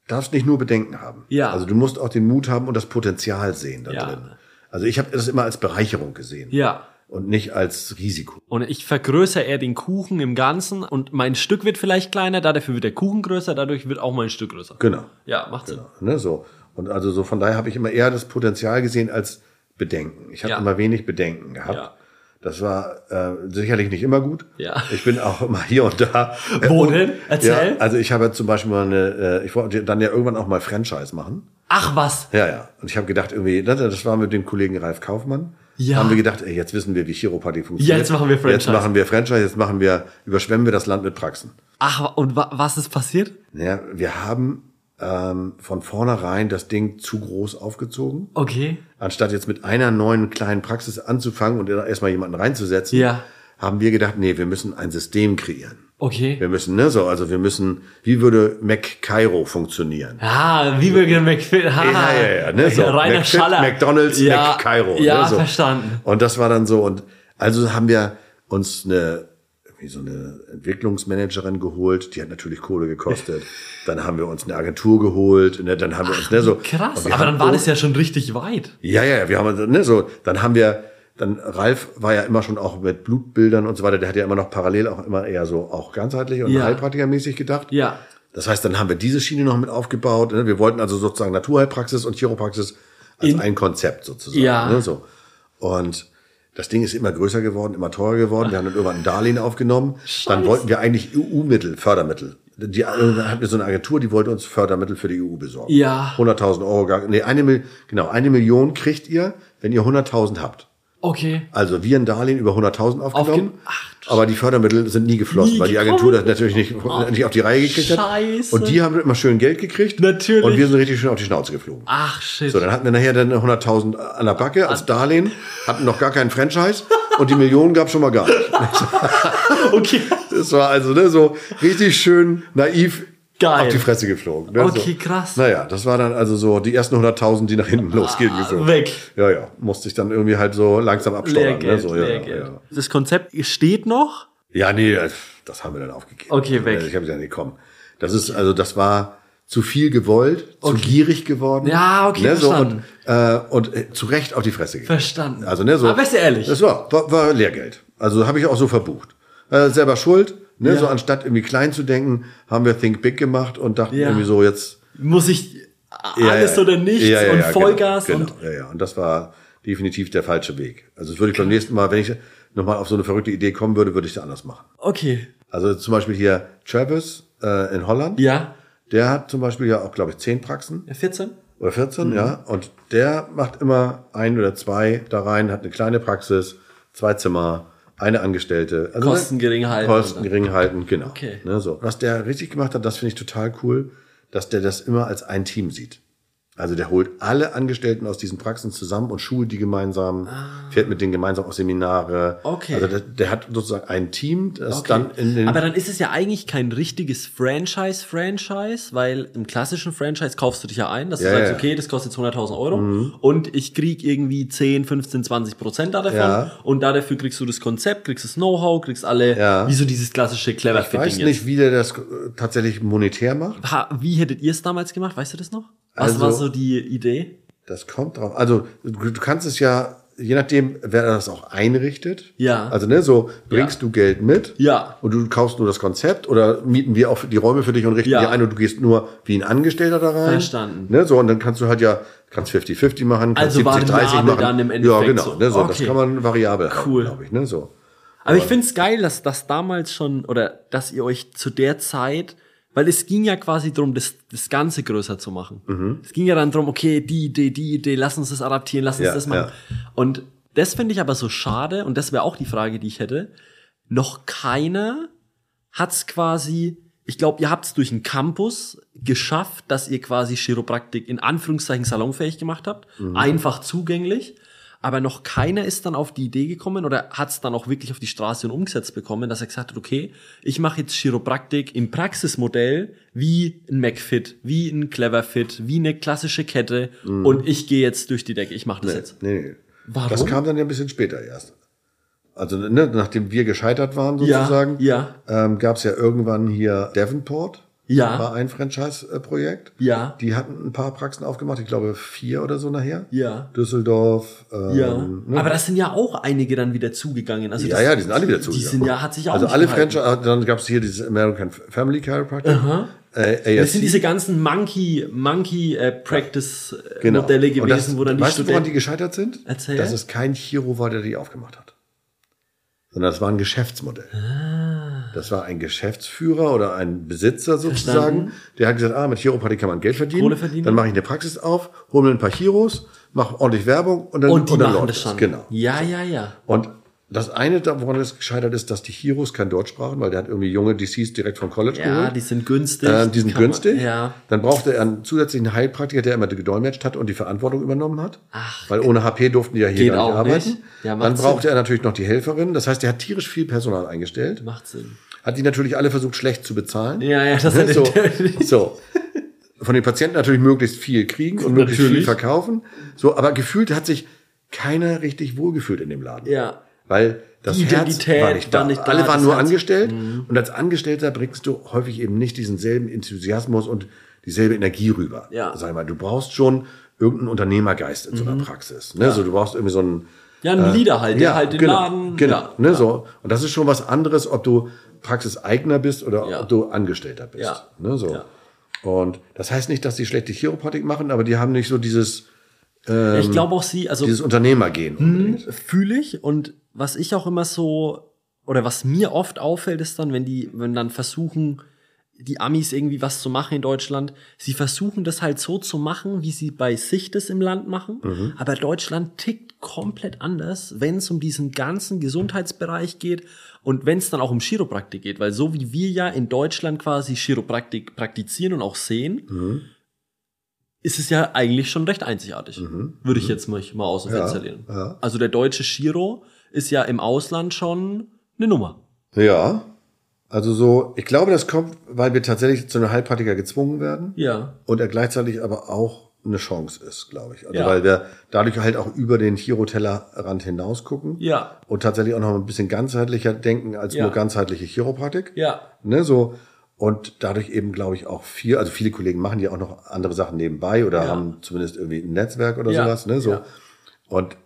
darfst nicht nur Bedenken haben. Ja. Also, du musst auch den Mut haben und das Potenzial sehen da ja drin. Also, ich habe das immer als Bereicherung gesehen. Ja. Und nicht als Risiko. Und ich vergrößere eher den Kuchen im Ganzen und mein Stück wird vielleicht kleiner, dafür wird der Kuchen größer, dadurch wird auch mein Stück größer. Genau. Ja, macht Sinn. Genau. Ne, so. Und also so von daher habe ich immer eher das Potenzial gesehen als Bedenken. Ich habe ja immer wenig Bedenken gehabt. Ja. Das war äh, sicherlich nicht immer gut. Ja. Ich bin auch immer hier und da. Äh, Wo und, denn? Erzähl. Ja, also ich habe ja zum Beispiel mal eine, äh, ich wollte dann ja irgendwann auch mal Franchise machen. Ach was? Ja, ja. Und ich habe gedacht irgendwie, das, das war mit dem Kollegen Ralf Kaufmann. Ja. Haben wir gedacht, ey, jetzt wissen wir, wie Chiropathie funktioniert. Jetzt machen wir Franchise. Jetzt machen wir Franchise, jetzt machen wir, überschwemmen wir das Land mit Praxen. Ach, und wa- was ist passiert? Naja, wir haben ähm, von vornherein das Ding zu groß aufgezogen. Okay. Anstatt jetzt mit einer neuen kleinen Praxis anzufangen und erstmal jemanden reinzusetzen, ja, haben wir gedacht, nee, wir müssen ein System kreieren. Okay. Wir müssen, ne, so, also wir müssen, wie würde McCairo funktionieren? Ah, wie würde McFit, ha, ja, ja, ja, ne, so, Rainer McFit, Schaller. McDonald's, ja, McCairo. Ja, ne, so, verstanden. Und das war dann so, und also haben wir uns eine, irgendwie so eine Entwicklungsmanagerin geholt, die hat natürlich Kohle gekostet. Dann haben wir uns eine Agentur geholt, ne, dann haben wir, ach, uns, ne, so. Krass, aber dann war auch, das ja schon richtig weit. Ja, ja, ja, wir haben, ne, so, dann haben wir, dann Ralf war ja immer schon auch mit Blutbildern und so weiter, der hat ja immer noch parallel auch immer eher so auch ganzheitlich und ja heilpraktikermäßig gedacht. Ja. Das heißt, dann haben wir diese Schiene noch mit aufgebaut. Ne? Wir wollten also sozusagen Naturheilpraxis und Chiropraxis als In- ein Konzept sozusagen. Ja. Ne? So. Und das Ding ist immer größer geworden, immer teurer geworden. Wir haben dann irgendwann ein Darlehen aufgenommen. Scheiße. Dann wollten wir eigentlich E U-Mittel, Fördermittel. Die hatten wir so eine Agentur, die wollte uns Fördermittel für die E U besorgen. Ja. hunderttausend Euro, nee, eine, genau, eine Million kriegt ihr, wenn ihr hunderttausend habt. Okay. Also wir ein Darlehen über hunderttausend aufgenommen, Ach, aber die Fördermittel sind nie geflossen, nie weil die Agentur das natürlich nicht, oh, nicht auf die Reihe gekriegt Scheiße. hat. Und die haben immer schön Geld gekriegt. Natürlich. Und wir sind richtig schön auf die Schnauze geflogen. Ach, shit. So, dann hatten wir nachher dann hunderttausend an der Backe als Darlehen, hatten noch gar keinen Franchise und die Millionen gab es schon mal gar nicht. Okay. Das war also, ne, so richtig schön naiv. Geil. Auf die Fresse geflogen. Ne? Okay, so, krass. Naja, das war dann also so die ersten hunderttausend, die nach hinten ah, losgehen. So. Weg. Ja, ja. Musste ich dann irgendwie halt so langsam absteuern. Ne? So, ja, ja, ja. Das Konzept steht noch? Ja, nee, das haben wir dann aufgegeben. Okay, also, weg. Ich habe gesagt, nee, komm. Das ist, also das war zu viel gewollt, okay, zu gierig geworden. Ja, okay, ne? So, verstanden. Und, äh, und äh, zu Recht auf die Fresse gegeben. Verstanden. Also, ne, so, aber bist du ehrlich? Das war, war, war Lehrgeld. Also habe ich auch so verbucht. Äh, selber schuld. Ne, ja. So anstatt irgendwie klein zu denken, haben wir Think Big gemacht und dachten ja irgendwie so, jetzt muss ich alles ja, ja, oder nichts ja, ja, ja, und Vollgas. Genau, genau, und, ja, ja. Und das war definitiv der falsche Weg. Also das würde ich beim nächsten Mal, wenn ich nochmal auf so eine verrückte Idee kommen würde, würde ich das anders machen. Okay. Also zum Beispiel hier Travis äh, in Holland. Ja. Der hat zum Beispiel ja auch, glaube ich, zehn Praxen. Ja, vierzehn. Oder vierzehn, mhm, ja. Und der macht immer ein oder zwei da rein, hat eine kleine Praxis, zwei Zimmer, eine Angestellte. Also Kosten gering halten. Kosten gering halten, genau. Okay. Ne, so. Was der richtig gemacht hat, das finde ich total cool, dass der das immer als ein Team sieht. Also der holt alle Angestellten aus diesen Praxen zusammen und schult die gemeinsam, ah, fährt mit denen gemeinsam auf Seminare. Okay. Also der, der hat sozusagen ein Team, das okay dann in den... Aber dann ist es ja eigentlich kein richtiges Franchise-Franchise, weil im klassischen Franchise kaufst du dich ja ein, dass du ja sagst, okay, das kostet jetzt hunderttausend Euro, mhm, und ich krieg irgendwie zehn, fünfzehn, zwanzig Prozent davon, ja, und dafür kriegst du das Konzept, kriegst das Know-how, kriegst alle, ja, wie so dieses klassische Clever-Fitting. Ich weiß nicht, jetzt, wie der das tatsächlich monetär macht. Ha, wie hättet ihr es damals gemacht? Weißt du das noch? Was also, war so die Idee? Das kommt drauf. Also du kannst es ja, je nachdem, wer das auch einrichtet. Ja. Also ne, so bringst ja du Geld mit. Ja. Und du kaufst nur das Konzept oder mieten wir auch die Räume für dich und richten ja dir ein und du gehst nur wie ein Angestellter da rein. Verstanden. Ne, so und dann kannst du halt ja kannst fünfzig fünfzig machen, kannst also siebzig dreißig machen. Dann im Endeffekt ja, genau. So. Ne, so okay. Das kann man variabel cool haben, glaube ich. Ne, so. Aber, Aber ich find's geil, dass das damals schon oder dass ihr euch zu der Zeit, weil es ging ja quasi drum, das, das Ganze größer zu machen. Mhm. Es ging ja dann drum, okay, die Idee, die Idee, lass uns das adaptieren, lass uns ja das machen. Ja. Und das finde ich aber so schade, und das wäre auch die Frage, die ich hätte. Noch keiner hat's quasi, ich glaube, ihr habt's durch einen Campus geschafft, dass ihr quasi Chiropraktik in Anführungszeichen salonfähig gemacht habt, mhm, einfach zugänglich. aber noch keiner ist dann auf die Idee gekommen oder hat es dann auch wirklich auf die Straße und umgesetzt bekommen, dass er gesagt hat, okay, ich mache jetzt Chiropraktik im Praxismodell wie ein McFit, wie ein Cleverfit, wie eine klassische Kette mhm. und ich gehe jetzt durch die Decke, ich mache das nee, jetzt. Nee, nee. Warum? Das kam dann ja ein bisschen später erst. Also ne, nachdem wir gescheitert waren sozusagen, ja, ja. Ähm, gab es ja irgendwann hier Davenport, ja. war ein Franchise-Projekt. Ja. Die hatten ein paar Praxen aufgemacht, ich glaube vier oder so nachher. Ja. Düsseldorf. Ähm, ja. Ne? Aber das sind ja auch einige dann wieder zugegangen. Also ja, das, ja, die sind alle wieder zugegangen. Die sind ja, hat sich auch also alle Franchise, dann gab es hier dieses American Family Chiropractic. Aha. Äh, das sind diese ganzen Monkey, Monkey äh, Practice genau. Modelle gewesen, das, wo dann die weißt Studenten... Weißt du, woran die gescheitert sind? Erzähl. Dass es kein Chiro war, der die aufgemacht hat. Sondern das war ein Geschäftsmodell. Ah. Das war ein Geschäftsführer oder ein Besitzer sozusagen, verstanden. Der hat gesagt, ah, mit Chiropathie kann man Geld verdienen, Kohle verdienen. Dann mache ich eine Praxis auf, hole mir ein paar Chiros, mache ordentlich Werbung und dann, und die und dann machen läuft das schon. Genau. Ja, ja, ja. Und das eine, woran es gescheitert ist, dass die Chiros kein Deutsch sprachen, weil der hat irgendwie junge D Cs direkt vom College ja, geholt. Ja, die sind günstig. Äh, die sind günstig. Man, ja. Dann brauchte er einen zusätzlichen Heilpraktiker, der immer gedolmetscht hat und die Verantwortung übernommen hat. Ach. Weil ohne H P durften die ja hier gar nicht arbeiten. Nicht. Ja, dann brauchte Sinn. Er natürlich noch die Helferin. Das heißt, er hat tierisch viel Personal eingestellt. Macht Sinn. Hat die natürlich alle versucht, schlecht zu bezahlen. Ja, ja, das ist so. So. Von den Patienten natürlich möglichst viel kriegen und möglichst natürlich. Viel verkaufen. So, aber gefühlt hat sich keiner richtig wohlgefühlt in dem Laden. Ja. Weil das die Herz war nicht da. War nicht da. Alle waren nur Herz. Angestellt. Mhm. Und als Angestellter bringst du häufig eben nicht diesen selben Enthusiasmus und dieselbe Energie rüber. Ja. Sag mal, du brauchst schon irgendeinen Unternehmergeist in mhm. so einer Praxis. Ne? Ja. So, du brauchst irgendwie so einen... Ja, einen äh, Leader halt, der ja, halt den genau, Laden... Genau, ja, ne? Ja. So. Und das ist schon was anderes, ob du Praxiseigner bist oder ja. ob du Angestellter bist. Ja. Ne? So. Ja. Und das heißt nicht, dass die schlechte Chiropathik machen, aber die haben nicht so dieses... Ähm, ich glaube auch sie... also dieses Unternehmergehen. Fühle ich und... Was ich auch immer so, oder was mir oft auffällt, ist dann, wenn die, wenn dann versuchen, die Amis irgendwie was zu machen in Deutschland, sie versuchen das halt so zu machen, wie sie bei sich das im Land machen, mhm. aber Deutschland tickt komplett anders, wenn es um diesen ganzen Gesundheitsbereich geht und wenn es dann auch um Chiropraktik geht, weil so wie wir ja in Deutschland quasi Chiropraktik praktizieren und auch sehen, mhm. ist es ja eigentlich schon recht einzigartig, mhm. würde ich jetzt mal, mal aus dem Fenster lehnen. Ja. Also der deutsche Chiro ist ja im Ausland schon eine Nummer. Ja, also so, ich glaube, das kommt, weil wir tatsächlich zu einem Heilpraktiker gezwungen werden. Ja. Und er gleichzeitig aber auch eine Chance ist, glaube ich. Also ja. Weil wir dadurch halt auch über den Chiro-Tellerrand hinaus gucken. Ja. Und tatsächlich auch noch ein bisschen ganzheitlicher denken als ja. nur ganzheitliche Chiropraktik. Ja. Ne, so. Und dadurch eben, glaube ich, auch viel, also viele Kollegen machen ja auch noch andere Sachen nebenbei oder ja. haben zumindest irgendwie ein Netzwerk oder ja. sowas. Ne, so. Ja. Und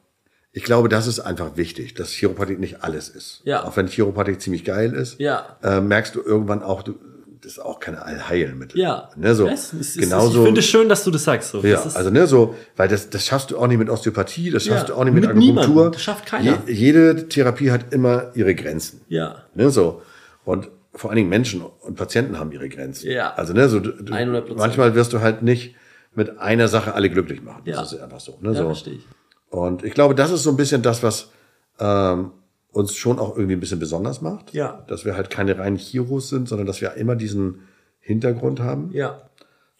ich glaube, das ist einfach wichtig, dass Chiropathik nicht alles ist. Ja. Auch wenn Chiropathik ziemlich geil ist, ja. äh, merkst du irgendwann auch, du, das ist auch keine Allheilmittel. Ja. Ne, so. Es ist, genauso, ich finde es schön, dass du das sagst. So. Ja, das ist, also ne, so, weil das, das schaffst du auch nicht mit Osteopathie, das schaffst ja, du auch nicht mit, mit Akupunktur. Niemanden. Das schafft keiner. Je, jede Therapie hat immer ihre Grenzen. Ja. Ne, so. Und vor allen Dingen Menschen und Patienten haben ihre Grenzen. Ja. Also ne, so, du, du, hundert Prozent. Manchmal wirst du halt nicht mit einer Sache alle glücklich machen. Ja. Das ist einfach so. Ne, ja, so. Verstehe ich. Und ich glaube, das ist so ein bisschen das, was ähm, uns schon auch irgendwie ein bisschen besonders macht. Ja. Dass wir halt keine reinen Chiros sind, sondern dass wir immer diesen Hintergrund haben. Ja.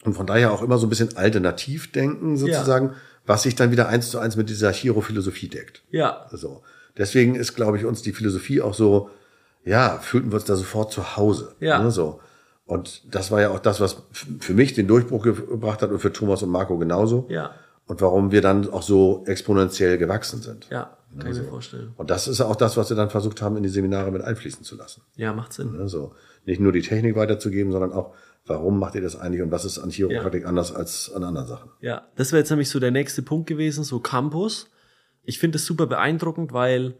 Und von daher auch immer so ein bisschen alternativ denken sozusagen, ja. was sich dann wieder eins zu eins mit dieser Chiro-Philosophie deckt. Ja. So. Deswegen ist, glaube ich, uns die Philosophie auch so, ja, fühlten wir uns da sofort zu Hause. Ja. Ne, so. Und das war ja auch das, was für mich den Durchbruch gebracht hat und für Thomas und Marco genauso. Ja. Und warum wir dann auch so exponentiell gewachsen sind. Ja, kann also. Ich mir vorstellen. Und das ist auch das, was wir dann versucht haben, in die Seminare mit einfließen zu lassen. Ja, macht Sinn. Also nicht nur die Technik weiterzugeben, sondern auch, warum macht ihr das eigentlich und was ist an Chiropraktik ja. anders als an anderen Sachen? Ja, das wäre jetzt nämlich so der nächste Punkt gewesen, so Campus. Ich finde das super beeindruckend, weil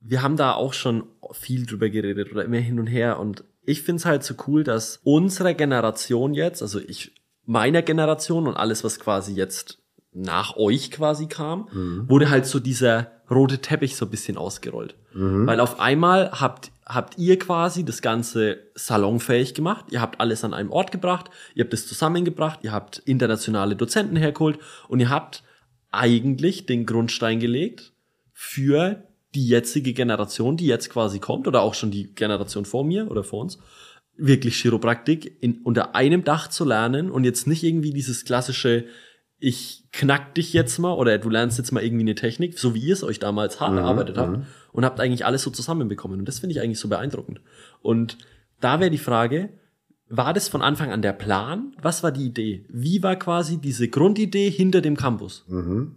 wir haben da auch schon viel drüber geredet oder immer hin und her. Und ich finde es halt so cool, dass unsere Generation jetzt, also ich meiner Generation und alles, was quasi jetzt nach euch quasi kam, mhm. wurde halt so dieser rote Teppich so ein bisschen ausgerollt. Mhm. Weil auf einmal habt, habt ihr quasi das Ganze salonfähig gemacht, ihr habt alles an einem Ort gebracht, ihr habt es zusammengebracht, ihr habt internationale Dozenten hergeholt und ihr habt eigentlich den Grundstein gelegt für die jetzige Generation, die jetzt quasi kommt oder auch schon die Generation vor mir oder vor uns, wirklich Chiropraktik in, unter einem Dach zu lernen und jetzt nicht irgendwie dieses klassische ich knack dich jetzt mal oder du lernst jetzt mal irgendwie eine Technik, so wie ihr es euch damals hart mhm, erarbeitet habt mhm. und habt eigentlich alles so zusammenbekommen. Und das finde ich eigentlich so beeindruckend. Und da wäre die Frage, war das von Anfang an der Plan? Was war die Idee? Wie war quasi diese Grundidee hinter dem Campus? Mhm.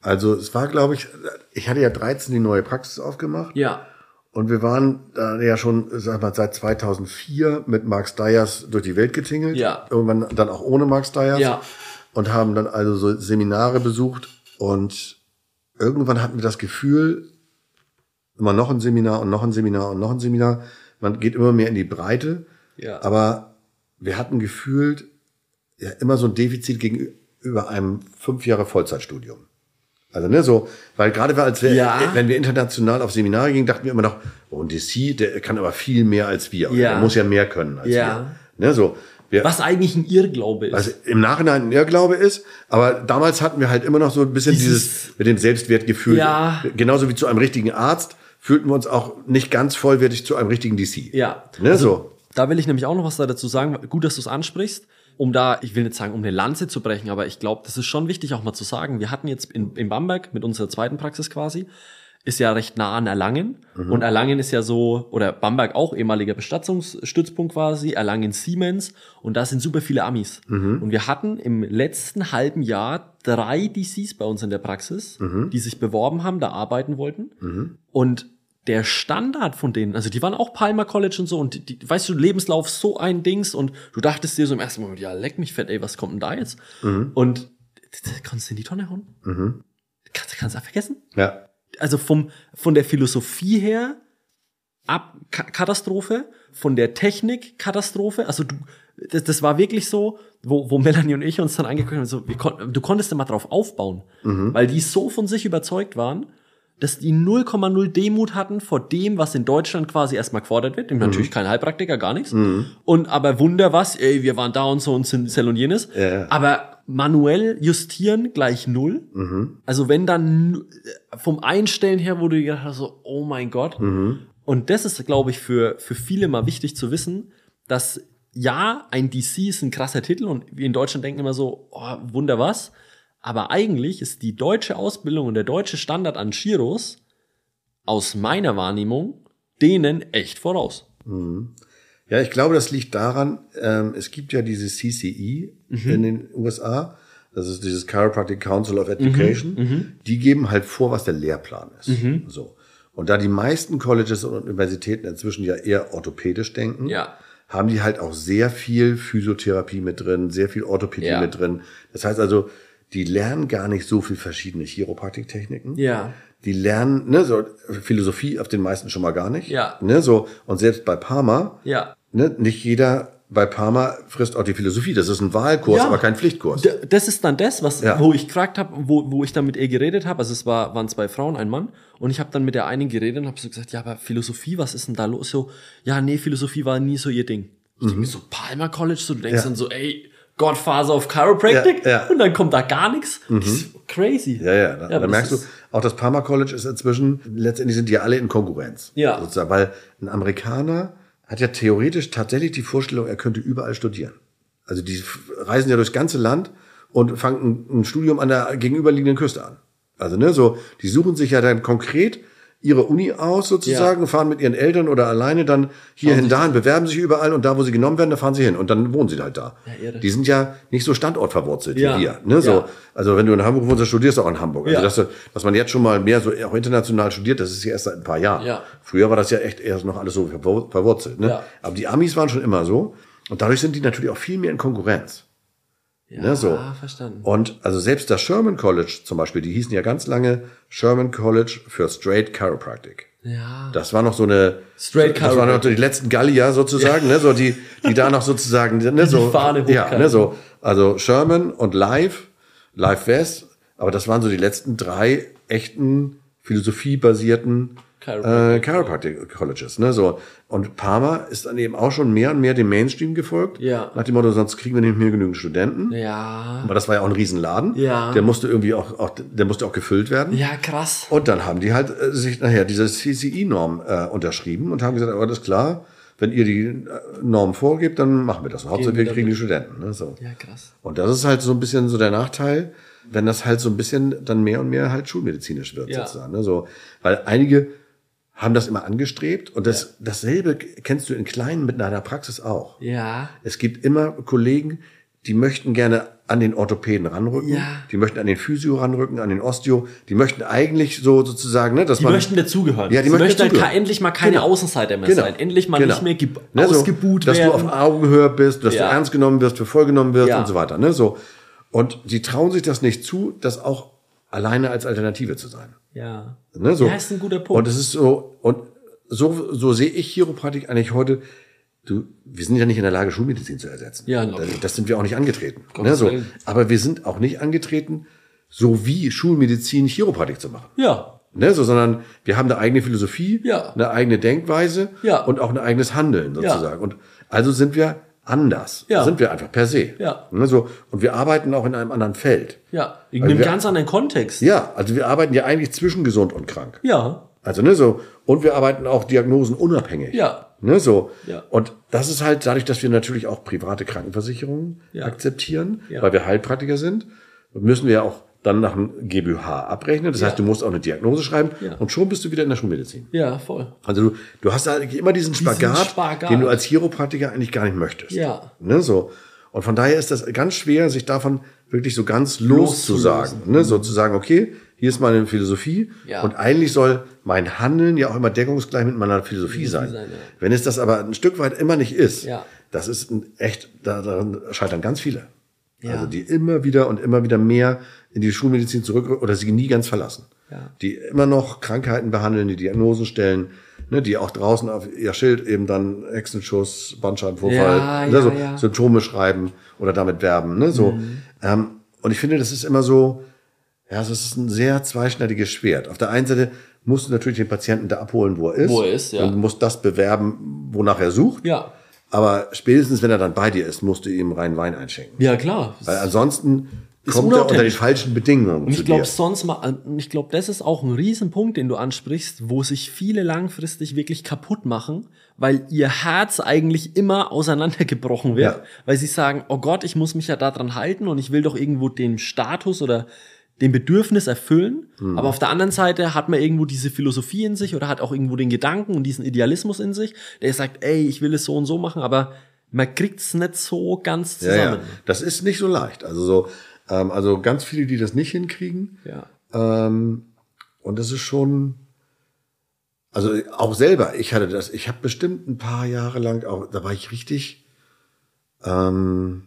Also es war, glaube ich, ich hatte ja dreizehn die neue Praxis aufgemacht. Ja. Und wir waren da ja schon, sag mal, seit zweitausendvier mit Marc Steyers durch die Welt getingelt. Ja. Irgendwann dann auch ohne Marc Steyers. Ja. Und haben dann also so Seminare besucht. Und irgendwann hatten wir das Gefühl, immer noch ein Seminar und noch ein Seminar und noch ein Seminar. Man geht immer mehr in die Breite. Ja. Aber wir hatten gefühlt ja immer so ein Defizit gegenüber einem fünf Jahre Vollzeitstudium. Also, ne, so, weil gerade als wir, ja. wenn wir international auf Seminare gingen, dachten wir immer noch, oh, ein D C, der kann aber viel mehr als wir. Ja. Der muss ja mehr können als ja. wir. Ne, so. Wir, was eigentlich ein Irrglaube ist. Was im Nachhinein ein Irrglaube ist. Aber damals hatten wir halt immer noch so ein bisschen dieses, dieses mit dem Selbstwertgefühl. Ja. Genauso wie zu einem richtigen Arzt fühlten wir uns auch nicht ganz vollwertig zu einem richtigen D C. Ja. Ne, also, so. Da will ich nämlich auch noch was dazu sagen. Gut, dass du es ansprichst. Um da, ich will nicht sagen, um eine Lanze zu brechen, aber ich glaube, das ist schon wichtig auch mal zu sagen, wir hatten jetzt in, in Bamberg mit unserer zweiten Praxis quasi, ist ja recht nah an Erlangen mhm. und Erlangen ist ja so, oder Bamberg auch ehemaliger Bestattungsstützpunkt quasi, Erlangen Siemens und da sind super viele Amis. Mhm. Und wir hatten im letzten halben Jahr drei D Cs bei uns in der Praxis, mhm. die sich beworben haben, da arbeiten wollten mhm. und der Standard von denen, also die waren auch Palmer College und so und die, die, weißt du, Lebenslauf, so ein Dings und du dachtest dir so im ersten Moment, ja, leck mich fett, ey, was kommt denn da jetzt? Mhm. Und das kannst du in die Tonne hauen. Mhm. Kannst, kannst du vergessen? Ja. Also vom, von der Philosophie her, ab, Katastrophe, von der Technik, Katastrophe, also du, das, das war wirklich so, wo, wo Melanie und ich uns dann angeguckt haben, so, wir kon- du konntest da mal drauf aufbauen, mhm. weil die so von sich überzeugt waren, dass die null Komma null Demut hatten vor dem, was in Deutschland quasi erstmal gefordert wird. Mhm. Natürlich kein Heilpraktiker, gar nichts. Mhm. Und aber Wunder was, ey, wir waren da und so und sind und jenes. Ja. Aber manuell justieren gleich null. Mhm. Also wenn dann vom Einstellen her, wo du gedacht hast, so, oh mein Gott. Mhm. Und das ist, glaube ich, für, für viele mal wichtig zu wissen, dass ja, ein D C ist ein krasser Titel und wir in Deutschland denken immer so, oh, Wunder was. Aber eigentlich ist die deutsche Ausbildung und der deutsche Standard an Chiros aus meiner Wahrnehmung denen echt voraus. Mhm. Ja, ich glaube, das liegt daran, ähm, es gibt ja diese C C E mhm. in den U S A, das ist dieses Chiropractic Council of Education, mhm. Mhm. die geben halt vor, was der Lehrplan ist. Mhm. So. Und da die meisten Colleges und Universitäten inzwischen ja eher orthopädisch denken, ja. haben die halt auch sehr viel Physiotherapie mit drin, sehr viel Orthopädie ja. mit drin. Das heißt also, die lernen gar nicht so viel verschiedene Chiropraktiktechniken. Ja. Die lernen, ne, so Philosophie auf den meisten schon mal gar nicht. Ja. Ne, so, und selbst bei Palmer, ja. ne, nicht jeder bei Palmer frisst auch die Philosophie. Das ist ein Wahlkurs, ja. aber kein Pflichtkurs. D- das ist dann das, was, ja. wo ich gefragt habe, wo, wo ich dann mit ihr geredet habe. Also es war, waren zwei Frauen, ein Mann. Und ich habe dann mit der einen geredet und habe so gesagt, ja, aber Philosophie, was ist denn da los? So, ja, nee, Philosophie war nie so ihr Ding. Ich mhm. denke mir so, Palmer College, so, du denkst ja. dann so, ey, Godfather of Chiropractic ja, ja. und dann kommt da gar nichts. Mhm. Das ist crazy. Ja, ja. Da, ja, da merkst du, auch das Palmer College ist inzwischen, letztendlich sind die ja alle in Konkurrenz. Ja. Sozusagen, weil ein Amerikaner hat ja theoretisch tatsächlich die Vorstellung, er könnte überall studieren. Also die reisen ja durchs ganze Land und fangen ein, ein Studium an der gegenüberliegenden Küste an. Also, ne, so, die suchen sich ja dann konkret ihre Uni aus sozusagen, ja. fahren mit ihren Eltern oder alleine dann hierhin, dahin, bewerben sich überall und da, wo sie genommen werden, da fahren sie hin und dann wohnen sie halt da. Ja, die sind ja nicht so standortverwurzelt ja. wie wir. Ne? Ja. So, also wenn du in Hamburg wohnst, dann studierst du auch in Hamburg. Ja. Also dass, dass man jetzt schon mal mehr so auch international studiert, das ist ja erst seit ein paar Jahren. Ja. Früher war das ja echt erst noch alles so verwurzelt. Ne? Ja. Aber die Amis waren schon immer so und dadurch sind die natürlich auch viel mehr in Konkurrenz. Ja, ne, so. Verstanden. Und also selbst das Sherman College zum Beispiel, die hießen ja ganz lange Sherman College für Straight Chiropractic. Ja. Das war noch so eine Straight Chiropractic. Das waren noch so die letzten Gallier sozusagen, ja. ne, so die die da noch sozusagen, ne, so die Fahne hochkam. Ja, ne, so, also Sherman und Live, Live West, aber das waren so die letzten drei echten philosophiebasierten Chiropractic, äh, Chiropractic Colleges, ne, so. Und Palmer ist dann eben auch schon mehr und mehr dem Mainstream gefolgt. Ja. Nach dem Motto, sonst kriegen wir nicht mehr genügend Studenten. Ja. Aber das war ja auch ein Riesenladen. Ja. Der musste irgendwie auch, auch, der musste auch gefüllt werden. Ja, krass. Und dann haben die halt äh, sich nachher diese C C I-Norm äh, unterschrieben und haben gesagt, aber das ist klar, wenn ihr die Norm vorgebt, dann machen wir das. Hauptsache wir kriegen die Studenten. Ne? So. Ja, krass. Und das ist halt so ein bisschen so der Nachteil, wenn das halt so ein bisschen dann mehr und mehr halt schulmedizinisch wird, ja, sozusagen. Ne? So, weil einige haben das immer angestrebt und das, ja, dasselbe kennst du in Kleinen mit einer Praxis auch. Ja. Es gibt immer Kollegen, die möchten gerne an den Orthopäden ranrücken, ja, die möchten an den Physio ranrücken, an den Osteo, die möchten eigentlich so sozusagen, ne, dass die man... Die möchten dazugehören. Ja, die Sie möchten, möchten dazugehören. Halt endlich mal keine, genau, Außenseiter mehr, genau, sein. Endlich mal, genau, nicht mehr ge- ne, ausgebuht so, werden. Dass du auf Augenhöhe bist, dass, ja, du ernst genommen wirst, für voll genommen wirst, ja, und so weiter. Ne, so. Und die trauen sich das nicht zu, das auch alleine als Alternative zu sein. Ja. Ne, so. Ja, ist ein guter Punkt. Und es ist so, und so, so sehe ich Chiropraktik eigentlich heute. Du, wir sind ja nicht in der Lage, Schulmedizin zu ersetzen. Ja, das, das sind wir auch nicht angetreten. Ne, so. Aber wir sind auch nicht angetreten, so wie Schulmedizin Chiropraktik zu machen. Ja. Ne, so, sondern wir haben eine eigene Philosophie, ja, eine eigene Denkweise, ja, und auch ein eigenes Handeln sozusagen. Ja. Und also sind wir anders. Ja. Sind wir einfach per se. Ja. Ne, so. Und wir arbeiten auch in einem anderen Feld. Ja. In einem ganz anderen Kontext. Ja. Also wir arbeiten ja eigentlich zwischen gesund und krank. Ja. Also, ne, so. Und wir arbeiten auch Diagnosen unabhängig. Ja. Ne, so. Ja. Und das ist halt dadurch, dass wir natürlich auch private Krankenversicherungen, ja, akzeptieren, ja, weil wir Heilpraktiker sind, müssen wir ja auch dann nach dem G B H abrechnen. Das, ja, heißt, du musst auch eine Diagnose schreiben, ja, und schon bist du wieder in der Schulmedizin. Ja, voll. Also du, du hast eigentlich immer diesen Spagat, diesen Spagat, den du als Chiropraktiker eigentlich gar nicht möchtest. Ja. Ne, so. Und von daher ist das ganz schwer, sich davon wirklich so ganz loszusagen. Ne, so zu sagen, okay, hier ist meine Philosophie, ja, und eigentlich soll mein Handeln ja auch immer deckungsgleich mit meiner Philosophie, Philosophie sein. sein ja. Wenn es das aber ein Stück weit immer nicht ist, ja, das ist ein echt, daran scheitern ganz viele. Ja. Also die immer wieder und immer wieder mehr in die Schulmedizin zurück oder sie nie ganz verlassen. Ja. Die immer noch Krankheiten behandeln, die Diagnosen stellen, ne, die auch draußen auf ihr Schild eben dann Hexenschuss, Bandscheibenvorfall, ja, ja, so, ja, Symptome schreiben oder damit werben. Ne, so. Mhm. Ähm, und ich finde, das ist immer so, ja, es ist ein sehr zweischneidiges Schwert. Auf der einen Seite musst du natürlich den Patienten da abholen, wo er ist. Wo er ist, ja. Und musst das bewerben, wonach er sucht. Ja. Aber spätestens, wenn er dann bei dir ist, musst du ihm reinen Wein einschenken. Ja, klar. Weil ansonsten kommt er unter den falschen Bedingungen. Und ich glaube, sonst mal, ich glaube, das ist auch ein Riesenpunkt, den du ansprichst, wo sich viele langfristig wirklich kaputt machen, weil ihr Herz eigentlich immer auseinandergebrochen wird, ja, weil sie sagen, oh Gott, ich muss mich ja daran halten und ich will doch irgendwo den Status oder den Bedürfnis erfüllen, mhm, aber auf der anderen Seite hat man irgendwo diese Philosophie in sich oder hat auch irgendwo den Gedanken und diesen Idealismus in sich, der sagt, ey, ich will es so und so machen, aber man kriegt's nicht so ganz zusammen. Ja, ja. Das ist nicht so leicht. Also so, ähm, also ganz viele, die das nicht hinkriegen. Ja. Ähm, und das ist schon, also auch selber. Ich hatte das. Ich habe bestimmt ein paar Jahre lang auch, da war ich richtig. Ähm,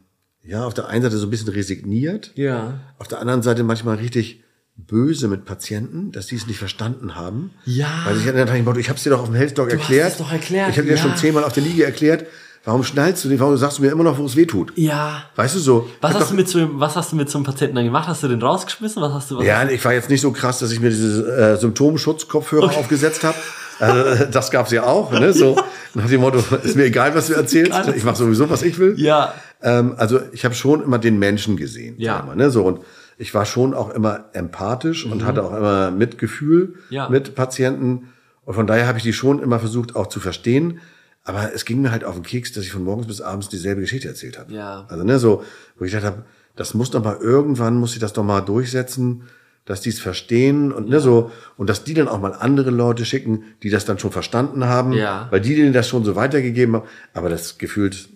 Ja, auf der einen Seite so ein bisschen resigniert. Ja. Auf der anderen Seite manchmal richtig böse mit Patienten, dass die es nicht verstanden haben. Ja. Weil ich hatte dann gedacht, ich hab's dir doch auf dem Health Talk erklärt. Hast es doch erklärt. Ich habe dir ja schon zehnmal auf der Liege erklärt. Warum schnallst du den? Warum sagst du mir immer noch, wo es weh tut? Ja. Weißt du so? Was hast du mit so, was hast du mit so einem Patienten dann gemacht? Hast du den rausgeschmissen? Was hast du? Was ja, ich war jetzt nicht so krass, dass ich mir diese äh, Symptomschutzkopfhörer okay. aufgesetzt habe. Also, das gab's ja auch, ne? So ja. nach dem Motto: Ist mir egal, was du erzählst. Ich mache sowieso, was ich will. Ja. Ähm, also ich habe schon immer den Menschen gesehen. Ja. Immer, ne? So und ich war schon auch immer empathisch mhm. und hatte auch immer Mitgefühl ja. mit Patienten und von daher habe ich die schon immer versucht auch zu verstehen. Aber es ging mir halt auf den Keks, dass ich von morgens bis abends dieselbe Geschichte erzählt habe. Ja. Also ne, so wo ich gedacht habe, das muss doch mal irgendwann muss ich das doch mal durchsetzen, dass die es verstehen und ja. ne so und dass die dann auch mal andere Leute schicken, die das dann schon verstanden haben, ja. weil die denen das schon so weitergegeben haben. Aber das gefühlt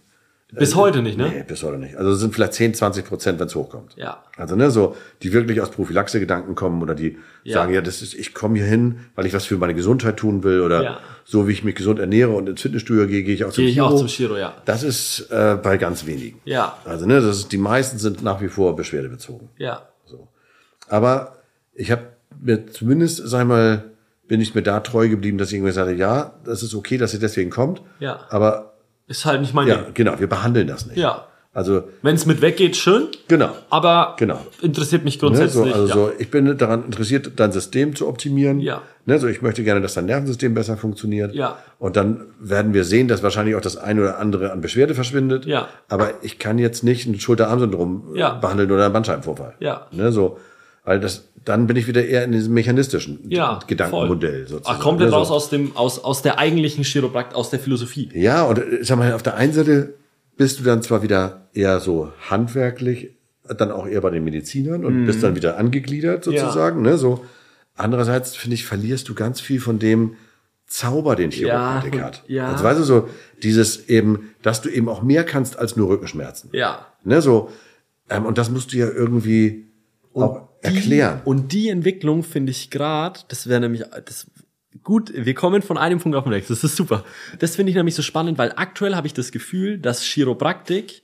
bis heute nicht, ne? Nee, bis heute nicht. Also es sind vielleicht zehn, zwanzig Prozent, wenn es hochkommt. Ja. Also ne, so die wirklich aus Prophylaxe-Gedanken kommen oder die ja. sagen, ja, das ist, ich komme hier hin, weil ich was für meine Gesundheit tun will oder ja. so wie ich mich gesund ernähre und ins Fitnessstudio gehe, gehe ich auch zum Chiro. Gehe ich auch zum Chiro, ja. Das ist äh, bei ganz wenigen. Ja. Also ne, das ist, die meisten sind nach wie vor beschwerdebezogen. Ja. So. Aber ich habe mir zumindest, sag ich mal, bin ich mir da treu geblieben, dass ich irgendwie sage, ja, das ist okay, dass ihr deswegen kommt. Ja. Aber ist halt nicht mein ja, Ding. Genau, wir behandeln das nicht. Ja. Also wenn es mit weggeht, schön. Genau. Aber genau. interessiert mich grundsätzlich. Ne, so, also ja. so, ich bin daran interessiert, dein System zu optimieren. Ja. Ne, so, ich möchte gerne, dass dein Nervensystem besser funktioniert. Ja. Und dann werden wir sehen, dass wahrscheinlich auch das eine oder andere an Beschwerde verschwindet. Ja. Aber ich kann jetzt nicht ein Schulter-Arm-Syndrom ja. behandeln oder einen Bandscheibenvorfall. Ja. Ne, so. Weil das, dann bin ich wieder eher in diesem mechanistischen ja, Gedankenmodell voll. sozusagen. Ach, komplett raus so. aus dem, aus, aus der eigentlichen Chiropraktik, aus der Philosophie. Ja, und ich sag mal, auf der einen Seite bist du dann zwar wieder eher so handwerklich, dann auch eher bei den Medizinern und mm. bist dann wieder angegliedert sozusagen, ja. ne, so. Andererseits, finde ich, verlierst du ganz viel von dem Zauber, den Chiropraktik ja, hat. Ja. Also, weißt du, so dieses eben, dass du eben auch mehr kannst als nur Rückenschmerzen. Ja. Ne, so. Ähm, und das musst du ja irgendwie und auch erklären. Die, und die Entwicklung finde ich gerade, das wäre nämlich, das, gut, wir kommen von einem Punkt auf den nächsten, das ist super. Das finde ich nämlich so spannend, weil aktuell habe ich das Gefühl, dass Chiropraktik,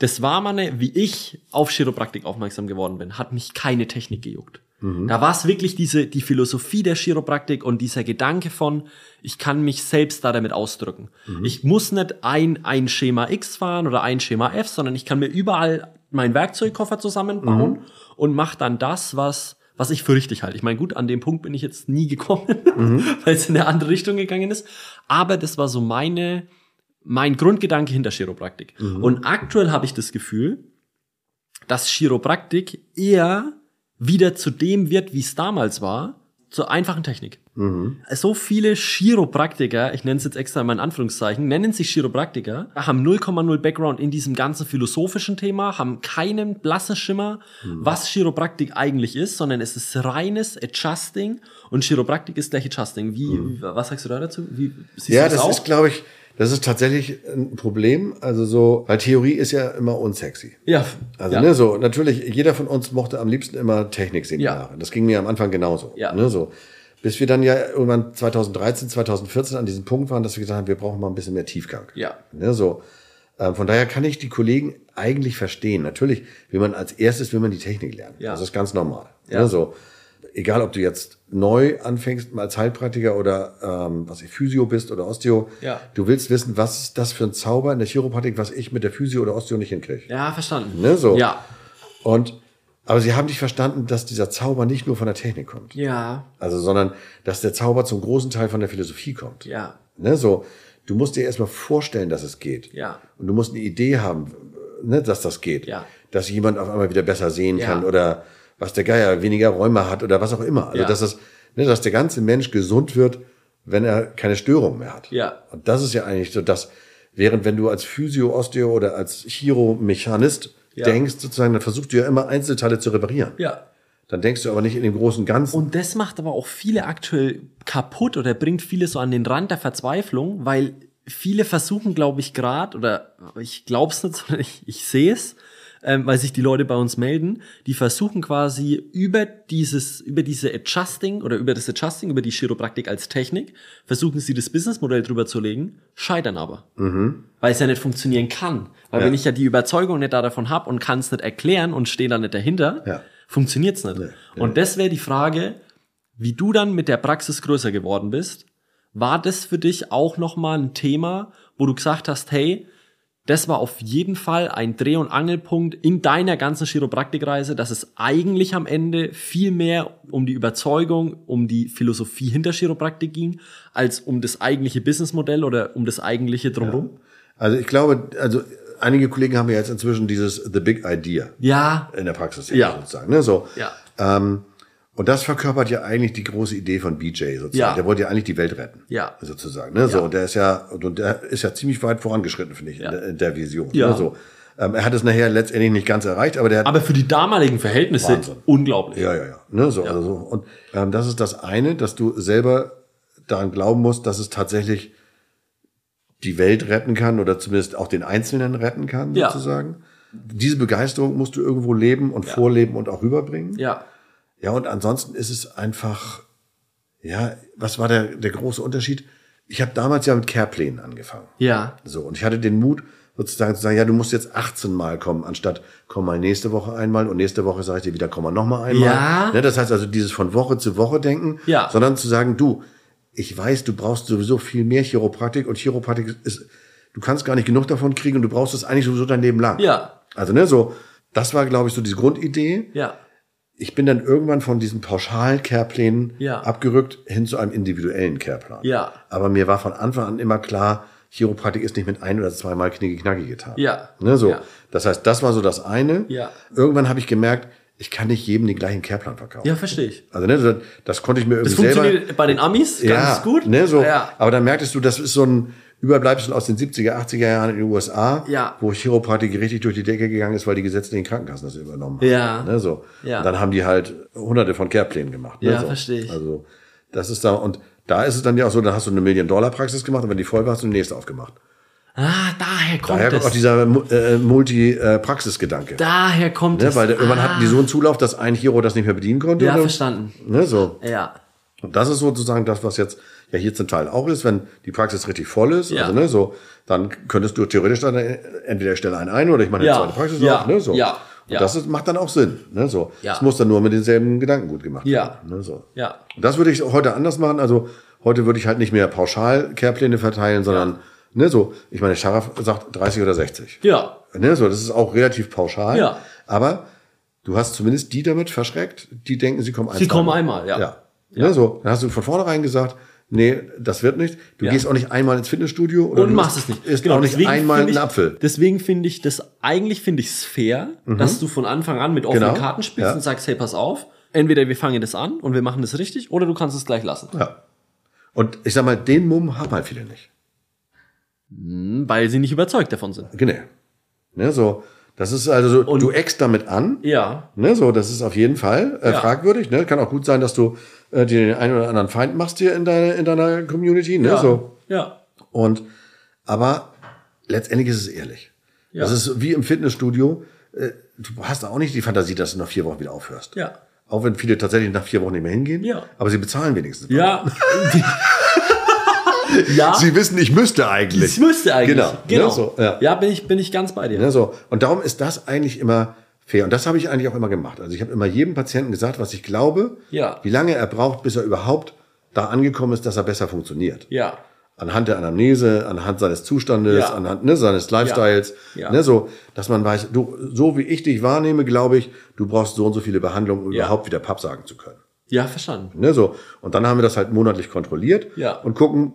das war mal eine, wie ich auf Chiropraktik aufmerksam geworden bin, hat mich keine Technik gejuckt. Mhm. Da war es wirklich diese, die Philosophie der Chiropraktik und dieser Gedanke von, ich kann mich selbst da damit ausdrücken. Mhm. Ich muss nicht ein, ein Schema X fahren oder ein Schema F, sondern ich kann mir überall meinen Werkzeugkoffer zusammenbauen mhm. und mache dann das, was, was ich für richtig halte. Ich meine, gut, an dem Punkt bin ich jetzt nie gekommen, mhm. weil es in eine andere Richtung gegangen ist. Aber das war so meine, mein Grundgedanke hinter Chiropraktik. Mhm. Und aktuell habe ich das Gefühl, dass Chiropraktik eher wieder zu dem wird, wie es damals war, zur einfachen Technik. Mhm. So viele Chiropraktiker, ich nenne es jetzt extra in meinen Anführungszeichen, nennen sich Chiropraktiker, haben null Komma null Background in diesem ganzen philosophischen Thema, haben keinen blassen Schimmer, mhm. was Chiropraktik eigentlich ist, sondern es ist reines Adjusting und Chiropraktik ist gleich Adjusting. Wie, mhm. was sagst du da dazu? Wie, siehst ja, du das, das auch? Ist, glaube ich, das ist tatsächlich ein Problem, also so, weil Theorie ist ja immer unsexy. Ja. Also, ja. ne, so, natürlich, jeder von uns mochte am liebsten immer Technikseminare. Ja. Das ging mir am Anfang genauso. Ja. Ne, so. Bis wir dann ja irgendwann zwanzig dreizehn, zwanzig vierzehn an diesem Punkt waren, dass wir gesagt haben, wir brauchen mal ein bisschen mehr Tiefgang. Ja. Ne, so. Ähm, von daher kann ich die Kollegen eigentlich verstehen. Natürlich will man als erstes, will man die Technik lernen. Ja. Das ist ganz normal. Ja. Ne, so. Egal, ob du jetzt neu anfängst als Heilpraktiker oder ähm, was ich Physio bist oder Osteo, ja. du willst wissen, was ist das für ein Zauber in der Chiropraktik, was ich mit der Physio oder Osteo nicht hinkriege. Ja, verstanden. Ne, so. Ja. Und aber sie haben nicht verstanden, dass dieser Zauber nicht nur von der Technik kommt. Ja. Also, sondern dass der Zauber zum großen Teil von der Philosophie kommt. Ja. Ne, so. Du musst dir erstmal vorstellen, dass es geht. Ja. Und du musst eine Idee haben, ne, dass das geht. Ja. Dass jemand auf einmal wieder besser sehen ja. kann oder was der Geier weniger Räume hat oder was auch immer. Also, ja. dass, das, ne, dass der ganze Mensch gesund wird, wenn er keine Störung mehr hat. Ja. Und das ist ja eigentlich so das, während wenn du als Physio, Osteo oder als Chiro-Mechanist ja. denkst, sozusagen, dann versuchst du ja immer Einzelteile zu reparieren. Ja. Dann denkst du aber nicht in dem großen Ganzen. Und das macht aber auch viele aktuell kaputt oder bringt viele so an den Rand der Verzweiflung, weil viele versuchen, glaube ich, gerade, oder ich glaube es nicht, sondern ich, ich sehe es, Ähm, weil sich die Leute bei uns melden, die versuchen quasi über dieses, über diese Adjusting oder über das Adjusting, über die Chiropraktik als Technik, versuchen sie das Businessmodell drüber zu legen, scheitern aber. Mhm. Weil es ja nicht funktionieren kann. Weil ja. wenn ich ja die Überzeugung nicht da davon habe und kann es nicht erklären und stehe da nicht dahinter, ja. funktioniert es nicht. Nee. Nee. Und das wäre die Frage, wie du dann mit der Praxis größer geworden bist, war das für dich auch nochmal ein Thema, wo du gesagt hast, hey, das war auf jeden Fall ein Dreh- und Angelpunkt in deiner ganzen Chiropraktikreise, dass es eigentlich am Ende viel mehr um die Überzeugung, um die Philosophie hinter Chiropraktik ging, als um das eigentliche Businessmodell oder um das eigentliche Drumherum? Ja. Also ich glaube, also einige Kollegen haben ja jetzt inzwischen dieses The Big Idea ja. in der Praxis ja. sozusagen. Ne? So, ja. ähm, und das verkörpert ja eigentlich die große Idee von B J sozusagen. Ja. Der wollte ja eigentlich die Welt retten. Ja. Sozusagen, ne? So, ja. und der ist ja, und der ist ja ziemlich weit vorangeschritten, finde ich, ja. in, der, in der Vision. Ja. Ne? So. Ähm, er hat es nachher letztendlich nicht ganz erreicht, aber der hat. Aber für die damaligen Verhältnisse Wahnsinn. Unglaublich. Ja, ja, ja. Ne? So, ja. Also so. Und, ähm, das ist das eine, dass du selber daran glauben musst, dass es tatsächlich die Welt retten kann oder zumindest auch den Einzelnen retten kann, ja. sozusagen. Diese Begeisterung musst du irgendwo leben und ja. vorleben und auch rüberbringen. Ja. Ja, und ansonsten ist es einfach, ja, was war der, der große Unterschied? Ich habe damals ja mit Care-Plänen angefangen. Ja. So, und ich hatte den Mut, sozusagen zu sagen, ja, du musst jetzt achtzehn Mal kommen, anstatt komm mal nächste Woche einmal und nächste Woche sage ich dir wieder, komm mal nochmal einmal. Ja. Ne, das heißt also dieses von Woche zu Woche denken, ja. sondern zu sagen, du, ich weiß, du brauchst sowieso viel mehr Chiropraktik und Chiropraktik ist, du kannst gar nicht genug davon kriegen und du brauchst es eigentlich sowieso dein Leben lang. Ja. Also, ne, so, das war, glaube ich, so diese Grundidee. Ja. Ich bin dann irgendwann von diesen pauschalen Care-Plänen ja. abgerückt hin zu einem individuellen Care-Plan. Ja. Aber mir war von Anfang an immer klar, Chiropraktik ist nicht mit ein- oder zweimal Knicki-Knacki getan. Ja. Ne, so. Ja. Das heißt, das war so das eine. Ja. Irgendwann habe ich gemerkt, ich kann nicht jedem den gleichen Kehrplan verkaufen. Ja, verstehe ich. Also ne, das, das konnte ich mir irgendwie selber... Das funktioniert selber bei den Amis ganz ja, gut. Ne, so, ja. Aber dann merktest du, das ist so ein Überbleibsel aus den siebziger, achtziger Jahren in den U S A, ja. wo Chiropraktik richtig durch die Decke gegangen ist, weil die gesetzlichen Krankenkassen das übernommen haben. Ja. Ne, so. Ja. Und dann haben die halt hunderte von Kehrplänen gemacht. Ne, ja, so. Verstehe ich. Also das ist da... Und da ist es dann ja auch so, da hast du eine Million-Dollar-Praxis gemacht und wenn die voll war, hast du die nächste aufgemacht. Ah, daher kommt Daher kommt auch dieser äh, Multi-Praxis-Gedanke. Daher kommt ne, es. Weil ah. irgendwann hatten die so einen Zulauf, dass ein Chiro das nicht mehr bedienen konnte. Ja, und, verstanden. Ne, so. Ja. Und das ist sozusagen das, was jetzt ja hier zum Teil auch ist, wenn die Praxis richtig voll ist. Ja. Also ne, so, dann könntest du theoretisch dann entweder ich stelle einen ein oder ich mache eine ja. zweite Praxis ja. auf. Ne, so. Ja. Und ja. das ist, macht dann auch Sinn. Ne, so. Ja. Das muss dann nur mit denselben Gedanken gut gemacht werden. Ja. Ne, so. Ja. Und das würde ich heute anders machen. Also heute würde ich halt nicht mehr pauschal Kehrpläne verteilen, sondern ja. Ne, so, ich meine, Scharaf sagt dreißig oder sechzig. Ja. Ne, so, das ist auch relativ pauschal. Ja. Aber du hast zumindest die damit verschreckt, die denken, sie kommen einmal. Sie kommen einmal, ja. ja. ja. Ne, so, dann hast du von vornherein gesagt, nee, das wird nicht. Du ja. gehst auch nicht einmal ins Fitnessstudio. Oder und machst es nicht. Ist genau, auch nicht einmal ich, ein Apfel. Deswegen finde ich das, eigentlich finde ich es fair, mhm. dass du von Anfang an mit offenen genau. Karten spielst ja. und sagst, hey, pass auf, entweder wir fangen das an und wir machen das richtig oder du kannst es gleich lassen. Ja. Und ich sag mal, den Mumm haben halt viele nicht. Weil sie nicht überzeugt davon sind. Genau. Ne, so, das ist also so, und du eckst damit an. Ja. Ne, so, das ist auf jeden Fall äh, ja. fragwürdig. Ne? Kann auch gut sein, dass du äh, dir den einen oder anderen Feind machst hier in deiner, in deiner Community. Ne? Ja. So. Ja. Und, aber letztendlich ist es ehrlich. Ja. Das ist wie im Fitnessstudio. Äh, du hast auch nicht die Fantasie, dass du nach vier Wochen wieder aufhörst. Ja. Auch wenn viele tatsächlich nach vier Wochen nicht mehr hingehen. Ja. Aber sie bezahlen wenigstens. Ja. Ja. Sie wissen, ich müsste eigentlich. Ich müsste eigentlich. Genau. genau. Ne, so, ja, ja bin, ich, bin ich ganz bei dir. Ne, so. Und darum ist das eigentlich immer fair. Und das habe ich eigentlich auch immer gemacht. Also ich habe immer jedem Patienten gesagt, was ich glaube, ja. wie lange er braucht, bis er überhaupt da angekommen ist, dass er besser funktioniert. Ja. Anhand der Anamnese, anhand seines Zustandes, ja. anhand ne, seines Lifestyles. Ja. Ja. Ne, so, dass man weiß, du, so wie ich dich wahrnehme, glaube ich, du brauchst so und so viele Behandlungen, um ja. überhaupt wieder Papp sagen zu können. Ja, verstanden. Ne, so. Und dann haben wir das halt monatlich kontrolliert ja. und gucken,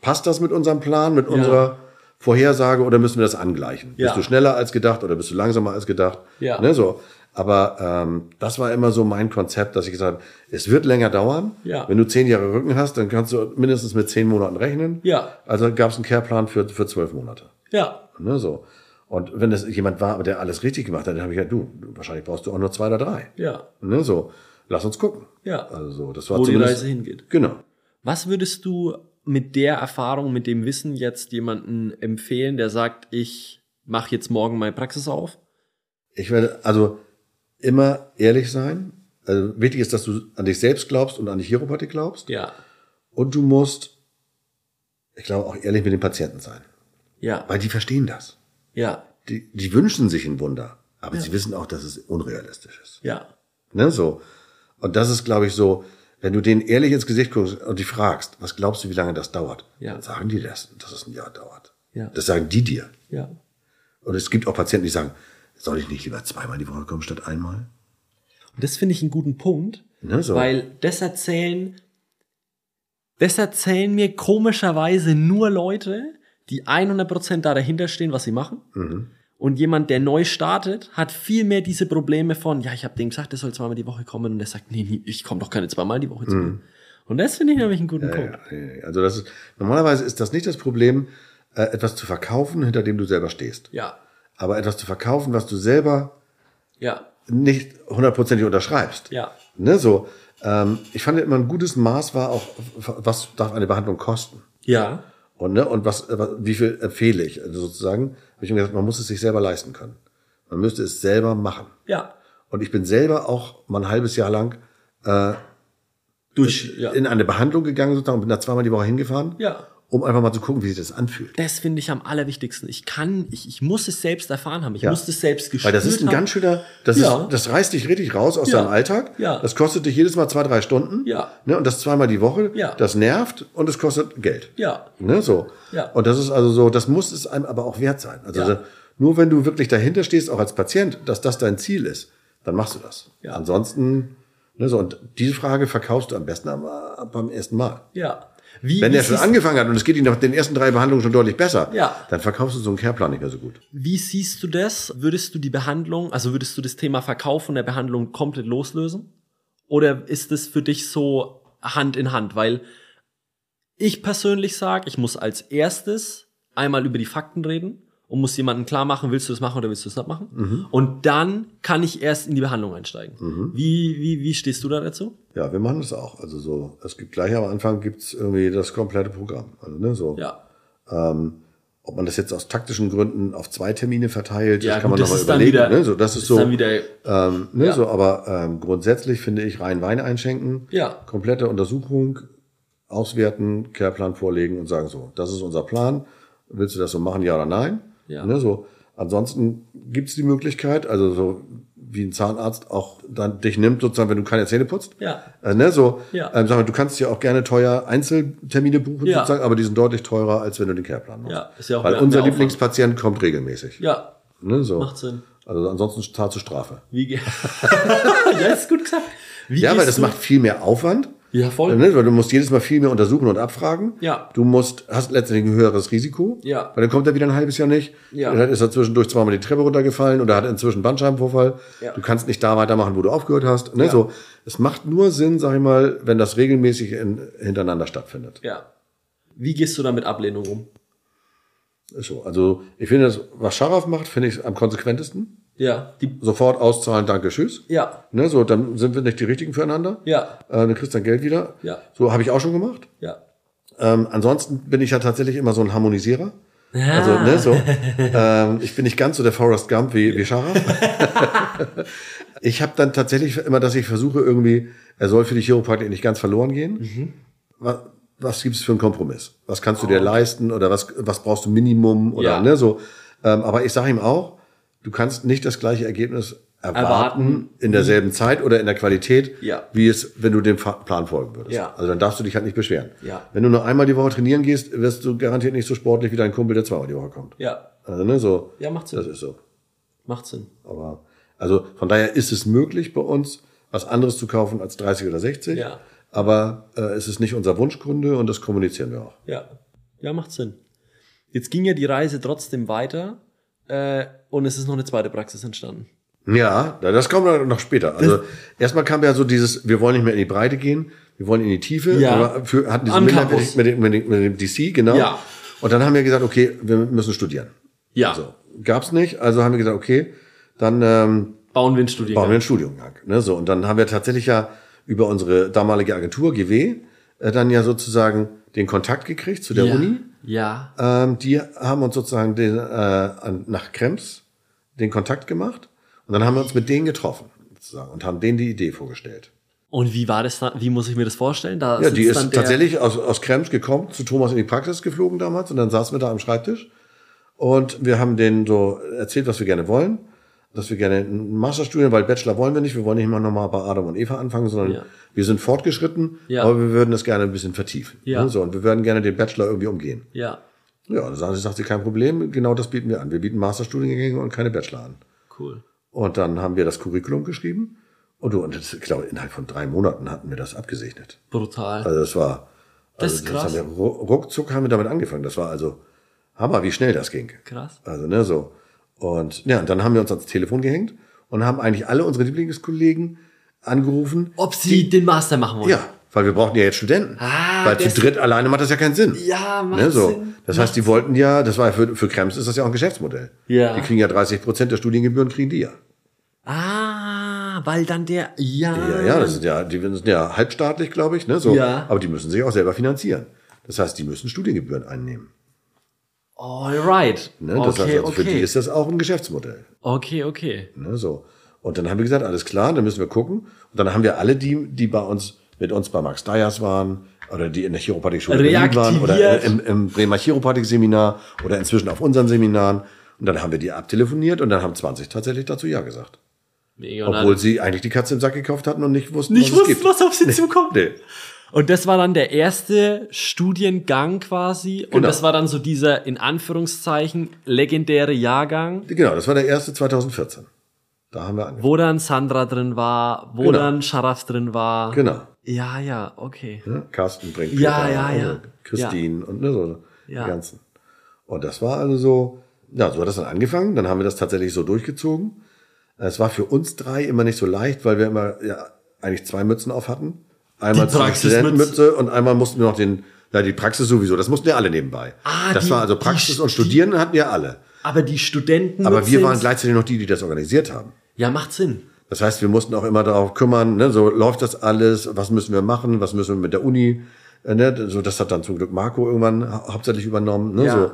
passt das mit unserem Plan, mit ja. unserer Vorhersage oder müssen wir das angleichen? Ja. Bist du schneller als gedacht oder bist du langsamer als gedacht? Ja. Ne, so. Aber ähm, das war immer so mein Konzept, dass ich gesagt habe, es wird länger dauern. Ja. Wenn du zehn Jahre Rücken hast, dann kannst du mindestens mit zehn Monaten rechnen. Ja. Also gab es einen Care-Plan für, für zwölf Monate. Ja. Ne, so. Und wenn das jemand war, der alles richtig gemacht hat, dann habe ich gesagt, du, wahrscheinlich brauchst du auch nur zwei oder drei. Ja. Ne, so. Lass uns gucken. Ja. Also, das war wo die Reise hingeht. Genau. Was würdest du mit der Erfahrung, mit dem Wissen jetzt jemanden empfehlen, der sagt, ich mache jetzt morgen meine Praxis auf? Ich werde also immer ehrlich sein. Also wichtig ist, dass du an dich selbst glaubst und an die Chiropraktik glaubst. Ja. Und du musst, ich glaube, auch ehrlich mit den Patienten sein. Ja. Weil die verstehen das. Ja. Die, die wünschen sich ein Wunder, aber ja. sie wissen auch, dass es unrealistisch ist. Ja. Ne, so. Und das ist, glaube ich, so, wenn du denen ehrlich ins Gesicht guckst und die fragst, was glaubst du, wie lange das dauert? Ja. Dann sagen die das, dass es ein Jahr dauert. Ja. Das sagen die dir. Ja. Und es gibt auch Patienten, die sagen, soll ich nicht lieber zweimal die Woche kommen statt einmal? Und das finde ich einen guten Punkt, ne, so. Weil das erzählen, das erzählen mir komischerweise nur Leute, die hundert Prozent da dahinter stehen, was sie machen. Mhm. Und jemand, der neu startet, hat viel mehr diese Probleme von, ja, ich habe dem gesagt, der soll zweimal die Woche kommen. Und der sagt, nee, nee, ich komme doch keine zweimal die Woche zu mir. Mm. Und das finde ich nämlich einen guten ja, Punkt. Ja, ja. Also das ist, normalerweise ist das nicht das Problem, äh, etwas zu verkaufen, hinter dem du selber stehst. Ja. Aber etwas zu verkaufen, was du selber ja. nicht hundertprozentig unterschreibst. Ja. Ne, so. Ähm, ich fand immer ein gutes Maß war auch, was darf eine Behandlung kosten? Ja. Und, ne, und was, was, wie viel empfehle ich? Also sozusagen, habe ich mir gesagt, man muss es sich selber leisten können. Man müsste es selber machen. Ja. Und ich bin selber auch mal ein halbes Jahr lang äh, durch ja. in eine Behandlung gegangen sozusagen und bin da zweimal die Woche hingefahren, ja. um einfach mal zu gucken, wie sich das anfühlt. Das finde ich am allerwichtigsten. Ich kann, ich, ich muss es selbst erfahren haben. Ich ja. muss es selbst gespürt haben. Weil das ist ein haben. ganz schöner, das, ja. ist, das reißt dich richtig raus aus ja. deinem Alltag. Ja. Das kostet dich jedes Mal zwei, drei Stunden. Ja. Ne, und das zweimal die Woche. Ja. Das nervt und es kostet Geld. Ja. Ne, so. Ja. Und das ist also so, das muss es einem aber auch wert sein. Also ja. nur wenn du wirklich dahinter stehst, auch als Patient, dass das dein Ziel ist, dann machst du das. Ja. Ansonsten, ne, so. Und diese Frage verkaufst du am besten am, beim ersten Mal. Ja. Wie, Wenn er schon angefangen hat und es geht ihm nach den ersten drei Behandlungen schon deutlich besser, ja. dann verkaufst du so einen Care-Plan nicht mehr so gut. Wie siehst du das? Würdest du die Behandlung, also würdest du das Thema Verkauf von der Behandlung komplett loslösen? Oder ist das für dich so Hand in Hand? Weil ich persönlich sage, ich muss als erstes einmal über die Fakten reden und muss jemandem klar machen, willst du das machen oder willst du das nicht machen? Mhm. Und dann kann ich erst in die Behandlung einsteigen. Mhm. Wie, wie, wie stehst du da dazu? Ja, wir machen das auch. Also so, es gibt gleich am Anfang gibt's irgendwie das komplette Programm. Also ne, so. Ja. Ähm, ob man das jetzt aus taktischen Gründen auf zwei Termine verteilt, ja, das kann gut, man nochmal überlegen. Wieder, ne? So, das ist, ist so. Dann wieder, ähm, ne? Ja. So, aber ähm, grundsätzlich finde ich rein Wein einschenken, ja. komplette Untersuchung, auswerten, Care-Plan vorlegen und sagen so, das ist unser Plan. Willst du das so machen, ja oder nein? Ja. Ne, so. Ansonsten gibt es die Möglichkeit, also so wie ein Zahnarzt auch dann dich nimmt, sozusagen, wenn du keine Zähne putzt. Ja. Äh, ne, so, ja. ähm, sag mal, du kannst ja auch gerne teuer Einzeltermine buchen, ja. sozusagen, aber die sind deutlich teurer, als wenn du den Care-Plan machst. Ja, ist ja auch Weil mehr, unser mehr Lieblingspatient kommt regelmäßig. Ja. Ne, so. Macht Sinn. Also ansonsten zahlt zur Strafe. Wie ge- Ja, ist gut gesagt. Wie ja, weil das du? macht viel mehr Aufwand. Ja, voll. Ne, weil du musst jedes Mal viel mehr untersuchen und abfragen. Ja. Du musst, hast letztendlich ein höheres Risiko. Ja. Weil dann kommt er wieder ein halbes Jahr nicht. Ja. Und dann ist er zwischendurch zweimal die Treppe runtergefallen oder hat inzwischen Bandscheibenvorfall. Ja. Du kannst nicht da weitermachen, wo du aufgehört hast. Ne, ja. so. Es macht nur Sinn, sag ich mal, wenn das regelmäßig in, hintereinander stattfindet. Ja. Wie gehst du da mit Ablehnung um? Ist so. Also, ich finde das, was Scharaf macht, finde ich am konsequentesten. Ja. Die Sofort auszahlen, danke, tschüss. Ja. Ne, so, dann sind wir nicht die Richtigen füreinander. Ja. Äh, dann kriegst du dein Geld wieder. Ja. So habe ich auch schon gemacht. Ja. Ähm, ansonsten bin ich ja tatsächlich immer so ein Harmonisierer. Ja. Also, ne, so. ähm, ich bin nicht ganz so der Forrest Gump wie, wie Scharaf. Ich habe dann tatsächlich immer, dass ich versuche irgendwie, er soll für die Chiropraktik nicht ganz verloren gehen. Mhm. Was, was gibt's für einen Kompromiss? Was kannst du oh. dir leisten? Oder was, was brauchst du Minimum? Oder, ja. ne, so. Ähm, aber ich sage ihm auch, du kannst nicht das gleiche Ergebnis erwarten, erwarten. in derselben mhm. Zeit oder in der Qualität, ja. wie es, wenn du dem Plan folgen würdest. Ja. Also dann darfst du dich halt nicht beschweren. Ja. Wenn du nur einmal die Woche trainieren gehst, wirst du garantiert nicht so sportlich wie dein Kumpel, der zweimal die Woche kommt. Ja. Also, ne, so. Ja, macht Sinn. Das ist so. Macht Sinn. Aber, also, von daher ist es möglich bei uns, was anderes zu kaufen als dreißig oder sechzig. Ja. Aber, äh, es ist nicht unser Wunschkunde und das kommunizieren wir auch. Ja. Ja, macht Sinn. Jetzt ging ja die Reise trotzdem weiter. Äh, und es ist noch eine zweite Praxis entstanden. Ja, das kommt dann noch später. Also das erstmal kam ja so dieses, wir wollen nicht mehr in die Breite gehen, wir wollen in die Tiefe. Ja. Wir hatten diesen Minderheit mit, mit, mit dem D C, genau. Ja. Und dann haben wir gesagt, okay, wir müssen studieren. Ja. Also, gab's nicht, also haben wir gesagt, okay, dann ähm, bauen wir einen Studiengang. Bauen wir einen Studiengang. Ne, so. Und dann haben wir tatsächlich ja über unsere damalige Agentur G W äh, dann ja sozusagen den Kontakt gekriegt zu der ja. Uni. Ja. Ähm, die haben uns sozusagen den, äh, nach Krems den Kontakt gemacht und dann haben wir uns mit denen getroffen sozusagen und haben denen die Idee vorgestellt. Und wie war das? Wie muss ich mir das vorstellen? Da ja, die ist tatsächlich aus, aus Krems gekommen, zu Thomas in die Praxis geflogen damals und dann saßen wir da am Schreibtisch und wir haben denen so erzählt, was wir gerne wollen, dass wir gerne ein Masterstudium, weil Bachelor wollen wir nicht, wir wollen nicht immer nochmal bei Adam und Eva anfangen, sondern ja. wir sind fortgeschritten, ja. aber wir würden das gerne ein bisschen vertiefen. Ja. Ne? So, und wir würden gerne den Bachelor irgendwie umgehen. Ja. Ja, da sagt sie, sagt sie, kein Problem, genau das bieten wir an. Wir bieten Masterstudiengänge und keine Bachelor an. Cool. Und dann haben wir das Curriculum geschrieben und, und das, ich glaube, innerhalb von drei Monaten hatten wir das abgesegnet. Brutal. Also das war, also das ist krass. Das haben wir, ruckzuck haben wir damit angefangen. Das war also Hammer, wie schnell das ging. Krass. Also, ne, so. Und ja, und dann haben wir uns ans Telefon gehängt und haben eigentlich alle unsere Lieblingskollegen angerufen. Ob sie die, den Master machen wollen? Ja, weil wir brauchten ja jetzt Studenten. Ah, weil zu dritt alleine macht das ja keinen Sinn. Ja, macht ne, so. Sinn. Das macht heißt, die Sinn. Wollten ja, das war für, für Krems ist das ja auch ein Geschäftsmodell. Ja. Die kriegen ja dreißig Prozent der Studiengebühren, kriegen die ja. Ah, weil dann der, ja. Ja, ja, das sind ja, die sind ja halbstaatlich, glaube ich, ne, so. Ja. Aber die müssen sich auch selber finanzieren. Das heißt, die müssen Studiengebühren einnehmen. Alright. Ne, das okay, heißt also, okay. Für die ist das auch ein Geschäftsmodell. Okay, okay. Ne, so. Und dann haben wir gesagt, alles klar, dann müssen wir gucken. Und dann haben wir alle die, die bei uns, mit uns bei Max Dyers waren, oder die in der Chiropraktik-Schule in Berlin waren, oder im, im Bremer Chiropraktik-Seminar, oder inzwischen auf unseren Seminaren. Und dann haben wir die abtelefoniert und dann haben zwanzig tatsächlich dazu Ja gesagt. Mega. Obwohl sie eigentlich die Katze im Sack gekauft hatten und nicht wussten, nicht was wussten, es gibt. was auf sie nee. zukommt. Nee. Und das war dann der erste Studiengang quasi. Genau. Und das war dann so dieser, in Anführungszeichen, legendäre Jahrgang. Genau, das war der erste zweitausendvierzehn. Da haben wir angefangen. Wo dann Sandra drin war, wo genau. dann Scharaf drin war. Genau. Ja, ja, okay. Hm? Carsten bringt ja, ja, ja. Und Christine ja. und ne, so ja. die ganzen. Und das war also so, ja, so hat das dann angefangen. Dann haben wir das tatsächlich so durchgezogen. Es war für uns drei immer nicht so leicht, weil wir immer ja, eigentlich zwei Mützen auf hatten. Einmal die Praxismütze und einmal mussten wir noch den, na, die Praxis sowieso, das mussten ja alle nebenbei. Ah, das die, war also Praxis die, und Studieren die, hatten ja alle. Aber die Studenten. Aber wir waren gleichzeitig noch die, die das organisiert haben. Ja, macht Sinn. Das heißt, wir mussten auch immer darauf kümmern, ne, so läuft das alles, was müssen wir machen, was müssen wir mit der Uni, ne, so, das hat dann zum Glück Marco irgendwann hauptsächlich übernommen, ne, ja. so.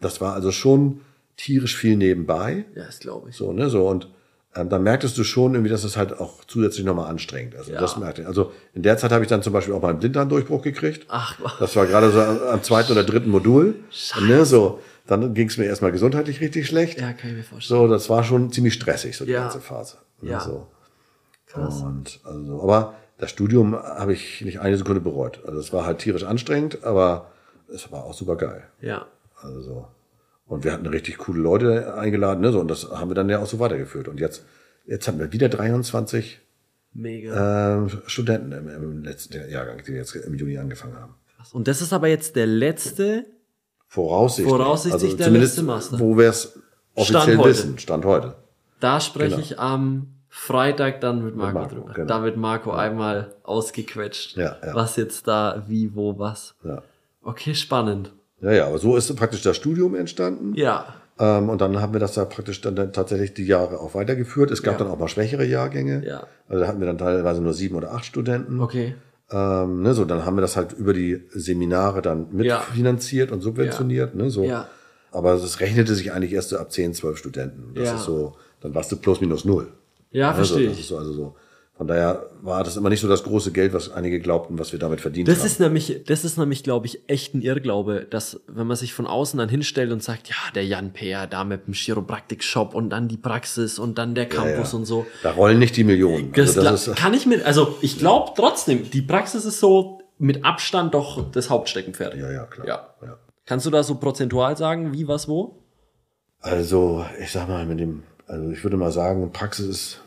Das war also schon tierisch viel nebenbei. Ja, das glaube ich. So, ne, so, und ähm, dann merktest du schon irgendwie, dass es halt auch zusätzlich nochmal anstrengend ist. Also, ja. das merkte ich. Also, in der Zeit habe ich dann zum Beispiel auch mal einen Blinddarmdurchbruch gekriegt. Ach, Mann. Das war gerade so am, am zweiten oder dritten Modul. Scheiße. Ne, so. Dann ging es mir erstmal gesundheitlich richtig schlecht. Ja, kann ich mir vorstellen. So, das war schon ziemlich stressig, so die ja. ganze Phase. Ja. So. Krass. Und also, aber das Studium habe ich nicht eine Sekunde bereut. Also es war halt tierisch anstrengend, aber es war auch super geil. Ja. Also, und wir hatten richtig coole Leute eingeladen, ne? So, und das haben wir dann ja auch so weitergeführt. Und jetzt, jetzt haben wir wieder dreiundzwanzig Mega. Äh, Studenten im, im letzten Jahrgang, die jetzt im Juni angefangen haben. Krass. Und das ist aber jetzt der letzte. Voraussichtlich. Voraussichtlich also der letzte Master. Wo wir es offiziell Stand wissen, Stand heute. Da spreche genau. ich am Freitag dann mit Marco, mit Marco drüber. Genau. Da wird Marco einmal ausgequetscht, ja, ja. was jetzt da, wie, wo, was. Ja. Okay, spannend. Ja, ja, aber so ist praktisch das Studium entstanden. Ja. Ähm, und dann haben wir das da praktisch dann, dann tatsächlich die Jahre auch weitergeführt. Es gab ja. dann auch mal schwächere Jahrgänge. Ja. Also da hatten wir dann teilweise nur sieben oder acht Studenten. Okay. Ähm, ne, so, dann haben wir das halt über die Seminare dann mitfinanziert ja. und subventioniert. Ja. Ne, so. ja. Aber es rechnete sich eigentlich erst so ab zehn, zwölf Studenten. Das ja. ist so... Dann warst du plus minus null. Ja, also, verstehe ich. Das ist so, also so. Von daher war das immer nicht so das große Geld, was einige glaubten, was wir damit verdient das haben. Ist nämlich, das ist nämlich, glaube ich, echt ein Irrglaube, dass wenn man sich von außen dann hinstellt und sagt, ja, der Jan Peer da mit dem Chiropraktik-Shop und dann die Praxis und dann der Campus ja, ja. und so. Da rollen nicht die Millionen. Das, also das ist, kann ich mir, also ich glaube ja. trotzdem, die Praxis ist so mit Abstand doch das Hauptsteckenpferd. Ja, ja, klar. Ja. Ja. Kannst du da so prozentual sagen, wie, was, wo? Also, ich sag mal, mit dem Also ich würde mal sagen, Praxis ist,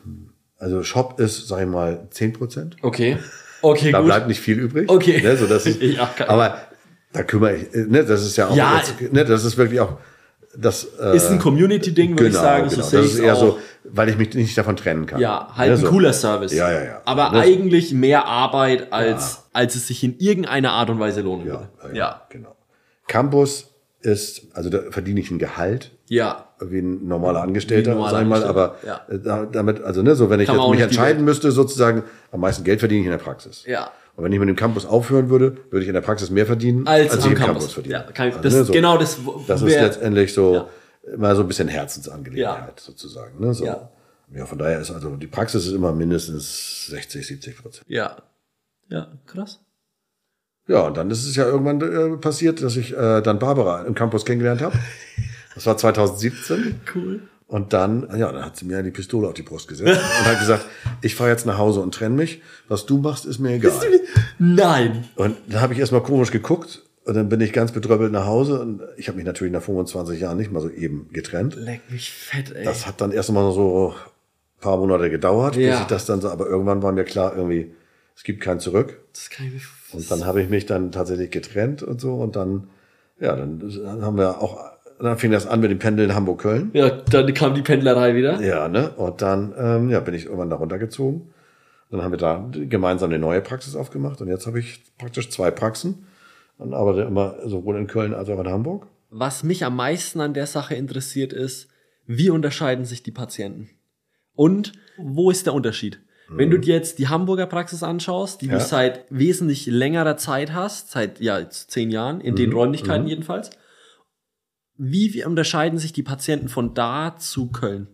also Shop ist, sag ich mal, zehn Prozent. Okay, okay, da gut. Da bleibt nicht viel übrig. Okay. Ne, so dass ich, ja, aber da kümmere ich, ne, das ist ja auch, ja, jetzt, ne, das ist wirklich auch, das äh, ist ein Community-Ding, würde genau, ich sagen. Genau. So das ist eher auch. So, weil ich mich nicht davon trennen kann. Ja, halt ne, ein so. Cooler Service. Ja, ja, ja. Aber ne, eigentlich so. Mehr Arbeit, als, ja. als es sich in irgendeiner Art und Weise lohnen ja, würde. Ja, ja, ja, genau. Campus ist, also da verdiene ich ein Gehalt. Ja. Wie ein normaler Angestellter, ein normaler sag ich mal, aber ja. damit, also, ne, so, wenn ich mich entscheiden müsste, sozusagen, am meisten Geld verdiene ich in der Praxis. Ja. Und wenn ich mit dem Campus aufhören würde, würde ich in der Praxis mehr verdienen, als, als ich im Campus, Campus verdiene. Ja, ich, das, also, ne, so, genau das, das ist letztendlich so, ja. mal so ein bisschen Herzensangelegenheit, ja. sozusagen, ne, so. Ja. ja, von daher ist also, die Praxis ist immer mindestens sechzig, siebzig Prozent. Ja. Ja, krass. Ja, und dann ist es ja irgendwann äh, passiert, dass ich äh, dann Barbara im Campus kennengelernt habe. Das war zwanzig siebzehn. Cool. Und dann, ja, dann hat sie mir die Pistole auf die Brust gesetzt und hat gesagt, ich fahre jetzt nach Hause und trenne mich. Was du machst, ist mir egal. Nein. Und dann habe ich erstmal komisch geguckt und dann bin ich ganz betröppelt nach Hause und ich habe mich natürlich nach fünfundzwanzig Jahren nicht mal so eben getrennt. Leck mich fett, ey. Das hat dann erstmal so ein paar Monate gedauert, ja. bis ich das dann so, aber irgendwann war mir klar irgendwie, es gibt kein Zurück. Das kann ich mir vorstellen. Und dann habe ich mich dann tatsächlich getrennt und so und dann, ja, dann, dann haben wir auch dann fing das an mit dem Pendeln in Hamburg-Köln. Ja, dann kam die Pendlerei wieder. Ja, ne? Und dann ähm, ja, bin ich irgendwann da runtergezogen. Dann haben wir da gemeinsam eine neue Praxis aufgemacht. Und jetzt habe ich praktisch zwei Praxen. Und arbeite immer sowohl in Köln als auch in Hamburg. Was mich am meisten an der Sache interessiert ist, wie unterscheiden sich die Patienten? Und wo ist der Unterschied? Mhm. Wenn du dir jetzt die Hamburger Praxis anschaust, die ja. du seit wesentlich längerer Zeit hast, seit ja jetzt zehn Jahren, in mhm. den Räumlichkeiten mhm. jedenfalls, wie unterscheiden sich die Patienten von da zu Köln?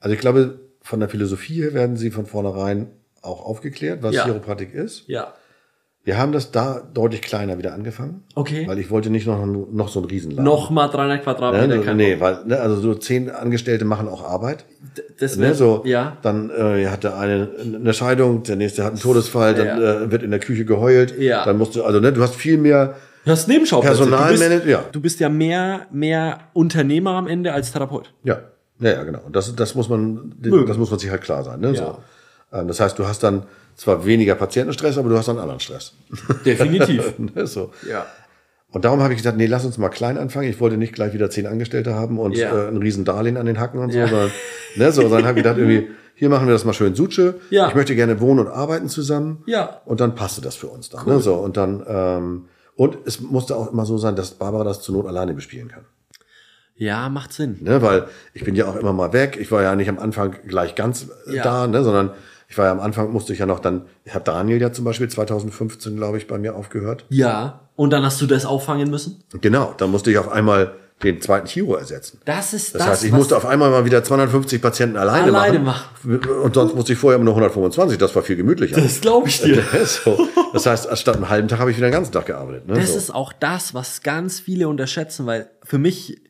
Also ich glaube, von der Philosophie her werden sie von vornherein auch aufgeklärt, was ja. Chiropraktik ist. Ja. Wir haben das da deutlich kleiner wieder angefangen. Okay. Weil ich wollte nicht noch, noch so ein Riesenladen. Nochmal dreihundert Quadratmeter. Ne, nee, weil, ne, also so zehn Angestellte machen auch Arbeit. D- das ne, wird, so, ja. Dann äh, hat der eine eine Scheidung, der nächste hat einen Todesfall, dann ja. äh, wird in der Küche geheult. Ja. Dann musst du, also ne, du hast viel mehr... Du hast Nebenschauplätze. Du, ja. du bist ja mehr, mehr Unternehmer am Ende als Therapeut. Ja, ja, ja, genau. Und das, das muss man, mögen. Das muss man sich halt klar sein, ne? Ja. So. Das heißt, du hast dann zwar weniger Patientenstress, aber du hast dann anderen Stress. Definitiv. So. Ja. Und darum habe ich gesagt, nee, lass uns mal klein anfangen. Ich wollte nicht gleich wieder zehn Angestellte haben und ja. äh, ein riesen Darlehen an den Hacken und so. Ja. Sondern, ne, so. Dann habe ich gedacht, irgendwie, hier machen wir das mal schön Suche. Ja. Ich möchte gerne wohnen und arbeiten zusammen. Ja. Und dann passte das für uns dann. Cool. Ne, so. Und dann, ähm, und es musste auch immer so sein, dass Barbara das zur Not alleine bespielen kann. Ja, macht Sinn. Ne, weil ich bin ja auch immer mal weg. Ich war ja nicht am Anfang gleich ganz ja. da, ne, sondern ich war ja am Anfang, musste ich ja noch dann, hat Daniel ja zum Beispiel zwanzig fünfzehn, glaube ich, bei mir aufgehört. Ja, und dann hast du das auffangen müssen? Genau, dann musste ich auf einmal den zweiten Chiro ersetzen. Das ist das. Das heißt, ich musste auf einmal mal wieder zweihundertfünfzig Patienten alleine, alleine machen. machen. Und sonst musste ich vorher immer nur hundertfünfundzwanzig, das war viel gemütlicher. Das glaube ich dir. So. Das heißt, statt einem halben Tag habe ich wieder den ganzen Tag gearbeitet. Ne? Das so. Ist auch das, was ganz viele unterschätzen, weil für mich...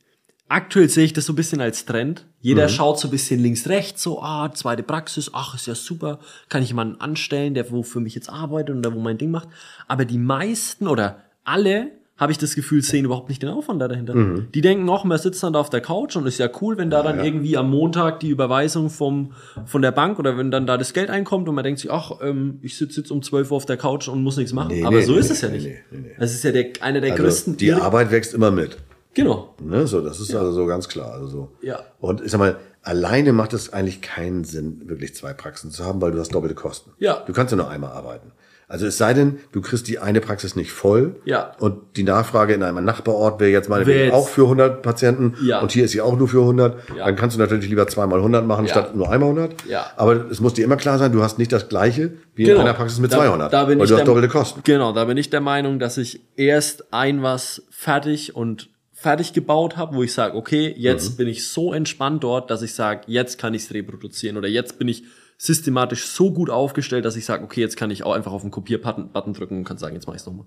Aktuell sehe ich das so ein bisschen als Trend. Jeder mhm. schaut so ein bisschen links, rechts, so, ah, zweite Praxis, ach, ist ja super, kann ich jemanden anstellen, der wo für mich jetzt arbeitet und der wo mein Ding macht. Aber die meisten oder alle, habe ich das Gefühl, sehen überhaupt nicht den Aufwand da dahinter. Mhm. Die denken noch, man sitzt dann da auf der Couch und ist ja cool, wenn da ja, dann ja. irgendwie am Montag die Überweisung vom von der Bank oder wenn dann da das Geld einkommt und man denkt sich, ach, ähm, ich sitze jetzt um zwölf Uhr auf der Couch und muss nichts machen. Nee, Aber nee, so nee, ist nee, es ja nicht. Nee, nee, nee. Das ist ja der, einer der also größten... Die Arbeit wächst immer mit. Genau. Ne, so, das ist ja. also so ganz klar. Also so. Ja. Und ich sag mal, alleine macht es eigentlich keinen Sinn, wirklich zwei Praxen zu haben, weil du hast doppelte Kosten. Ja. Du kannst ja nur einmal arbeiten. Also es sei denn, du kriegst die eine Praxis nicht voll. Ja. Und die Nachfrage in einem Nachbarort wäre jetzt meinetwegen auch für hundert Patienten. Ja. Und hier ist sie auch nur für hundert. Ja. Dann kannst du natürlich lieber zweimal hundert machen, ja. statt nur einmal hundert. Ja. Aber es muss dir immer klar sein, du hast nicht das Gleiche wie genau. in einer Praxis mit da, zweihundert. Da bin weil ich du hast doppelte Kosten. Genau, da bin ich der Meinung, dass ich erst ein was fertig und fertig gebaut habe, wo ich sage, okay, jetzt mhm. bin ich so entspannt dort, dass ich sage, jetzt kann ich es reproduzieren oder jetzt bin ich systematisch so gut aufgestellt, dass ich sage, okay, jetzt kann ich auch einfach auf den Kopier-Button drücken und kann sagen, jetzt mache ich es nochmal.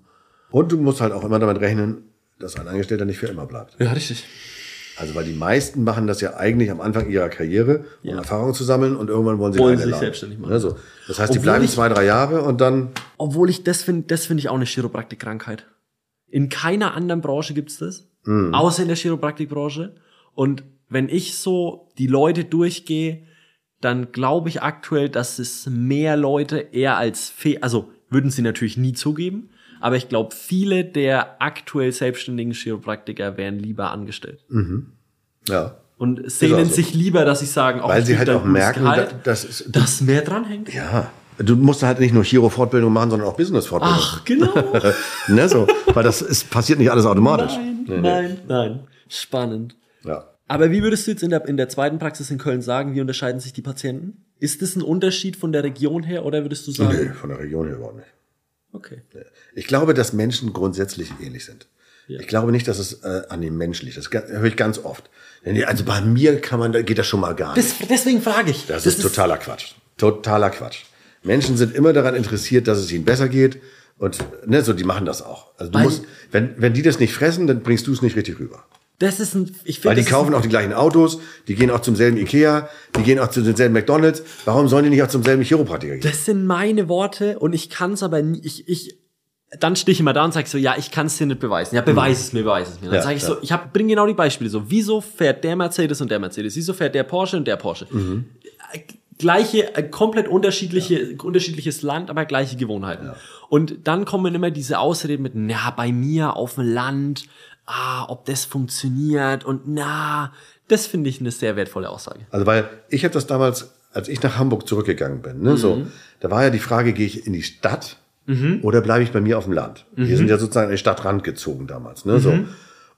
Und du musst halt auch immer damit rechnen, dass ein Angestellter nicht für immer bleibt. Ja, richtig. Also weil die meisten machen das ja eigentlich am Anfang ihrer Karriere, um ja. Erfahrung zu sammeln und irgendwann wollen sie wollen sich selbstständig machen. Also, das heißt, obwohl die bleiben ich, zwei, drei Jahre und dann... Obwohl ich das finde, das finde ich auch eine Chiropraktik-Krankheit. In keiner anderen Branche gibt es das. Mhm. Außer in der Chiropraktikbranche. Und wenn ich so die Leute durchgehe, dann glaube ich aktuell, dass es mehr Leute eher als Fehler, also würden sie natürlich nie zugeben, aber ich glaube, viele der aktuell selbstständigen Chiropraktiker wären lieber angestellt. Mhm. Ja. Und sehnen so. sich lieber, dass sie sagen, auch weil sie halt auch merken, Gehalt, dass, dass, dass mehr dranhängt. Ja. Du musst halt nicht nur Chiro-Fortbildung machen, sondern auch Business-Fortbildung. Ach, genau. Ne, so, weil das ist, passiert nicht alles automatisch. Nein, nee, nein, nee. nein. Spannend. Ja. Aber wie würdest du jetzt in der, in der zweiten Praxis in Köln sagen, wie unterscheiden sich die Patienten? Ist das ein Unterschied von der Region her oder würdest du sagen? Nee, von der Region her überhaupt nicht. Okay. Ich glaube, dass Menschen grundsätzlich ähnlich sind. Ja. Ich glaube nicht, dass es äh, an dem Menschen liegt. Das höre ich ganz oft. Also bei mir kann man, geht das schon mal gar nicht. Das, deswegen frage ich. Das, das ist, ist totaler Quatsch. Totaler Quatsch. Menschen sind immer daran interessiert, dass es ihnen besser geht und ne, so die machen das auch. Also du weil musst, wenn wenn die das nicht fressen, dann bringst du es nicht richtig rüber. Das ist ein, ich finde, weil die kaufen auch die gleichen Autos, die gehen auch zum selben Ikea, die gehen auch zu denselben McDonalds. Warum sollen die nicht auch zum selben Chiropraktiker gehen? Das sind meine Worte und ich kann es aber nie, ich ich dann stehe ich immer da und sage so, ja, ich kann es dir nicht beweisen. Ja, beweis es mir, beweis es mir. Dann ja, sage ich ja. so, ich hab, bring genau die Beispiele so. Wieso fährt der Mercedes und der Mercedes? Wieso fährt der Porsche und der Porsche? Mhm. Gleiche, äh, komplett unterschiedliche, ja. unterschiedliches Land, aber gleiche Gewohnheiten. Ja. Und dann kommen immer diese Ausreden mit, na, bei mir auf dem Land, ah, ob das funktioniert und na, das finde ich eine sehr wertvolle Aussage. Also weil ich habe das damals, als ich nach Hamburg zurückgegangen bin, ne, mhm. so, da war ja die Frage, gehe ich in die Stadt mhm. oder bleibe ich bei mir auf dem Land? Mhm. Wir sind ja sozusagen an den Stadtrand gezogen damals, ne, mhm. so.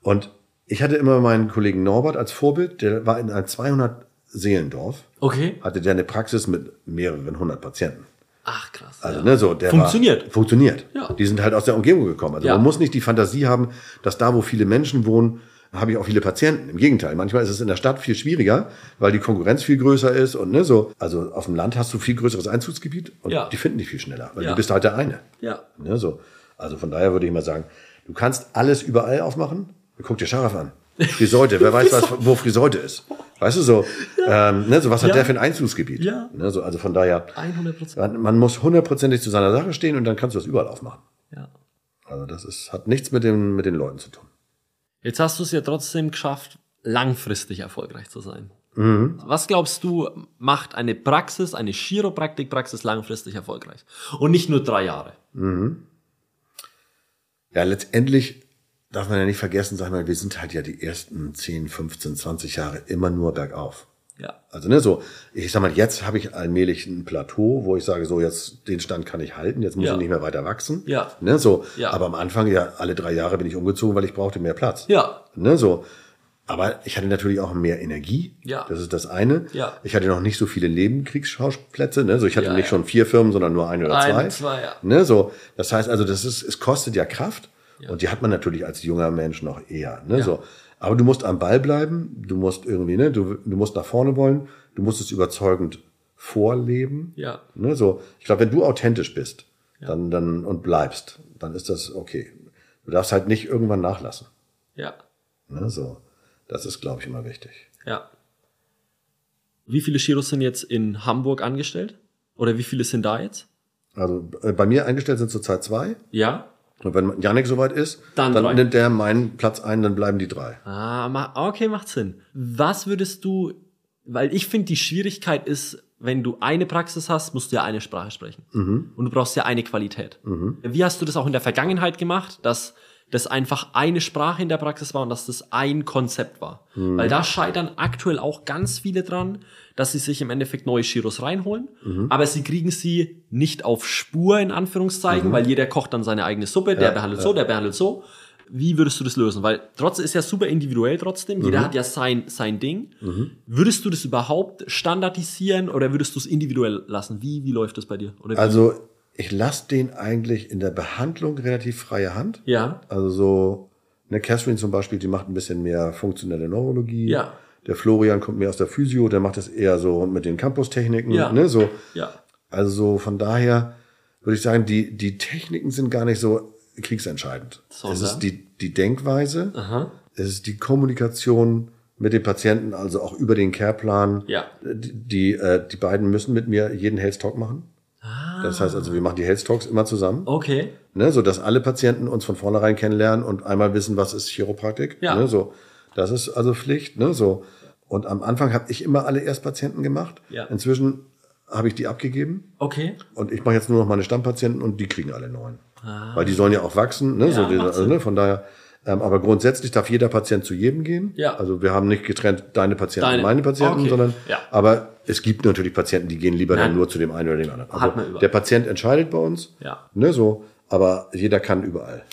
Und ich hatte immer meinen Kollegen Norbert als Vorbild, der war in einem zweihundert Seelendorf. Okay. Hatte der eine Praxis mit mehreren hundert Patienten. Ach, krass. Also, ja. ne, so, der funktioniert. War, funktioniert. Ja. Die sind halt aus der Umgebung gekommen. Also, ja. man muss nicht die Fantasie haben, dass da, wo viele Menschen wohnen, habe ich auch viele Patienten. Im Gegenteil. Manchmal ist es in der Stadt viel schwieriger, weil die Konkurrenz viel größer ist und, ne, so. Also, auf dem Land hast du viel größeres Einzugsgebiet und ja. die finden dich viel schneller, weil ja. du bist halt der eine. Ja. Ne, so. Also, von daher würde ich mal sagen, du kannst alles überall aufmachen. Guck dir Scharaf an. Friseute, wer weiß, was, wo Friseute ist. Weißt du, so, ja. ähm, ne, so was hat ja. der für ein Einzugsgebiet? Ja. Ne, so, also von daher, hundert Prozent. Man, man muss hundertprozentig zu seiner Sache stehen und dann kannst du das überall aufmachen. Ja. Also das ist, hat nichts mit, dem, mit den Leuten zu tun. Jetzt hast du es ja trotzdem geschafft, langfristig erfolgreich zu sein. Mhm. Was glaubst du, macht eine Praxis, eine Chiropraktikpraxis langfristig erfolgreich? Und nicht nur drei Jahre. Mhm. Ja, letztendlich darf man ja nicht vergessen, sag mal, wir sind halt ja die ersten zehn, fünfzehn, zwanzig Jahre immer nur bergauf. Ja. Also, ne, so, ich sag mal, jetzt habe ich allmählich ein Plateau, wo ich sage, so, jetzt den Stand kann ich halten, jetzt muss ja. ich nicht mehr weiter wachsen. Ja. Ne, so. Ja. Aber am Anfang, ja, alle drei Jahre bin ich umgezogen, weil ich brauchte mehr Platz. Ja. Ne, so. Aber ich hatte natürlich auch mehr Energie. Ja. Das ist das eine. Ja. Ich hatte noch nicht so viele Nebenkriegsschauplätze. Ne? So, ich hatte ja, nicht ja. schon vier Firmen, sondern nur ein oder ein, zwei. zwei ja. Ne? So, das heißt also, das ist, es kostet ja Kraft. Ja. Und die hat man natürlich als junger Mensch noch eher. Ne? Ja. So. Aber du musst am Ball bleiben. Du musst irgendwie, ne, du, du musst nach vorne wollen. Du musst es überzeugend vorleben. Ja. Ne? So, ich glaube, wenn du authentisch bist, ja. dann, dann, und bleibst, dann ist das okay. Du darfst halt nicht irgendwann nachlassen. Ja. Ne? So. Das ist, glaube ich, immer wichtig. Ja. Wie viele Chiros sind jetzt in Hamburg angestellt? Oder wie viele sind da jetzt? Also bei mir eingestellt sind zurzeit zwei. Ja. Und wenn Jannik soweit ist, dann, dann nimmt der meinen Platz ein, dann bleiben die drei. Ah, okay, macht Sinn. Was würdest du, weil ich finde, die Schwierigkeit ist, wenn du eine Praxis hast, musst du ja eine Sprache sprechen. Mhm. Und du brauchst ja eine Qualität. Mhm. Wie hast du das auch in der Vergangenheit gemacht, dass dass einfach eine Sprache in der Praxis war und dass das ein Konzept war? Mhm. Weil da scheitern aktuell auch ganz viele dran, dass sie sich im Endeffekt neue Chiros reinholen, mhm. aber sie kriegen sie nicht auf Spur, in Anführungszeichen, mhm. weil jeder kocht dann seine eigene Suppe, der ja, behandelt ja. so, der behandelt so. Wie würdest du das lösen? Weil trotz ist ja super individuell trotzdem, mhm. jeder hat ja sein, sein Ding. Mhm. Würdest du das überhaupt standardisieren oder würdest du es individuell lassen? Wie, wie läuft das bei dir? Oder also ich lasse den eigentlich in der Behandlung relativ freie Hand. Ja. Also so, ne, Catherine zum Beispiel, die macht ein bisschen mehr funktionelle Neurologie. Ja. Der Florian kommt mehr aus der Physio, der macht das eher so mit den Campus-Techniken. Ja. Ne, so. Ja. Also so, von daher würde ich sagen, die, die Techniken sind gar nicht so kriegsentscheidend. So, es ist die, die Denkweise, aha. es ist die Kommunikation mit den Patienten, also auch über den Care-Plan. Ja. Die, die, äh, die beiden müssen mit mir jeden Health Talk machen. Ah. Das heißt also, wir machen die Health Talks immer zusammen. Okay. Ne, so dass alle Patienten uns von vornherein kennenlernen und einmal wissen, was ist Chiropraktik. Ja. Ne, so. Das ist also Pflicht. Ne, so. Und am Anfang habe ich immer alle Erstpatienten gemacht. Ja. Inzwischen habe ich die abgegeben. Okay. Und ich mache jetzt nur noch meine Stammpatienten und die kriegen alle neuen. Ah. Weil die sollen ja auch wachsen. Ne, ja, so, also, ne, von daher. Ähm, aber grundsätzlich darf jeder Patient zu jedem gehen. Ja. Also wir haben nicht getrennt deine Patienten und meine Patienten, okay. sondern ja. aber es gibt natürlich Patienten, die gehen lieber Nein. dann nur zu dem einen oder dem anderen. Also der Patient entscheidet bei uns. Ja. Ne, so, aber jeder kann überall.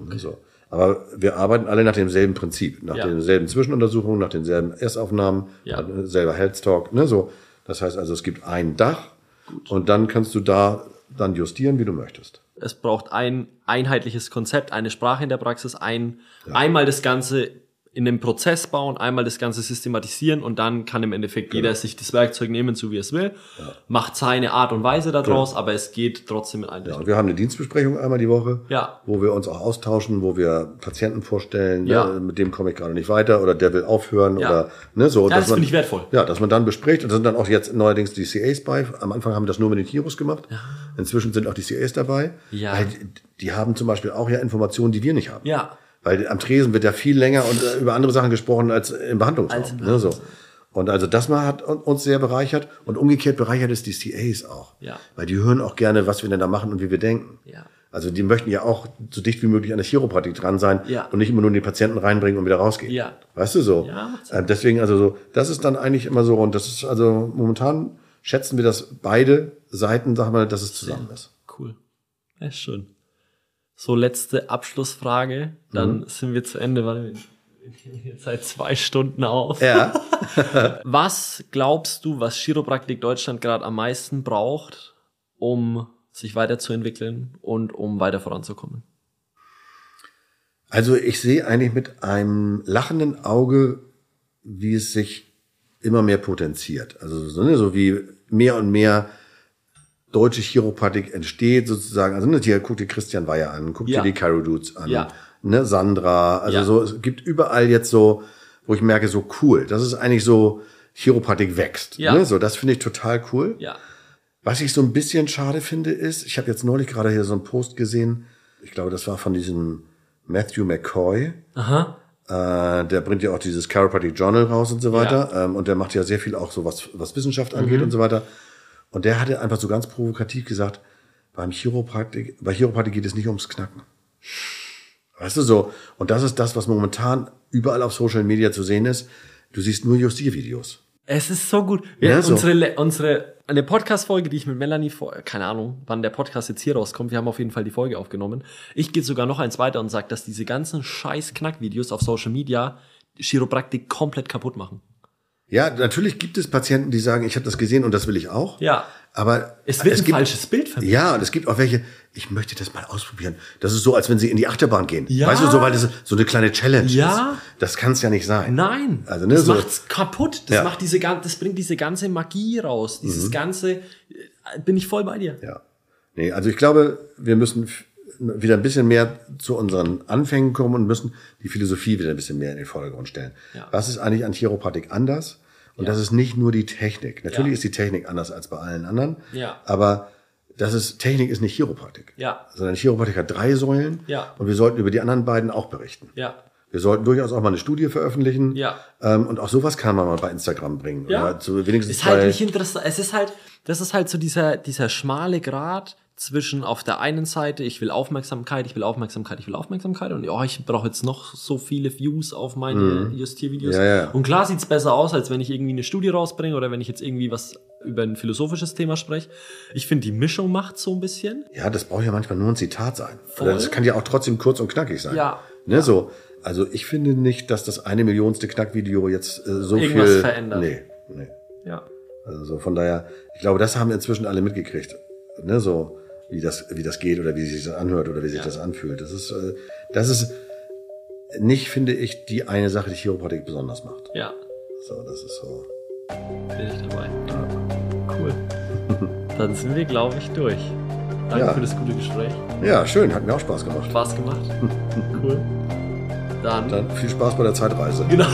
Okay. So. Aber wir arbeiten alle nach demselben Prinzip, nach ja. denselben Zwischenuntersuchungen, nach denselben Erstaufnahmen, ja. selber Health Talk. Ne, so. Das heißt also, es gibt ein Dach Gut. und dann kannst du da dann justieren, wie du möchtest. Es braucht ein einheitliches Konzept, eine Sprache in der Praxis, ein, ja. einmal das Ganze in den Prozess bauen, einmal das Ganze systematisieren und dann kann im Endeffekt genau. jeder sich das Werkzeug nehmen, so wie er es will, ja. macht seine Art und Weise daraus, genau. aber es geht trotzdem in eine Richtung. Ja, und wir haben eine Dienstbesprechung einmal die Woche, ja. wo wir uns auch austauschen, wo wir Patienten vorstellen, ja. ne, mit dem komme ich gerade nicht weiter oder der will aufhören. Ja. Oder, ne, so, ja, dass das finde ich wertvoll. Ja, dass man dann bespricht und da sind dann auch jetzt neuerdings die C As bei. Am Anfang haben wir das nur mit den Chiros gemacht, ja. inzwischen sind auch die C As dabei. Ja. Weil die haben zum Beispiel auch ja Informationen, die wir nicht haben. Ja. Weil am Tresen wird ja viel länger und äh, über andere Sachen gesprochen als im Behandlungsraum. Als im Behandlungsraum. Ne, so. Und also das mal hat uns sehr bereichert und umgekehrt bereichert es die C As auch. Ja. Weil die hören auch gerne, was wir denn da machen und wie wir denken. Ja. Also die möchten ja auch so dicht wie möglich an der Chiropraktik dran sein ja. und nicht immer nur den Patienten reinbringen und wieder rausgehen. Ja. Weißt du so? Ja, äh, deswegen also so, das ist dann eigentlich immer so und das ist also momentan schätzen wir, dass beide Seiten, sag mal, dass es zusammen ja. ist. Cool. Das ist schön. So, letzte Abschlussfrage, dann mhm. sind wir zu Ende, weil wir nehmen jetzt seit zwei Stunden auf. Ja. Was glaubst du, was Chiropraktik Deutschland gerade am meisten braucht, um sich weiterzuentwickeln und um weiter voranzukommen? Also ich sehe eigentlich mit einem lachenden Auge, wie es sich immer mehr potenziert. Also so, ne, so wie mehr und mehr deutsche Chiropraktik entsteht sozusagen, also ne, guck dir Christian Weyer an, guck ja. dir die Chirodudes an, ja. ne, Sandra, also ja. so, es gibt überall jetzt so, wo ich merke, so cool, das ist eigentlich so, Chiropraktik wächst, ja. ne, so, das finde ich total cool. Ja. Was ich so ein bisschen schade finde ist, ich habe jetzt neulich gerade hier so einen Post gesehen, ich glaube, das war von diesem Matthew McCoy, aha. Äh, der bringt ja auch dieses Chiropractic Journal raus und so weiter. Ja. Ähm, und der macht ja sehr viel auch so, was, was Wissenschaft angeht mhm. und so weiter. Und der hatte einfach so ganz provokativ gesagt, beim Chiropraktik, bei Chiropraktik geht es nicht ums Knacken. Weißt du so? Und das ist das, was momentan überall auf Social Media zu sehen ist. Du siehst nur Justiervideos. Es ist so gut. Wir, ja, so. Unsere, unsere, eine Podcast-Folge, die ich mit Melanie vor, keine Ahnung, wann der Podcast jetzt hier rauskommt. Wir haben auf jeden Fall die Folge aufgenommen. Ich gehe sogar noch eins weiter und sage, dass diese ganzen scheiß Knackvideos auf Social Media Chiropraktik komplett kaputt machen. Ja, natürlich gibt es Patienten, die sagen, ich habe das gesehen und das will ich auch. Ja. Aber es wird es ein gibt, falsches Bild vermittelt. Ja, und es gibt auch welche, ich möchte das mal ausprobieren. Das ist so, als wenn sie in die Achterbahn gehen. Ja. Weißt du, so, weil das so eine kleine Challenge ja. ist. Das kann es ja nicht sein. Nein. Also, ne, das so. macht's kaputt. Das ja. macht diese ganze, das bringt diese ganze Magie raus. Dieses mhm. ganze, bin ich voll bei dir. Ja. Nee, also ich glaube, wir müssen wieder ein bisschen mehr zu unseren Anfängen kommen und müssen die Philosophie wieder ein bisschen mehr in den Vordergrund stellen. Ja. Was ist eigentlich an Chiropraktik anders? Und ja. das ist nicht nur die Technik. Natürlich ja. ist die Technik anders als bei allen anderen. Ja. Aber das ist, Technik ist nicht Chiropraktik. Ja. Sondern Chiropraktik hat drei Säulen. Ja. Und wir sollten über die anderen beiden auch berichten. Ja. Wir sollten durchaus auch mal eine Studie veröffentlichen. Ja. Ähm, und auch sowas kann man mal bei Instagram bringen. Ja. Oder zu wenigstens ist halt nicht interessant. Es ist halt, das ist halt so dieser, dieser schmale Grat zwischen auf der einen Seite, ich will Aufmerksamkeit, ich will Aufmerksamkeit, ich will Aufmerksamkeit und oh, ich brauche jetzt noch so viele Views auf meine mm. Justiervideos. Ja, ja. Und klar sieht's besser aus, als wenn ich irgendwie eine Studie rausbringe oder wenn ich jetzt irgendwie was über ein philosophisches Thema spreche. Ich finde, die Mischung macht so ein bisschen. Ja, das braucht ja manchmal nur ein Zitat sein. Voll. Das kann ja auch trotzdem kurz und knackig sein. Ja. Ne, ja. So. Also ich finde nicht, dass das eine millionste Knackvideo jetzt äh, so irgendwas viel... verändert. Nee, nee. Ja. Also von daher, ich glaube, das haben inzwischen alle mitgekriegt. Ne, so. Wie das, wie das geht oder wie sich das anhört oder wie sich ja. das anfühlt. Das ist, das ist nicht, finde ich, die eine Sache, die Chiropraktik besonders macht. Ja. So, das ist so. Bin ich dabei. Ja. Cool. Dann sind wir, glaube ich, durch. Danke ja. für das gute Gespräch. Ja, schön. Hat mir auch Spaß gemacht. Spaß gemacht. Cool. Dann, Dann viel Spaß bei der Zeitreise. Genau.